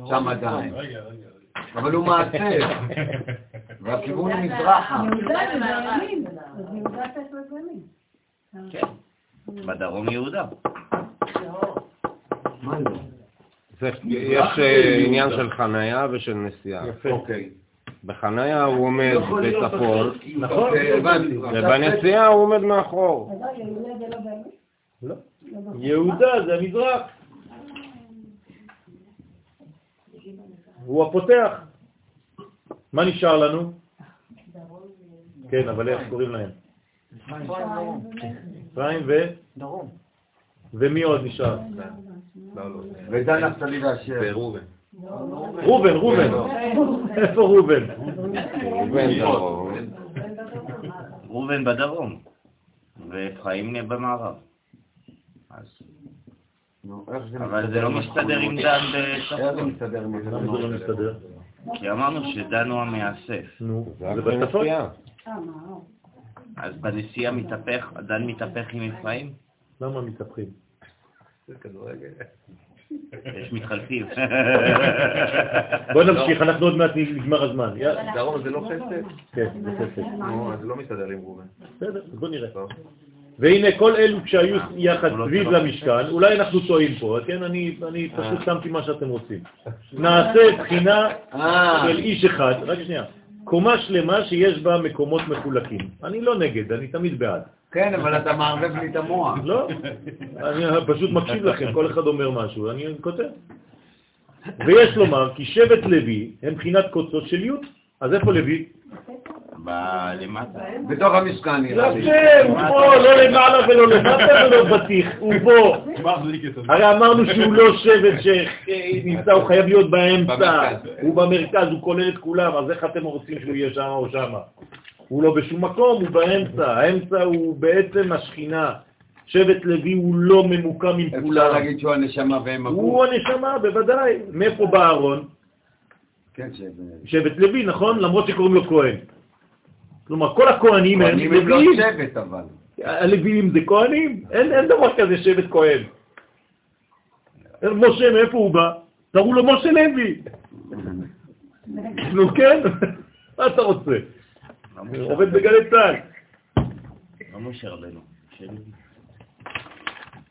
שם עדיין, אבל הוא מעצב, והכיוון מזרחה. יהודה זה ברמים, אז יהודה זה ברמים. כן, בדרום יהודה. מה זה? יש עניין של חניה ושל נסיעה. אוקיי. בחניה הוא עומד בספור, נכון? ובנסיעה הוא עומד מאחור. לא. יהודה זה המזרח. הוא הפותח. מה נשאר לנו? כן, אבל איך קוראים להם? אפרים ו... דרום. ומי עוד נשאר? ודן נפתלי ואשר. ורובן. רובן, רובן. איפה רובן? רובן דרום. רובן בדרום. ואפרים במערב. אבל זה לא מסתדר עם דן בצפון. זה לא מסתדר. כי אמרנו שדן הוא המאסף. זה בצפון? אז בנסיעה מתהפך, דן מתהפך עם אפרים? למה מתהפכים? זה כדורגל. יש מתחלפים. בואו נמשיך, אנחנו עוד מעט נגמר הזמן. דרום זה לא חסד? כן, זה חסד. אז לא מסתדר עם רובן. בסדר, אז בואו נראה. והנה כל אלו כשהיו יחד סביב למשכן, אולי אנחנו טועים פה, כן? אני פשוט שמתי מה שאתם רוצים. נעשה בחינה של איש אחד, רק שנייה, קומה שלמה שיש בה מקומות מחולקים. אני לא נגד, אני תמיד בעד. כן, אבל אתה מערבב לי את המוח. לא, אני פשוט מקשיב לכם, כל אחד אומר משהו, אני כותב. ויש לומר, כי שבט לוי הם בחינת קוצות של י', אז איפה לוי? למטה. בתוך המשכן נראה לי. הוא פה, לא למעלה ולא למטה ולא בטיח, הוא פה. הרי אמרנו שהוא לא שבט שנמצא, הוא חייב להיות באמצע. הוא במרכז, הוא כולל את כולם, אז איך אתם רוצים שהוא יהיה שמה או שמה? הוא לא בשום מקום, הוא באמצע. האמצע הוא בעצם השכינה. שבט לוי הוא לא ממוקם עם כולם. אפשר להגיד שהוא הנשמה והם הגוף. הוא הנשמה, בוודאי. מאיפה בא אהרון? כן, שבט לוי, נכון? למרות שקוראים לו כהן. כלומר, כל הכהנים הם לוויים. כהנים הם לא שבט, אבל. הלוויים זה כהנים? אין דבר כזה שבט כהן. משה, מאיפה הוא בא? תראו לו משה לוי. נו, כן? מה אתה רוצה? עובד בגלי צה"ל. לא משה רבנו.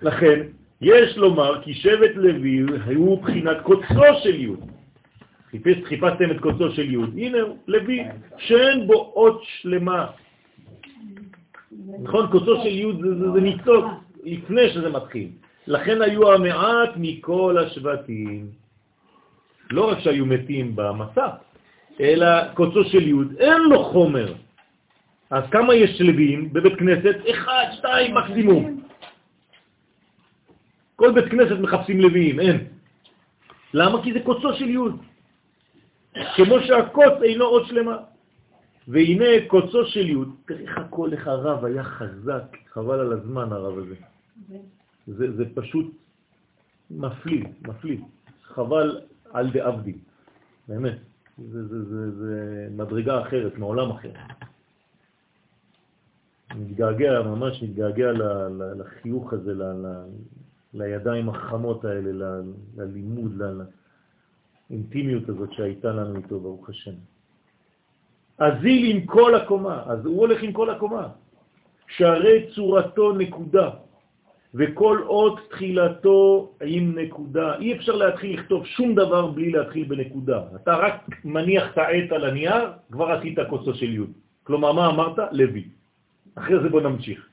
לכן, יש לומר כי שבט לוי היו בחינת קוצו של י'. חיפשתם את קוצו של י', הנה לוי, שאין בו עוד שלמה. נכון, קוצו של י' זה ניצוץ לפני שזה מתחיל. לכן היו המעט מכל השבטים. לא רק שהיו מתים במסע, אלא קוצו של י' אין לו חומר. אז כמה יש לוויים בבית כנסת? אחד, שתיים, מקסימום. כל בית כנסת מחפשים לוויים, אין. למה? כי זה קוצו של י'. כמו שהקוץ אינו עוד שלמה. והנה קוצו של י', תראה איך הכל, איך הרב היה חזק, חבל על הזמן הרב הזה. זה, זה פשוט מפליא, מפליא. חבל על דאבדי, באמת. זה, זה, זה, זה מדרגה אחרת, מעולם אחר. מתגעגע, ממש מתגעגע לחיוך הזה, ל, ל, לידיים החמות האלה, ל, ללימוד, ל... האינטימיות הזאת שהייתה לנו איתו, ברוך השם. אזיל עם כל הקומה, אז הוא הולך עם כל הקומה. שהרי צורתו נקודה, וכל עוד תחילתו עם נקודה. אי אפשר להתחיל לכתוב שום דבר בלי להתחיל בנקודה. אתה רק מניח את העט על הנייר, כבר עשית קוצו של י'. כלומר, מה אמרת? לוי. אחרי זה בוא נמשיך.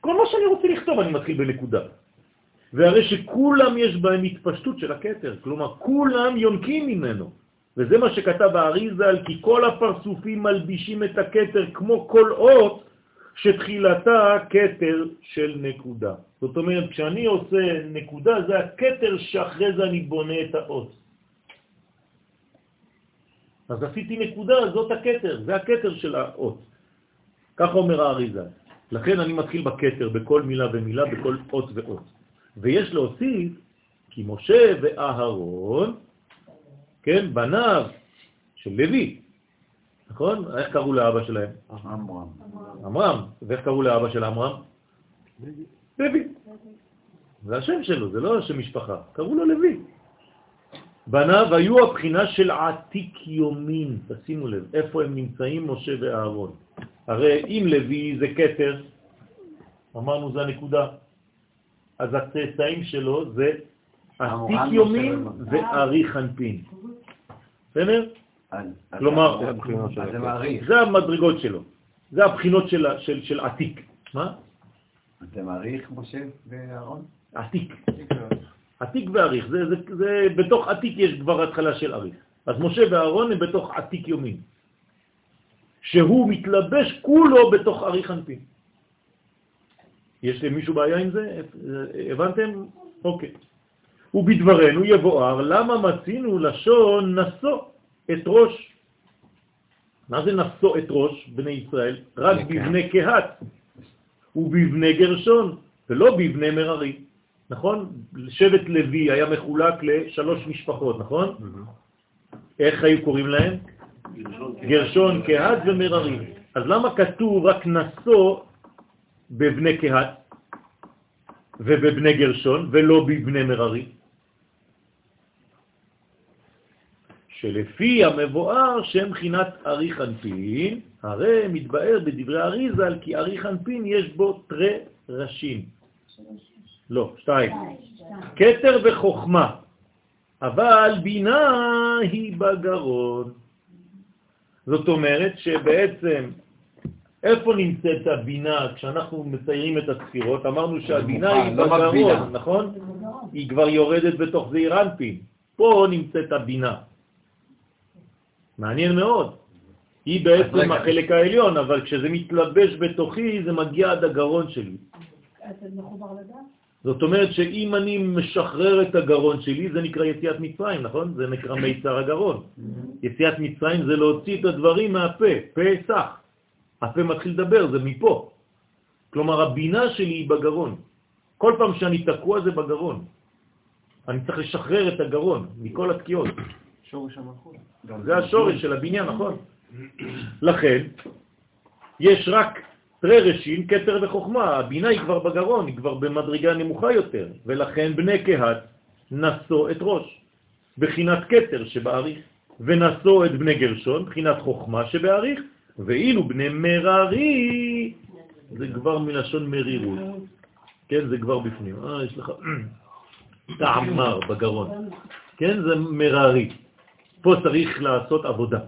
כל מה שאני רוצה לכתוב אני מתחיל בנקודה. והרי שכולם יש בהם התפשטות של הכתר, כלומר כולם יונקים ממנו. וזה מה שכתב האריזה על כי כל הפרצופים מלבישים את הכתר כמו כל אות שתחילתה כתר של נקודה. זאת אומרת, כשאני עושה נקודה זה הכתר שאחרי זה אני בונה את האות. אז עשיתי נקודה, זאת הכתר, זה הכתר של האות. כך אומר האריזה. לכן אני מתחיל בכתר, בכל מילה ומילה, בכל אות ואות. ויש להוסיף כי משה ואהרון, כן, בניו של לוי, נכון? איך קראו לאבא שלהם? עמרם. עמרם. ואיך קראו לאבא של עמרם? לוי. זה השם שלו, זה לא השם משפחה. קראו לו לוי. בניו היו הבחינה של עתיק יומין. תשימו לב, איפה הם נמצאים משה ואהרון? הרי אם לוי זה כתר, אמרנו זה הנקודה. אז הצאצאים שלו זה תיק יומין ואריך אנפין. בסדר? כלומר, זה המדרגות שלו. זה הבחינות של עתיק. מה? זה מעריך, משה ואהרון? עתיק. עתיק ועריך. בתוך עתיק יש כבר התחלה של עריך. אז משה ואהרון הם בתוך עתיק יומין. שהוא מתלבש כולו בתוך עריך אנפין. יש למישהו בעיה עם זה? הבנתם? אוקיי. ובדברנו יבואר, למה מצינו לשון נסו את ראש? מה זה נסו את ראש בני ישראל? רק בבני כהת ובבני גרשון, ולא בבני מררי. נכון? שבט לוי היה מחולק לשלוש משפחות, נכון? איך היו קוראים להם? גרשון, כהת ומררי. אז למה כתוב רק נסו בבני כהת ובבני גרשון ולא בבני מררי? שלפי המבואר שם בחינת אריך אנפין, הרי מתבאר בדברי אריזל כי אריך אנפין יש בו תרי ראשים. לא, שתיים. קטר וחוכמה, אבל בינה היא בגרון. זאת אומרת שבעצם איפה נמצאת הבינה כשאנחנו מציירים את הספירות? אמרנו שהבינה היא בגרון, נכון? היא כבר יורדת בתוך זעיר אנפין. פה נמצאת הבינה. מעניין מאוד. היא בעצם החלק העליון, אבל כשזה מתלבש בתוכי זה מגיע עד הגרון שלי. זאת אומרת שאם אני משחרר את הגרון שלי זה נקרא יציאת מצרים, נכון? זה נקרא מיצר הגרון. יציאת מצרים זה להוציא את הדברים מהפה, פה סך. הפה מתחיל לדבר, זה מפה. כלומר, הבינה שלי היא בגרון. כל פעם שאני תקוע זה בגרון. אני צריך לשחרר את הגרון מכל התקיעות. שורש המלכות. זה השורש של הבניין, נכון. לכן, יש רק תרי ראשים, קטר וחוכמה. הבינה היא כבר בגרון, היא כבר במדרגה נמוכה יותר. ולכן בני כהת נסו את ראש, בחינת קטר שבאריך, ונסו את בני גרשון, בחינת חוכמה שבאריך, ואילו בני מררי, זה כבר מלשון מרירות. כן, זה כבר בפנים. אה, יש לך טעם מר בגרון. כן, זה מררי. פה צריך לעשות עבודה.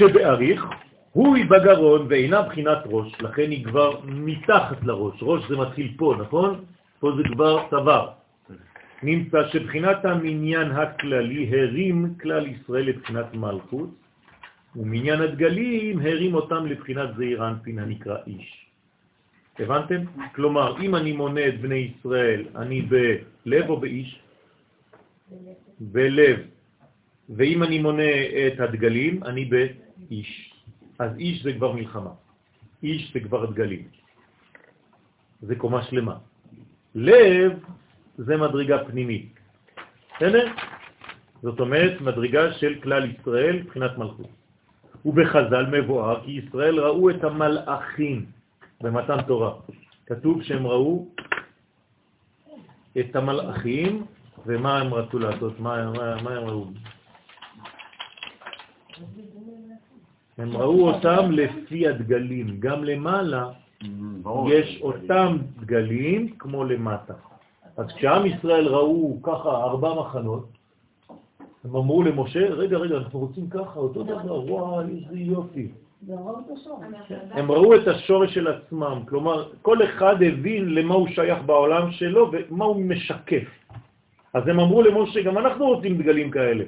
שבאריך, הוא היא בגרון ואינה בחינת ראש, לכן היא כבר מתחת לראש. ראש זה מתחיל פה, נכון? פה זה כבר סבר. נמצא שבחינת המניין הכללי הרים כלל ישראל לבחינת מלכות, ומניין הדגלים הרים אותם לבחינת זעיר אנפין הנקרא איש. הבנתם? כלומר, אם אני מונה את בני ישראל, אני בלב או באיש? בלב. ואם אני מונה את הדגלים, אני באיש. אז איש זה כבר מלחמה. איש זה כבר דגלים. זה קומה שלמה. לב זה מדרגה פנימית. בסדר? זאת אומרת, מדרגה של כלל ישראל מבחינת מלכות. ובחז"ל מבואר כי ישראל ראו את המלאכים במתן תורה. כתוב שהם ראו את המלאכים, ומה הם רצו לעשות? מה, מה, מה הם ראו? הם ראו אותם לפי הדגלים. גם למעלה יש אותם דגלים כמו למטה. אז כשעם ישראל ראו ככה ארבע מחנות, הם אמרו למשה, רגע, רגע, אנחנו רוצים ככה, אותו דבר, וואי, איזה יופי. הם ראו את השורש של עצמם, כלומר, כל אחד הבין למה הוא שייך בעולם שלו ומה הוא משקף. אז הם אמרו למשה, גם אנחנו רוצים דגלים כאלה,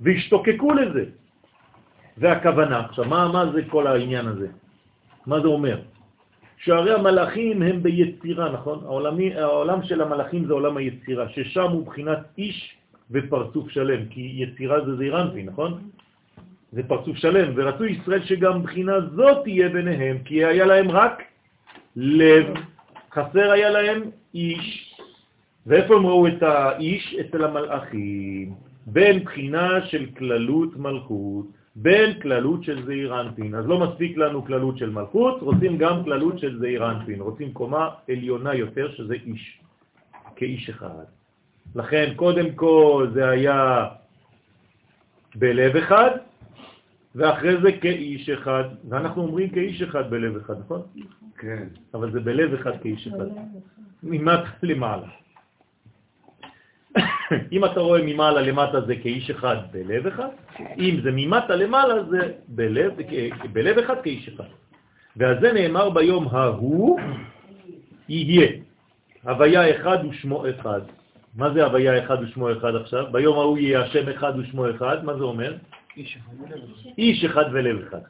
והשתוקקו לזה. זה הכוונה. עכשיו, מה, מה זה כל העניין הזה? מה זה אומר? שהרי המלאכים הם ביצירה, נכון? העולמי, העולם של המלאכים זה עולם היצירה, ששם הוא בחינת איש ופרצוף שלם, כי יצירה זה זעיר אנפין, נכון? זה פרצוף שלם, ורצו ישראל שגם בחינה זאת תהיה ביניהם, כי היה להם רק לב, חסר היה להם איש. ואיפה הם ראו את האיש? אצל המלאכים, בין בחינה של כללות מלכות, בין כללות של זעיר אנפין. אז לא מספיק לנו כללות של מלכות, רוצים גם כללות של זעיר אנפין, רוצים קומה עליונה יותר שזה איש, כאיש אחד. לכן קודם כל זה היה בלב אחד, ואחרי זה כאיש אחד, ואנחנו אומרים כאיש אחד בלב אחד, נכון? כן. אבל זה בלב אחד כאיש אחד, ממטה למעלה. אם אתה רואה ממעלה למטה זה כאיש אחד בלב אחד, אם זה ממטה למעלה זה בלב, בלב אחד כאיש אחד. ועל זה נאמר ביום ההוא יהיה. הוויה אחד ושמו אחד. מה זה הוויה אחד ושמו אחד עכשיו? ביום ההוא יהיה השם אחד ושמו אחד. מה זה אומר? איש, איש אחד ולב אחד.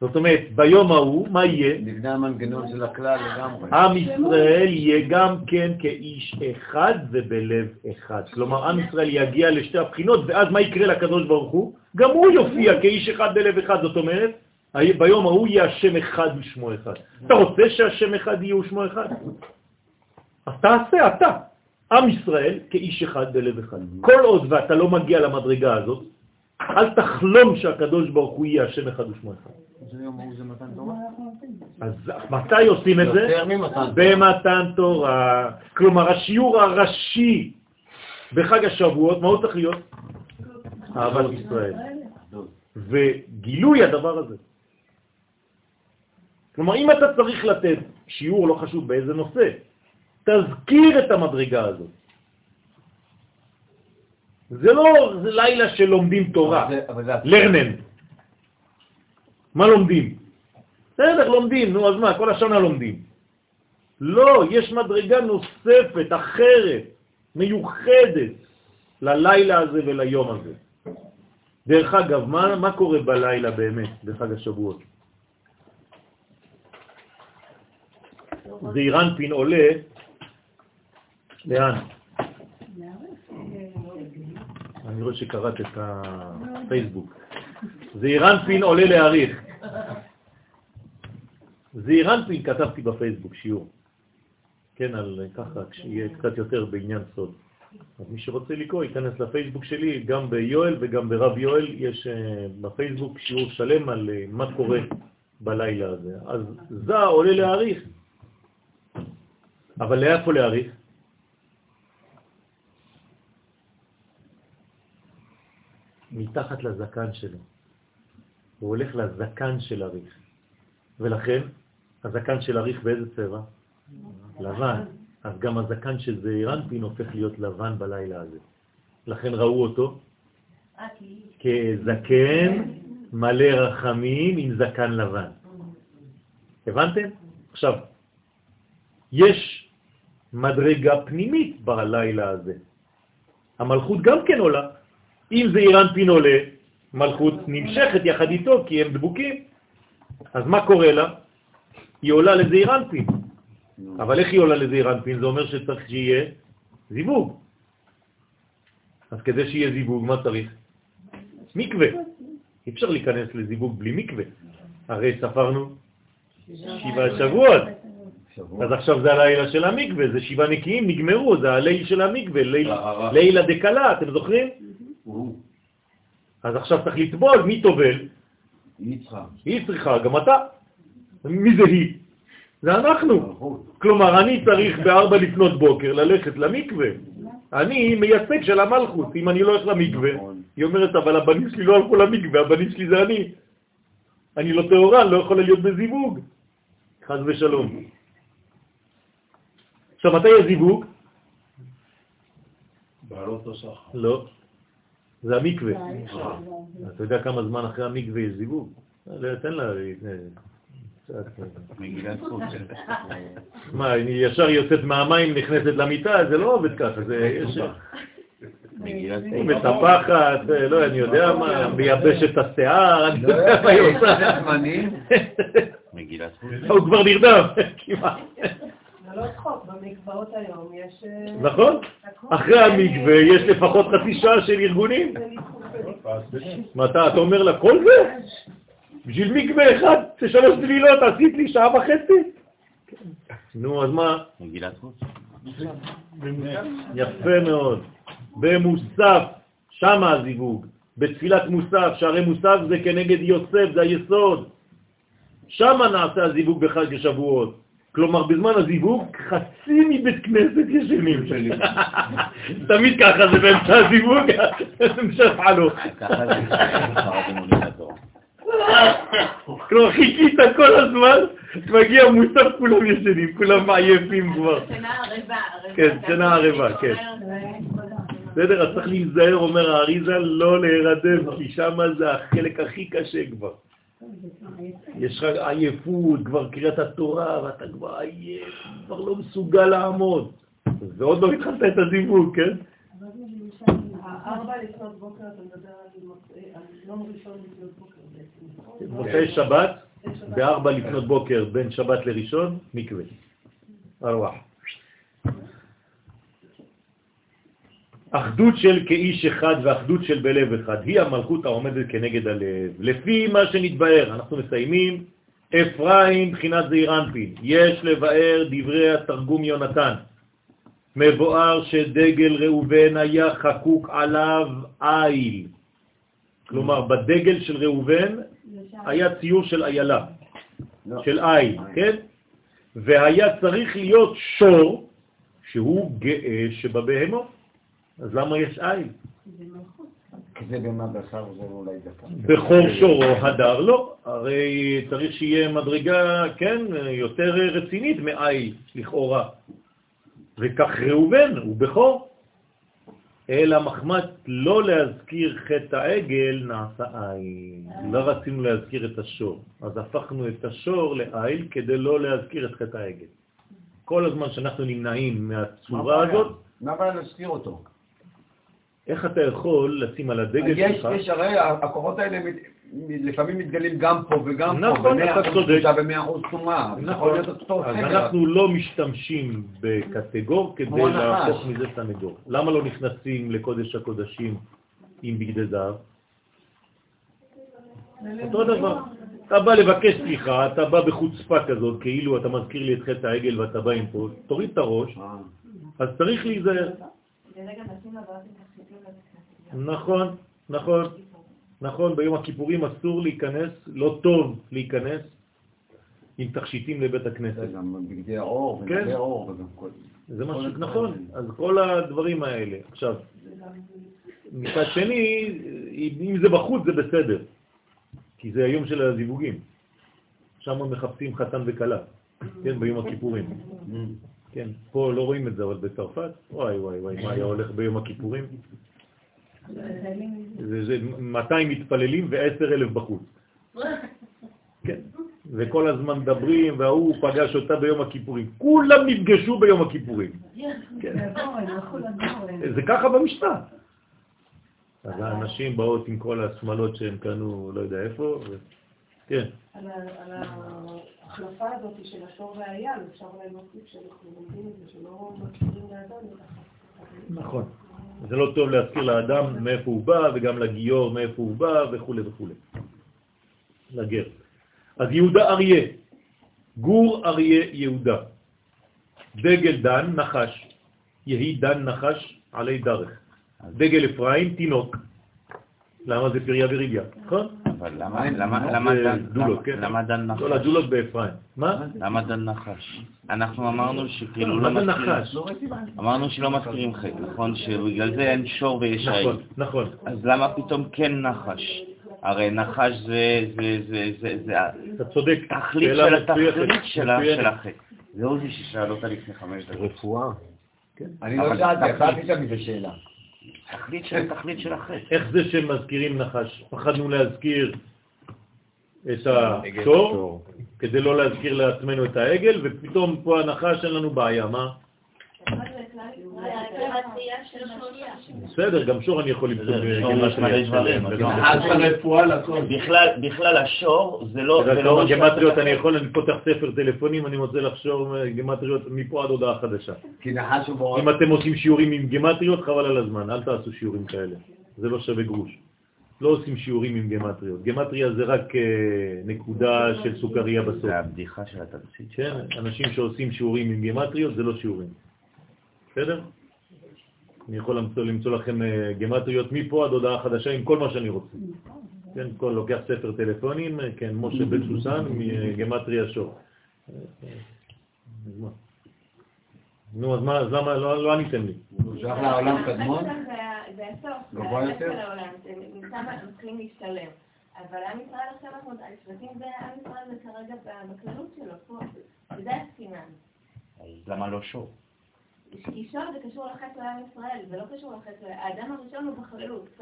זאת אומרת, ביום ההוא, מה יהיה? נבנה המנגנון של הכלל לגמרי. עם ישראל יהיה גם כן כאיש אחד ובלב אחד. כלומר, עם ישראל יגיע לשתי הבחינות, ואז מה יקרה לקדוש ברוך הוא? גם הוא יופיע כאיש אחד בלב אחד. זאת אומרת, ביום ההוא יהיה השם אחד ושמו אחד. אתה רוצה שהשם אחד יהיה ושמו אחד? אז תעשה, אתה. עם ישראל כאיש אחד בלב אחד. כל עוד ואתה לא מגיע למדרגה הזאת, אל תחלום שהקדוש ברוך הוא יהיה השם אחד ושמו אחד. אז מתי עושים את זה? במתן תורה. כלומר, השיעור הראשי בחג השבועות, מה הוא צריך להיות? אהבת ישראל. וגילוי הדבר הזה. כלומר, אם אתה צריך לתת שיעור, לא חשוב באיזה נושא, תזכיר את המדרגה הזאת. זה לא לילה שלומדים תורה, לרנן. מה לומדים? בסדר, לומדים, נו אז מה, כל השנה לומדים. לא, יש מדרגה נוספת, אחרת, מיוחדת, ללילה הזה וליום הזה. דרך אגב, מה, מה קורה בלילה באמת, בחג השבועות? זעיר אנפין עולה, לאן? אני רואה שקראת את הפייסבוק. זעיר אנפין עולה להאריך. זעיר אנפין כתבתי בפייסבוק שיעור. כן, על ככה, שיהיה קצת יותר בעניין סוד. אז מי שרוצה לקרוא, ייכנס לפייסבוק שלי, גם ביואל וגם ברב יואל, יש בפייסבוק שיעור שלם על מה קורה בלילה הזה. אז זה עולה להאריך. אבל לאיפה להאריך? מתחת לזקן שלו. הוא הולך לזקן של אריך. ולכן, הזקן של אריך באיזה צבע? לבן. אז גם הזקן של זעיר אנפין הופך להיות לבן בלילה הזה. לכן ראו אותו כזקן מלא רחמים עם זקן לבן. הבנתם? עכשיו, יש מדרגה פנימית בלילה הזה. המלכות גם כן עולה. אם זעיר אנפין עולה, מלכות נמשכת יחד איתו כי הם דבוקים. אז מה קורה לה? היא עולה לזעיר אנפין. אבל איך היא עולה לזעיר אנפין? זה אומר שצריך שיהיה זיווג. אז כדי שיהיה זיווג, מה צריך? מקווה. אי אפשר להיכנס לזיווג בלי מקווה. הרי ספרנו שבעה שבועות. אז עכשיו זה הלילה של המקווה, זה שבעה נקיים, נגמרו, זה הליל של המקווה, לילה דקלה, אתם זוכרים? אז עכשיו צריך לטבול, מי טובל? היא צריכה. היא צריכה, גם אתה. מי זה היא? זה אנחנו. כלומר, אני צריך בארבע לפנות בוקר ללכת למקווה. אני מייצג של המלכות, אם אני לא הולך למקווה. היא אומרת, אבל הבנים שלי לא הלכו למקווה, הבנים שלי זה אני. אני לא תאורן, לא יכול להיות בזיווג. חז ושלום. עכשיו, מתי יש זיווג? בעלות השחר. לא. זה המקווה. אתה יודע כמה זמן אחרי המקווה יש זיווג? תן לה... מה, היא ישר יוצאת מהמים, נכנסת למיטה, זה לא עובד ככה, זה ישר. היא מטפחת, לא, אני יודע מה, מייבשת את השיער, אני יודע מה היא עושה. הוא כבר נרדם, כמעט. לא צחוק, במקוואות היום יש... נכון? אחרי המקווה יש לפחות חצי שעה של ארגונים. מתי, אתה אומר לה, כל זה? בשביל מקווה אחד, שלוש דלילות, עשית לי שעה וחצי? נו, אז מה? מגילת חוץ. יפה מאוד. במוסף, שמה הזיווג. בתפילת מוסף, שהרי מוסף זה כנגד יוסף, זה היסוד. שמה נעשה הזיווג בחג השבועות. כלומר, בזמן הזיווג, חצי מבית כנסת ישנים שלי. תמיד ככה זה באמצע הזיווג, משך עלו. ככה זה מולידתו. כלומר, חיכית כל הזמן, מגיע מוסף, כולם ישנים, כולם מעייפים כבר. שנה ערבה. כן, שנה ערבה, כן. בסדר, אז צריך להיזהר, אומר האריזה, לא להירדם, כי שם זה החלק הכי קשה כבר. יש לך עייפות, כבר קריאת התורה, ואתה כבר עייף, כבר לא מסוגל לעמוד. ועוד לא התחלת את הזיווג, כן? אבל למשל, הארבע לפנות בוקר, אתה מדבר על יום ראשון לפנות בוקר. מוצאי שבת, בארבע לפנות בוקר, בין שבת לראשון, מקווה. ארוח. אחדות של כאיש אחד ואחדות של בלב אחד, היא המלכות העומדת כנגד הלב. לפי מה שנתבאר, אנחנו מסיימים, אפרים בחינת זעיר אנפין, יש לבאר דברי התרגום יונתן, מבואר שדגל ראובן היה חקוק עליו איל, כלומר בדגל של ראובן היה ציור של איילה, של איל, כן? והיה צריך להיות שור שהוא גאה שבבהמו. אז למה יש עין? זה מלכות. זה במה בשר זה אולי דקה. בחור שור או הדר, לא. הרי צריך שיהיה מדרגה, כן, יותר רצינית מעין, לכאורה. וכך ראובן, הוא בחור. אלא מחמת לא להזכיר חטא העגל, נעשה עין. לא רצינו להזכיר את השור. אז הפכנו את השור לעין כדי לא להזכיר את חטא העגל. כל הזמן שאנחנו נמנעים מהצורה הזאת. למה להזכיר אותו? איך אתה יכול לשים על הדגל שלך? יש, הרי הכוחות האלה לפעמים מתגלים גם פה וגם פה. נכון, אתה צודק. במאה אחוז תומה. נכון, אז אנחנו לא משתמשים בקטגור כדי להפוך מזה סנגור. למה לא נכנסים לקודש הקודשים עם בגדי זהב? אותו דבר. אתה בא לבקש סליחה, אתה בא בחוצפה כזאת, כאילו אתה מזכיר לי את חטא העגל ואתה בא עם פה, תוריד את הראש, אז צריך להיזהר. נכון, נכון, נכון, ביום הכיפורים אסור להיכנס, לא טוב להיכנס עם תכשיטים לבית הכנסת. זה גם בגדי האור, בגדי האור וגם כל... זה משהו, נכון, אז כל הדברים האלה. עכשיו, מצד שני, אם זה בחוץ זה בסדר, כי זה היום של הזיווגים. שם מחפשים חתן וכלה, כן, ביום הכיפורים. כן, פה לא רואים את זה, אבל בצרפת, וואי וואי וואי, מה היה הולך ביום הכיפורים? זה מאתיים מתפללים ו-עשרת אלפים בחוץ. כן, וכל הזמן מדברים, והוא פגש אותה ביום הכיפורים. כולם נפגשו ביום הכיפורים. זה ככה במשנה. אז האנשים באות עם כל השמלות שהם קנו, לא יודע איפה, כן. ההחלפה הזאת של השור והאייל, אפשר להנוסיף שאנחנו לומדים את זה, שלא מכירים לאדם. נכון. זה לא טוב להזכיר לאדם מאיפה הוא בא, וגם לגיור מאיפה הוא בא, וכו' וכו'. לגר. אז יהודה אריה, גור אריה יהודה, דגל דן נחש, יהי דן נחש עלי דרך. דגל אפרים תינוק. למה זה פריה וריביה, נכון? אבל למה למה למה דולות, למה דן נחש? לא דולות באפרים. מה? למה דן נחש? אנחנו אמרנו שכאילו לא נחש. אמרנו שלא מזכירים חטא, נכון? שבגלל זה אין שור ויש עין. נכון, נכון. אז למה פתאום כן נחש? הרי נחש זה זה זה זה זה תחליט של התחליט של החטא. זהו זה ששאל אותה לפני חמש דקות. רפואה. אני לא שאלתי, חשבתי שאני בשאלה. תכלית של תכלית של החטא. איך זה שמזכירים נחש? פחדנו להזכיר את השור, כדי לא להזכיר לעצמנו את העגל, ופתאום פה הנחש אין לנו בעיה, מה? בסדר, גם שור אני יכול לבצור בכלל השור זה לא... גמטריות אני יכול, אני פותח ספר טלפונים, אני מוצא לך שור גמטריות מפה עד הודעה חדשה. אם אתם עושים שיעורים עם גמטריות חבל על הזמן, אל תעשו שיעורים כאלה, זה לא שווה גרוש. לא עושים שיעורים עם גמטריות. גמטריה זה רק נקודה של סוכריה בסוף. זה הבדיחה של התמצית. כן, אנשים שעושים שיעורים עם גמטריות זה לא שיעורים. בסדר? אני יכול למצוא, למצוא לכם גמטריות מפה עד הודעה חדשה עם כל מה שאני רוצה. כן, כל לוקח ספר טלפונים, כן, משה בן שושן מגמטריה שור. נו, אז מה, אז למה, לא עניתם לי. הוא שייך לעולם קדמון? זה הסוף, גבוה יותר? נמצא מתחילים להשתלם. אבל עם ישראל עכשיו, השבטים זה עם ישראל זה כרגע בכללות שלו, זה הסכימן. אז למה לא שור? שקישון זה קשור לחטא לעם ישראל, זה לא קשור לחטא. האדם הראשון הוא בחללות.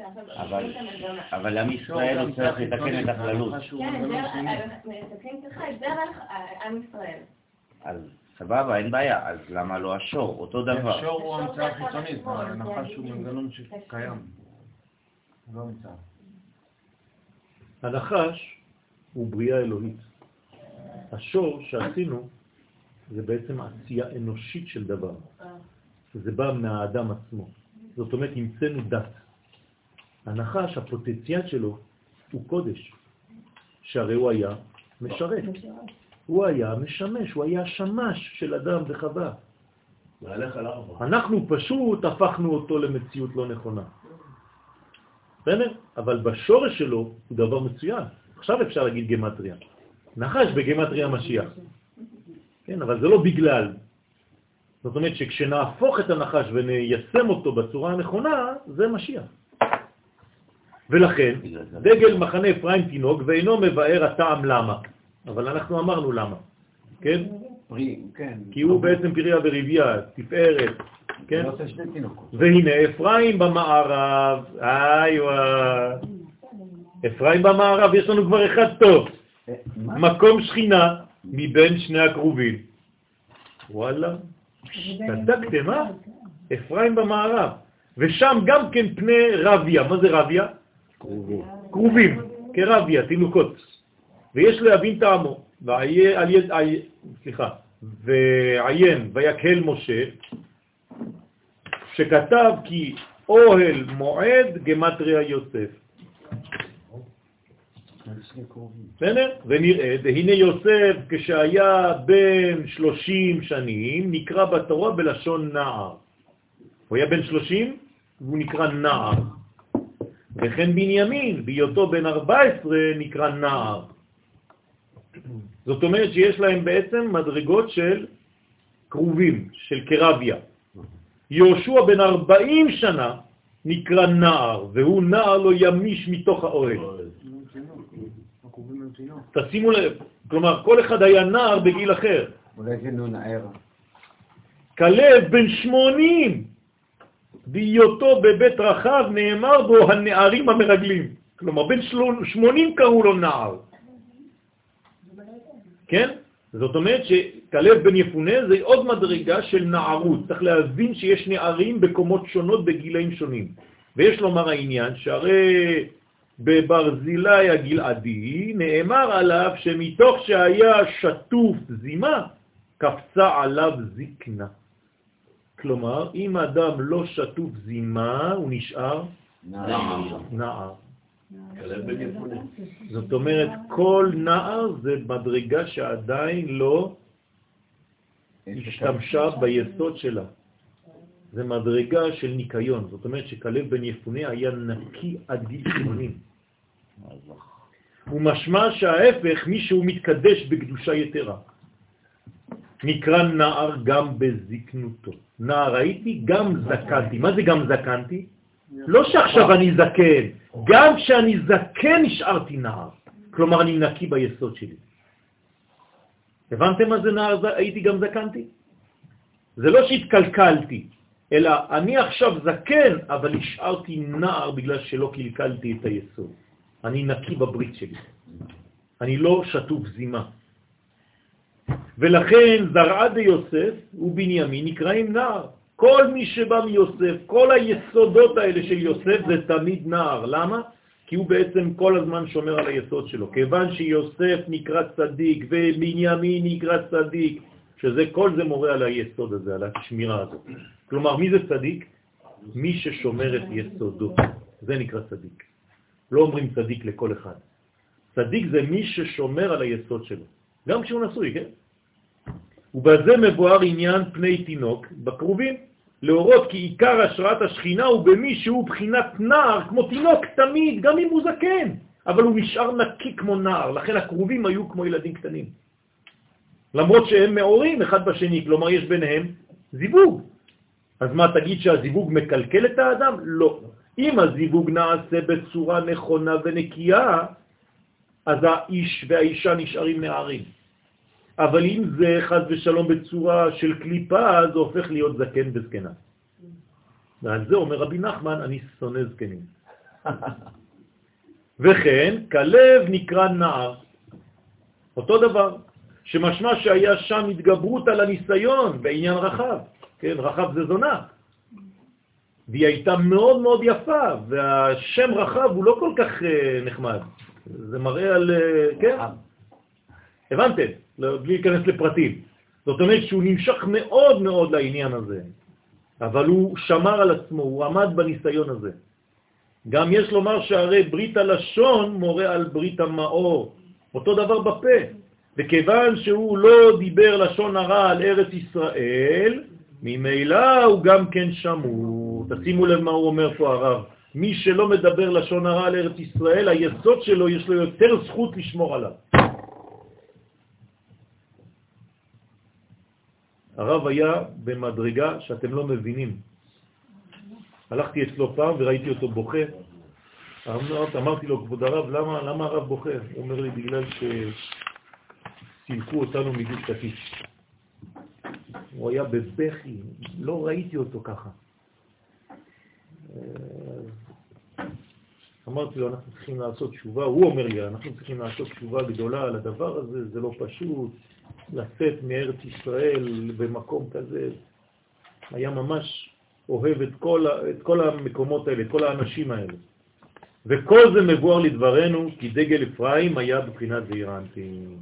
אבל עם ישראל הוא צריך לתקן את החללות. כן, לתקן ככה, דרך עם ישראל. אז סבבה, אין בעיה. אז למה לא השור? אותו דבר. השור הוא המצאה חיצונית, הנחש הוא מנגנון שקיים. לא המצאה. הנחש הוא בריאה אלוהית. השור שעשינו זה בעצם עשייה אנושית של דבר. זה בא מהאדם עצמו. זאת אומרת, המצאנו דת. הנחש, הפוטנציאל שלו, הוא קודש. שהרי הוא היה משרת. הוא היה משמש, הוא היה שמש של אדם וחווה. אנחנו פשוט הפכנו אותו למציאות לא נכונה. אבל בשורש שלו הוא דבר מצוין. עכשיו אפשר להגיד גמטריה. נחש בגמטריה משיח. כן, אבל זה לא בגלל. זאת אומרת שכשנהפוך את הנחש וניישם אותו בצורה הנכונה, זה משיח. ולכן, דגל מחנה אפרים תינוק ואינו מבאר הטעם למה. אבל אנחנו אמרנו למה. כן? פרי, כן. כי הוא בעצם פריה ורבייה, תפארת. כן? והנה, אפרים במערב. איווה. אפרים במערב, יש לנו כבר אחד טוב. מקום שכינה. מבין שני הקרובים. וואלה, תדקתם, מה? אפרים במערב. ושם גם כן פני רביה. מה זה רביה? קרובים, כרביה, תינוקות. ויש להבין טעמו. סליחה. ועיין ויקהל משה, שכתב כי אוהל מועד גמטריה יוסף. ונראה, והנה יוסף כשהיה בן שלושים שנים נקרא בתורה בלשון נער. הוא היה בן שלושים והוא נקרא נער. וכן בנימין בהיותו בן ארבע עשרה נקרא נער. זאת אומרת שיש להם בעצם מדרגות של קרובים, של קרביה. יהושע בן ארבעים שנה נקרא נער, והוא נער לא ימיש מתוך האוהל. תשימו לב, כלומר כל אחד היה נער בגיל אחר. אולי זה נו נער. כלב בן שמונים, בהיותו בבית רחב נאמר בו הנערים המרגלים. כלומר בן שמונים קראו לו נער. כן? זאת אומרת שכלב בן יפונה זה עוד מדרגה של נערות. צריך להבין שיש נערים בקומות שונות בגילאים שונים. ויש לומר העניין שהרי... בברזילי הגלעדי נאמר עליו שמתוך שהיה שטוף זימה קפצה עליו זקנה. כלומר, אם אדם לא שטוף זימה הוא נשאר נער. נער. זאת אומרת, כל נער זה מדרגה שעדיין לא השתמשה ביסוד שלה. זה מדרגה של ניקיון. זאת אומרת שכלב בן יפונה היה נקי עד גיל שמונים. הוא משמע שההפך, מי שהוא מתקדש בקדושה יתרה, נקרא נער גם בזקנותו. נער הייתי, גם זקנתי. מה זה גם זקנתי? לא שעכשיו אני זקן. גם כשאני זקן נשארתי נער. כלומר, אני נקי ביסוד שלי. הבנתם מה זה נער הייתי גם זקנתי? זה לא שהתקלקלתי. אלא אני עכשיו זקן, אבל השארתי נער בגלל שלא קלקלתי את היסוד. אני נקי בברית שלי. אני לא שטוף זימה. ולכן זרעה דיוסף ובנימין נקראים נער. כל מי שבא מיוסף, כל היסודות האלה של יוסף זה תמיד נער. למה? כי הוא בעצם כל הזמן שומר על היסוד שלו. כיוון שיוסף נקרא צדיק ובנימין נקרא צדיק, שזה כל זה מורה על היסוד הזה, על השמירה הזאת. כלומר, מי זה צדיק? מי ששומר את יסודו. זה נקרא צדיק. לא אומרים צדיק לכל אחד. צדיק זה מי ששומר על היסוד שלו. גם כשהוא נשוי, כן? ובזה מבואר עניין פני תינוק בקרובים, להורות כי עיקר השראת השכינה הוא במי שהוא בחינת נער, כמו תינוק תמיד, גם אם הוא זקן, אבל הוא נשאר נקי כמו נער. לכן הקרובים היו כמו ילדים קטנים. למרות שהם מעורים אחד בשני, כלומר יש ביניהם זיווג. אז מה, תגיד שהזיווג מקלקל את האדם? לא. אם הזיווג נעשה בצורה נכונה ונקייה, אז האיש והאישה נשארים נערים. אבל אם זה חד ושלום בצורה של קליפה, זה הופך להיות זקן וזקנה. ועל זה אומר רבי נחמן, אני שונא זקנים. וכן, כלב נקרא נער. אותו דבר, שמשמע שהיה שם התגברות על הניסיון בעניין רחב. כן, רחב זה זונה. והיא הייתה מאוד מאוד יפה, והשם רחב הוא לא כל כך נחמד. זה מראה על... כן? הבנתם? בלי להיכנס לפרטים. זאת אומרת שהוא נמשך מאוד מאוד לעניין הזה, אבל הוא שמר על עצמו, הוא עמד בניסיון הזה. גם יש לומר שהרי ברית הלשון מורה על ברית המאור, אותו דבר בפה. וכיוון שהוא לא דיבר לשון הרע על ארץ ישראל, ממילא הוא גם כן שמור. תשימו לב מה הוא אומר פה הרב. מי שלא מדבר לשון הרע על ארץ ישראל, היסוד שלו יש לו יותר זכות לשמור עליו. הרב היה במדרגה שאתם לא מבינים. הלכתי אצלו פעם וראיתי אותו בוכה. אמרתי לו, כבוד הרב, למה, למה הרב בוכה? הוא אומר לי, בגלל שסילקו אותנו מגוש קטיף. הוא היה בבכי, לא ראיתי אותו ככה. אמרתי לו, אנחנו צריכים לעשות תשובה, הוא אומר לי, אנחנו צריכים לעשות תשובה גדולה על הדבר הזה, זה לא פשוט, לצאת מארץ ישראל במקום כזה. היה ממש אוהב את כל, את כל המקומות האלה, את כל האנשים האלה. וכל זה מבואר לדברנו, כי דגל אפרים היה בבחינת זעירנטים.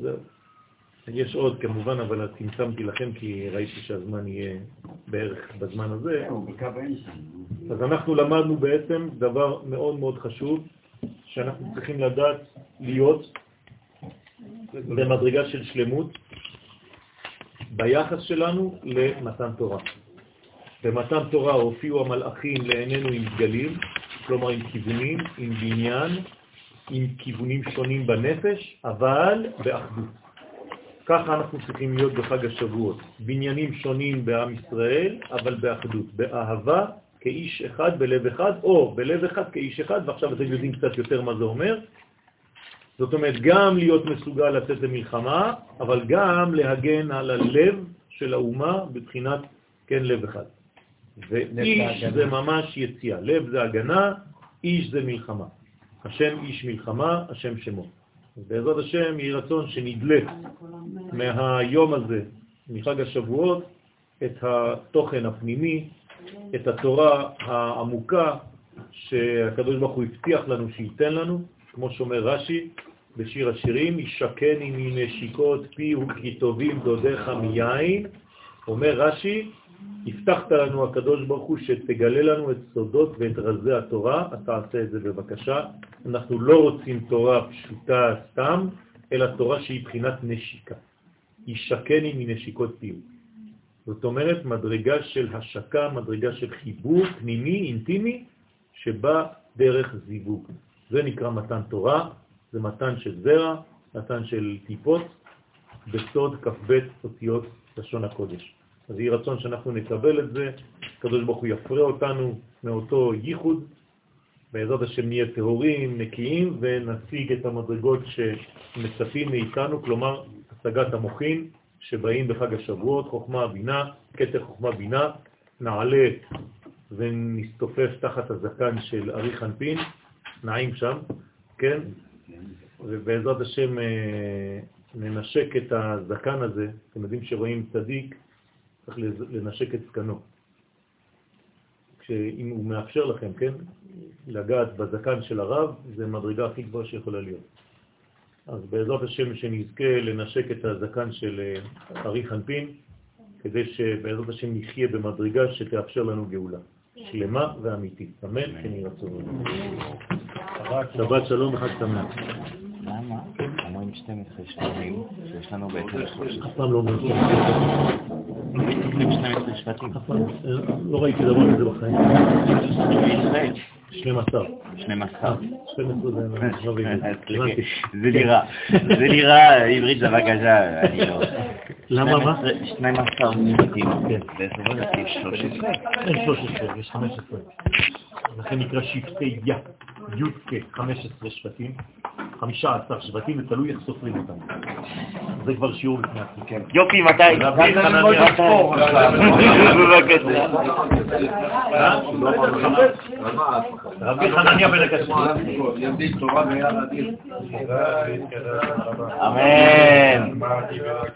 זהו. יש עוד כמובן, אבל צמצמתי לכם כי ראיתי שהזמן יהיה בערך בזמן הזה. אז אנחנו למדנו בעצם דבר מאוד מאוד חשוב, שאנחנו צריכים לדעת להיות במדרגה של שלמות ביחס שלנו למתן תורה. במתן תורה הופיעו המלאכים לעינינו עם דגלים, כלומר עם כיוונים, עם בניין, עם כיוונים שונים בנפש, אבל באחדות. ככה אנחנו צריכים להיות בחג השבועות. בניינים שונים בעם ישראל, אבל באחדות, באהבה כאיש אחד בלב אחד, או בלב אחד כאיש אחד, ועכשיו אתם יודעים קצת יותר מה זה אומר. זאת אומרת, גם להיות מסוגל לצאת למלחמה, אבל גם להגן על הלב של האומה בבחינת כן לב אחד. ואיש זה ממש יציאה. לב זה הגנה, איש זה מלחמה. השם איש מלחמה, השם שמו. בעזרת השם יהי רצון שנדלת מהיום הזה, מחג השבועות, את התוכן הפנימי, את התורה העמוקה שהקדוש ברוך הוא הבטיח לנו שייתן לנו, כמו שאומר רש"י בשיר השירים, ישקני מנשיקות פי וכי טובים דודיך מיין. אומר רש"י, הבטחת לנו הקדוש ברוך הוא שתגלה לנו את סודות ואת רזי התורה, אז תעשה את זה בבקשה. אנחנו לא רוצים תורה פשוטה סתם, אלא תורה שהיא בחינת נשיקה. ישקני מנשיקות פיו. זאת אומרת, מדרגה של השקה, מדרגה של חיבור פנימי, אינטימי, שבא דרך זיווג. זה נקרא מתן תורה, זה מתן של זרע, מתן של טיפות, בסוד כ"ב אותיות לשון הקודש. אז יהי רצון שאנחנו נקבל את זה, הקדוש ברוך הוא יפרה אותנו מאותו ייחוד, בעזרת השם נהיה טהורים, נקיים, ונשיג את המדרגות שמצפים מאיתנו, כלומר השגת המוחין שבאים בחג השבועות, חוכמה בינה, כתר חוכמה בינה, נעלה ונסתופף תחת הזקן של ארי חנפין, נעים שם, כן? ובעזרת השם ננשק את הזקן הזה, אתם יודעים שרואים צדיק, צריך לנשק את זקנו. אם הוא מאפשר לכם, כן? לגעת בזקן של הרב, זה מדרגה הכי גבוהה שיכולה להיות. אז בעזרת השם שנזכה לנשק את הזקן של ארי חנפין, כדי שבעזרת השם נחיה במדרגה שתאפשר לנו גאולה שלמה ואמיתית. אמן, כן ירצו. שבת שלום וחג שמח. למה? אומרים שתי מתחשבים, שיש לנו בעצם חושך. אף פעם לא אומרים. לא ראיתי דבר כזה בחיים. שתים עשרה. שתים עשרה. זה נראה. זה נראה, עברית זה בגזע, אני לא... למה מה? שתים עשרה מיליטים. בעצם זה שלוש עשרה. אין שלוש עשרה, יש חמש עשרה. לכן נקרא שבטי יא. י' כ-חמש עשרה שבטים. חמישה עשר שבטים ותלוי איך סופרים אותם. זה כבר שיעור לפני עצמי. יופי, מתי? רבי חנניה בן הקשב. אמן.